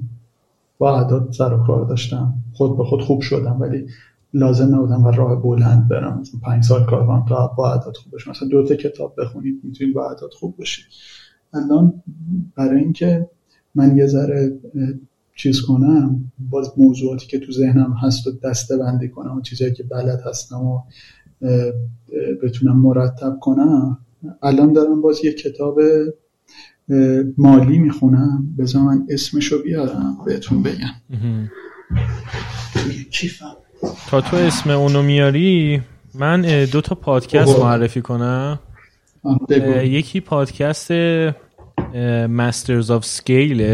با اعداد سر و کار داشتم، خود به خود خوب شدم، ولی لازم نبودم و راه بلند برم. مثلا 5 سال کار کنم تا با اعداد خوب بشم. مثلا 2 تا کتاب بخونید میتونید با اعداد خوب بشید. الان برای اینکه من یه ذره چیز کنم، باز موضوعاتی که تو ذهنم هست و دسته‌بندی کنم و چیزایی که بلد هستم و بتونم مرتب کنم. الان دارم باز یه کتاب مالی میخونم، بذار من اسمشو بیارم بهتون بگم. کیفم تا تو اسم اونو میاری من 2 تا پادکست معرفی کنم. یکی پادکست مسترز آف سکیل.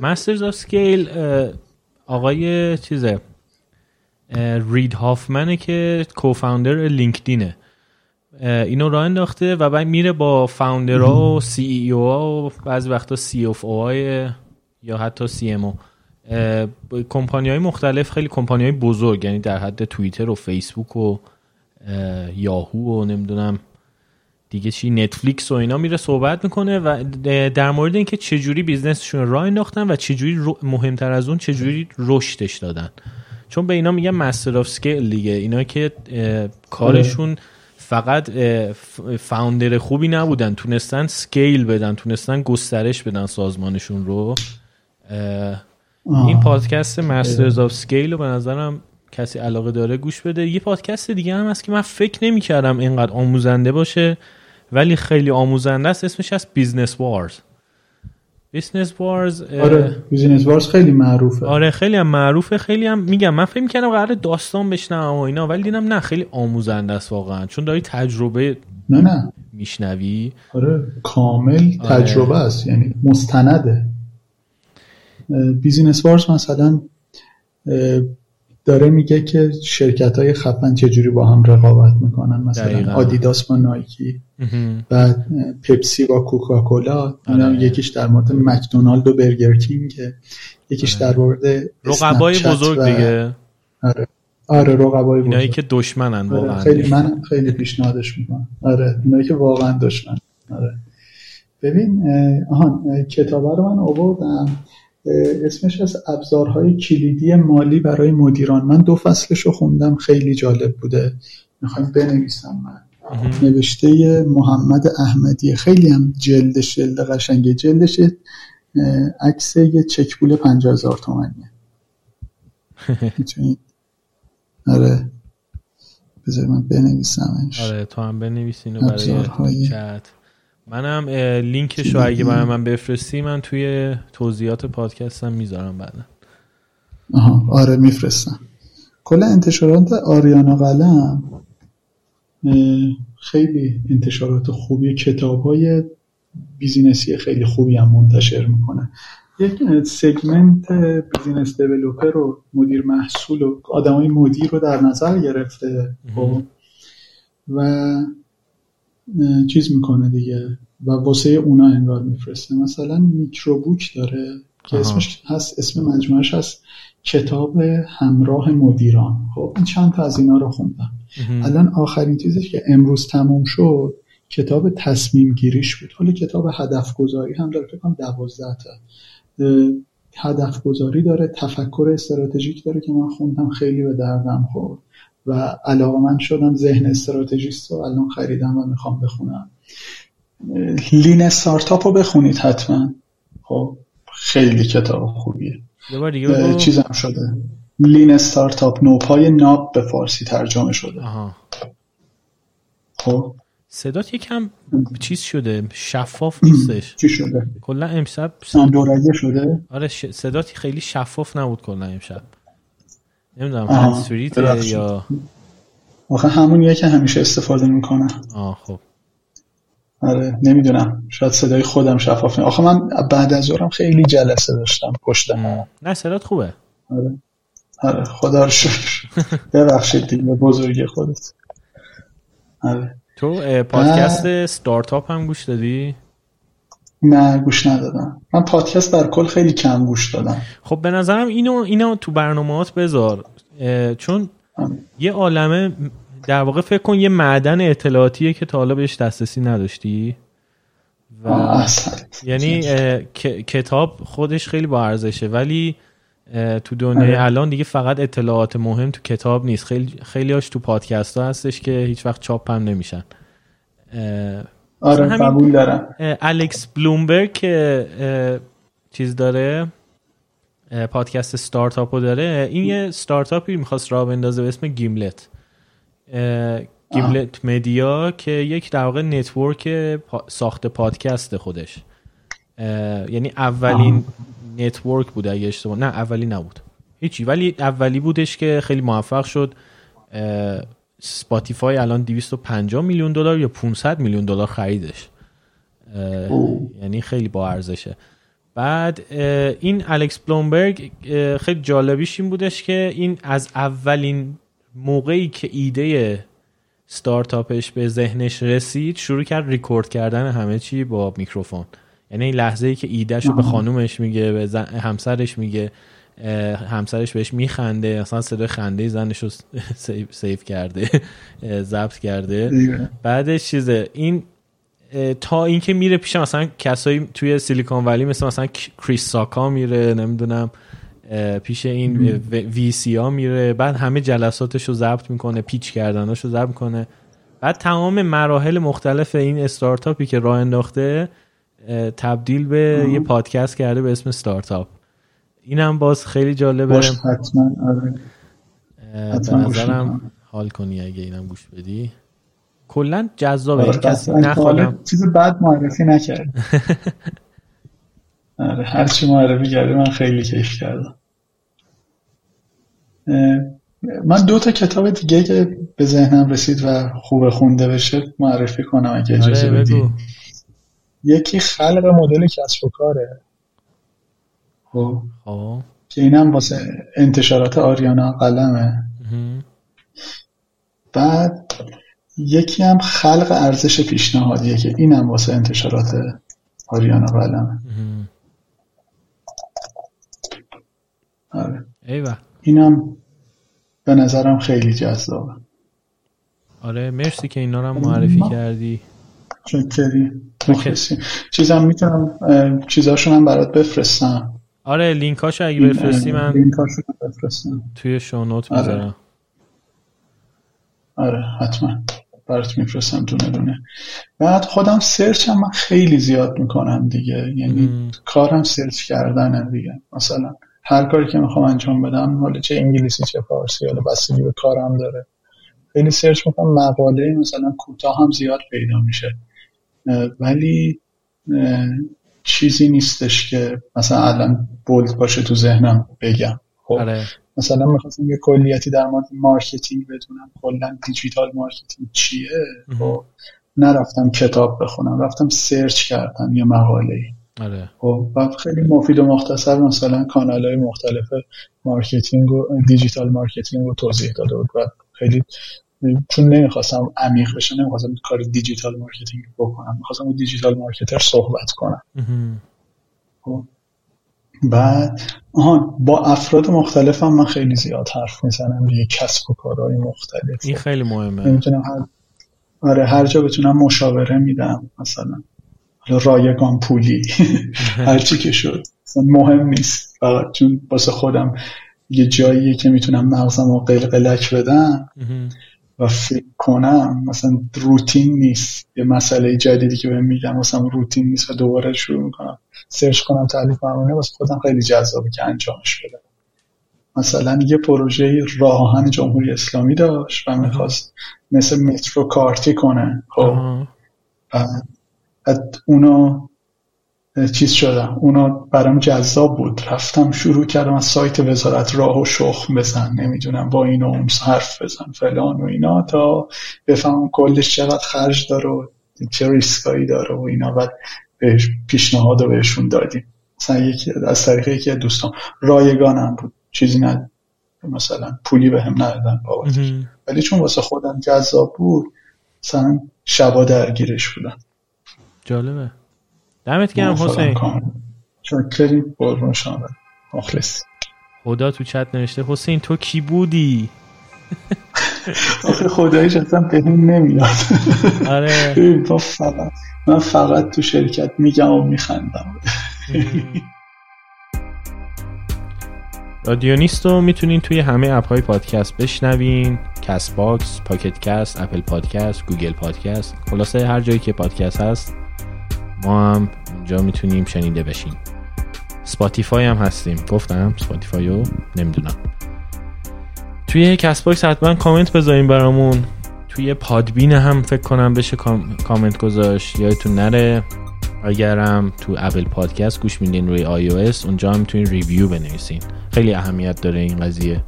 مسترز آف سکیل آقای چیزه رید هافمنه که کوفاندر لینکدینه، اینو راه انداخته و بعد میره با فاوندرها و سی ای او ها و بعضی وقتا سی اف او های یا حتی سی ام او کمپانی های مختلف، خیلی کمپانی های بزرگ، یعنی در حد توییتر و فیسبوک و یاهو و نمیدونم دیگه چی، نتفلیکس و اینا، میره صحبت میکنه و در مورد اینکه چجوری بیزنسشون راه انداختن و چجوری مهمتر از اون چجوری رشدش دادن. چون به اینا میگن مستر آف سکیل دیگه، اینا که کارشون فقط فاوندر خوبی نبودن، تونستن سکیل بدن، تونستن گسترش بدن سازمانشون رو. این پادکست مسترز آف سکیل رو به نظرم کسی علاقه داره گوش بده. یه پادکست دیگه هم هست که من فکر نمی‌کردم اینقدر آموزنده باشه ولی خیلی آموزنده است، اسمش از بیزنس وارز. بیزنس وارز آره بیزنس وارز خیلی معروفه. آره خیلی هم معروفه، خیلی هم میگم من فکر می‌کردم قراره داستان بشنوم و اینا، ولی دیدم نه خیلی آموزنده است واقعا، چون داری تجربه نه میشنوی. آره کامل تجربه است، یعنی مستنده. بیزنس وارز مثلا داره میگه که شرکت‌های خفن چجوری با هم رقابت میکنن، مثلا دقیقا. آدیداس با نایکی، بعد پپسی با کوکاکولا، یکیش در مورد مکدونالد و برگر کینگ، یکیش در مورد رقبای بزرگ و... دیگه آره رقبای بزرگ، اینایی که دشمنن واقعا. خیلی منم خیلی پیشنهادش میکنم. آره اینایی که واقعا دشمنن. آره ببین کتابا رو من آوردم، اسمش از ابزارهای کلیدی مالی برای مدیران. من 2 فصلشو خوندم، خیلی جالب بوده، میخوایم بنویسم. من نوشته محمد احمدی، خیلی هم جلدش جلد قشنگه، جلدش عکس یه چک پول 50,000 تومانیه. آره بذار من بنویسمش. آره تو هم بنویسین و برای چت منم لینکشو اگه برای من بفرستی من توی توضیحات پادکستم میذارم بعدن. آره میفرستم. کلا انتشارات آریانا قلم خیلی انتشارات خوبی، کتاب‌های بیزینسی خیلی خوبی هم منتشر میکنه. یک سگمنت بیزینس دیولپر رو، مدیر محصول و آدمای مدیر رو در نظر گرفته و چیز میکنه دیگه و واسه اونا انگار میفرسته. مثلا میکروبوک داره که اسمش هست، اسم مجموعش هست کتاب همراه مدیران. خب این چند تا از اینا رو خوندم. الان آخرین چیزی که امروز تموم شد کتاب تصمیم گیریش بود. حالا کتاب هدف گذاری هم داره، فکر کنم 12 تا هدف گذاری داره، تفکر استراتژیک داره که من خوندم خیلی به دردم خورد و علاقه‌مند شدم. ذهن استراتژیست رو الان خریدم و میخوام بخونم. لین استارتاپ رو بخونید حتما، خب خیلی کتاب خوبیه. یه بار دیگه بگو. چیزم شده لین استارتاپ، نوپای ناب به فارسی ترجمه شده. آها. خب صدات یکم چیز شده، شفاف نیستش. چی شده؟ کلا امشب صندورگه شده. آره صدات خیلی شفاف نبود کلا امشب. نمیدونم هندسفریت یا آخه همون یکی که همیشه استفاده میکنم. آه خب. آره نمیدونم، شاید صدای خودم شفاف نه. آخه من بعد از ظهرم خیلی جلسه داشتم پشتم. نه صدات خوبه. آره. آره خدا رو شکر. ببخشید دیگه بزرگی خودت. آره. تو پادکست استارتاپ هم گوش دادی؟ نه گوش ندادم. من پادکست در کل خیلی کم گوش دادم. خب به نظرم اینو تو برنامهات بذار، چون یه عالمه در واقع فکر کن یه معدن اطلاعاتیه که تا حالا بهش دسترسی نداشتی و یعنی کتاب خودش خیلی با ارزشه، ولی تو دنیای الان دیگه فقط اطلاعات مهم تو کتاب نیست، خیلیاش تو پادکست ها هستش که هیچ وقت چاپ هم نمیشن. آره قبول دارم. الکس بلومبرگ که چیز داره، پادکست استارتاپو داره، این یه استارتاپی میخواست راه بندازه به اسم گیملت مدیا که یک در واقع نتورک ساخت پادکست خودش، یعنی اولین نتورک بود اگه اشتباه نه اولی نبود هیچی، ولی اولی بودش که خیلی موفق شد. سپاتیفای الان 250 میلیون دلار یا 500 میلیون دلار خریدش، یعنی خیلی با ارزشه. بعد این الکس بلومبرگ خیلی جالبیش این بودش که این از اولین موقعی که ایده ستارتاپش به ذهنش رسید شروع کرد ریکورد کردن همه چی با میکروفون، یعنی این لحظه‌ای که ایدهشو به خانومش میگه، به همسرش میگه، همسرش بهش میخنده، اصلا صدای خنده زنشو سیف کرده، ضبط کرده. بعدش چیزه این تا اینکه میره پیش مثلا کسایی توی سیلیکون ولی مثلا کریس ساکا میره، نمیدونم پیش این وی سی ها میره، بعد همه جلساتشو ضبط میکنه، پیچ کردناشو ضبط میکنه. بعد تمام مراحل مختلف این استارتاپی که راه انداخته تبدیل به یه پادکست کرده به اسم استارتاپ. اینم باز خیلی جالبه. حتما آره. به نظرم حال کنی اگه اینم گوش بدی. کلا جذابه. آره. کسی نخوام چیز بد معرفی نکرد. آره هر چی معرفی کردی من خیلی کیف کردم. من دو تا کتاب دیگه که به ذهنم رسید و خوب خونده بشه معرفی کنم اگه اجازه بدی. بگو. یکی خلق مدل کسب و کاره که اینم واسه انتشارات آریانا قلمه. بعد یکی هم خلق ارزش پیشنهادیه که اینم واسه انتشارات آریانا قلمه. آره ایوه اینم به نظرم خیلی جذابه. آره مرسی که اینا رو هم معرفی کردی. مخلصی. چیزم میتونم چیزاشون هم برات بفرستم. آره لینکاشو اگه بفرستی من توی شونوت میذارم. آره حتما برات میفرستم دونه دونه. بعد خودم سرچ هم من خیلی زیاد میکنم دیگه، یعنی کارم سرچ کردنه دیگه. مثلا هر کاری که میخوام انجام بدم، حالا چه انگلیسی چه فارسی، حالا بستگی به کارم داره، خیلی سرچ میکنم. مقاله مثلا کوتاه هم زیاد پیدا میشه، ولی چیزی نیستش که مثلا الان بولد باشه تو ذهنم بگم. خب آره. مثلا می‌خواستم یه کلیتی در مورد مارکتینگ بدونم، کلا دیجیتال مارکتینگ چیه. خب نرفتم کتاب بخونم، رفتم سرچ کردم یه مقاله‌ای. آره. خب بعد خیلی مفید و مختصر مثلا کانال‌های مختلف مارکتینگ و دیجیتال مارکتینگ رو توضیح داده بود. خیلی چون نمیخواستم عمیق بشم، نمیخواستم کار دیجیتال مارکتینگ بکنم، میخواستم با دیجیتال مارکتر صحبت کنم. بعد با افراد مختلف هم من خیلی زیاد حرف میزنم روی کسب و کارهای مختلف. این خیلی مهمه. میتونم هر جا بتونم مشاوره میدم، مثلا حالا رایگان پولی هر چی که شد مهم نیست، فقط چون واسه خودم یه جاییه که میتونم مغزم رو قلقلک بدم و فکر کنم. مثلا روتین نیست، یه مسئله جدیدی که بهم میگم مثلا روتین نیست و دوباره شروع میکنم سرچ کنم تعریف برنامه واسه خودم خیلی جذابه که انجامش بدم. مثلا یه پروژه راه آهن جمهوری اسلامی داشت و میخواست مثل مترو کارتی کنه. خب اونا چیز شدم، اونا برام جذاب بود، رفتم شروع کردم از سایت وزارت راهو شخم بزن، نمیدونم با این و حرف بزن فلان و اینا تا بفهمم کلش چقدر خرج داره و چه ریسکایی داره و اینا. بعد پیشنهاد رو بهشون دادیم، مثلا یکی از طریق یکی از دوستان، رایگانم بود، چیزی ندارم، مثلا پولی به هم ندادن بابتش، ولی چون واسه خودم جذاب بود مثلا شبا درگیرش بودم. جالبه. دمت گرم حسین. چاکریم برون شامل. مخلص. خدا تو چت نوشته حسین تو کی بودی؟ آخه خداییش اصلا بهم نمیاد. آره. من فقط تو شرکت میگم و میخندم. رادیونیست رو میتونین توی همه اپ‌های پادکست بشنوین، کست باکس، پاکت کست، اپل پادکست، گوگل پادکست، خلاصه هر جایی که پادکست هست ما هم اونجا میتونیم شنیده بشیم. اسپاتیفای هم هستیم، گفتم اسپاتیفای رو نمیدونم. توی کست باکس حتما کامنت بذارین برامون، توی پادبین هم فکر کنم بشه کامنت گذاشت، یادتون نره. اگرم تو اپل پادکست گوش میدین روی iOS اونجا هم میتونین ریویو بنویسین، خیلی اهمیت داره این قضیه.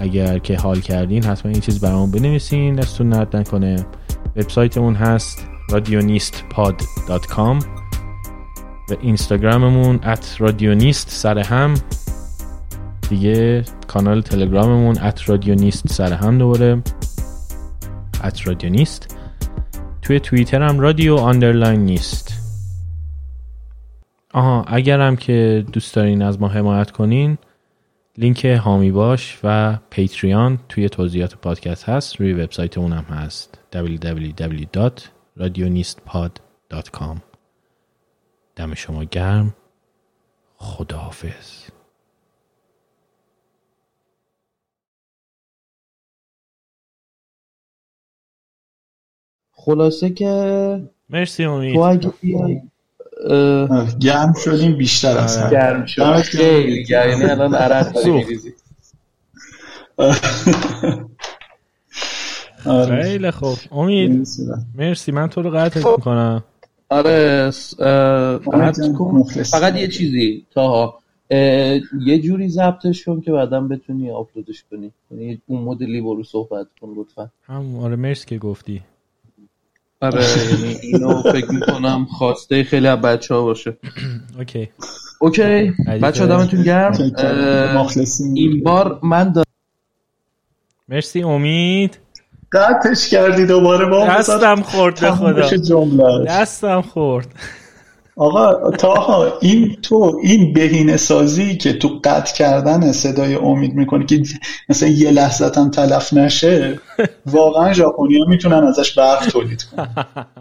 اگر که حال کردین حتما این چیز برامون بنویسین، دستتون نرد نکنه. وبسایتمون هست radionistpod.com و اینستاگراممون @radionist سر هم دیگه، کانال تلگراممون @radionist سر هم دوباره @radionist. توی توییتر هم radio_nist. اگر هم که دوست دارین از ما حمایت کنین لینک هامیباش و پیتریان توی توضیحات پادکست هست، روی وبسایتمون هم هست www.radionistpod.com. دم شما گرم، خداحافظ. خلاصه که مرسی امید، تو اگه گرم شدیم بیشتر از هم گرم شدیم خیلی گرمی، الان عرق داری میریزی. آره خیلی خوب امید، مرسی. من تو رو قطع میکنم. آره فقط یه چیزی تاها، یه جوری ضبطش کن که بعدم بتونی آپلودش کنی، یعنی اون مدلی برو صحبت کن لطفا. آره مرسی که گفتی. آره یعنی اینو فکر میکنم خواسته خیلی از بچه‌ها باشه. اوکی بچه‌ها دمتون گرم، مخلصیم. این بار من مرسی امید قطعش کردی دوباره، با دستم خورد به خدا دستم خورد. آقا تاها این بهینه سازی که تو قطع کردن صدای امید میکنی که مثلا یه لحظه هم تلف نشه، واقعا ژاپنی‌ها میتونن ازش برق تولید کنن.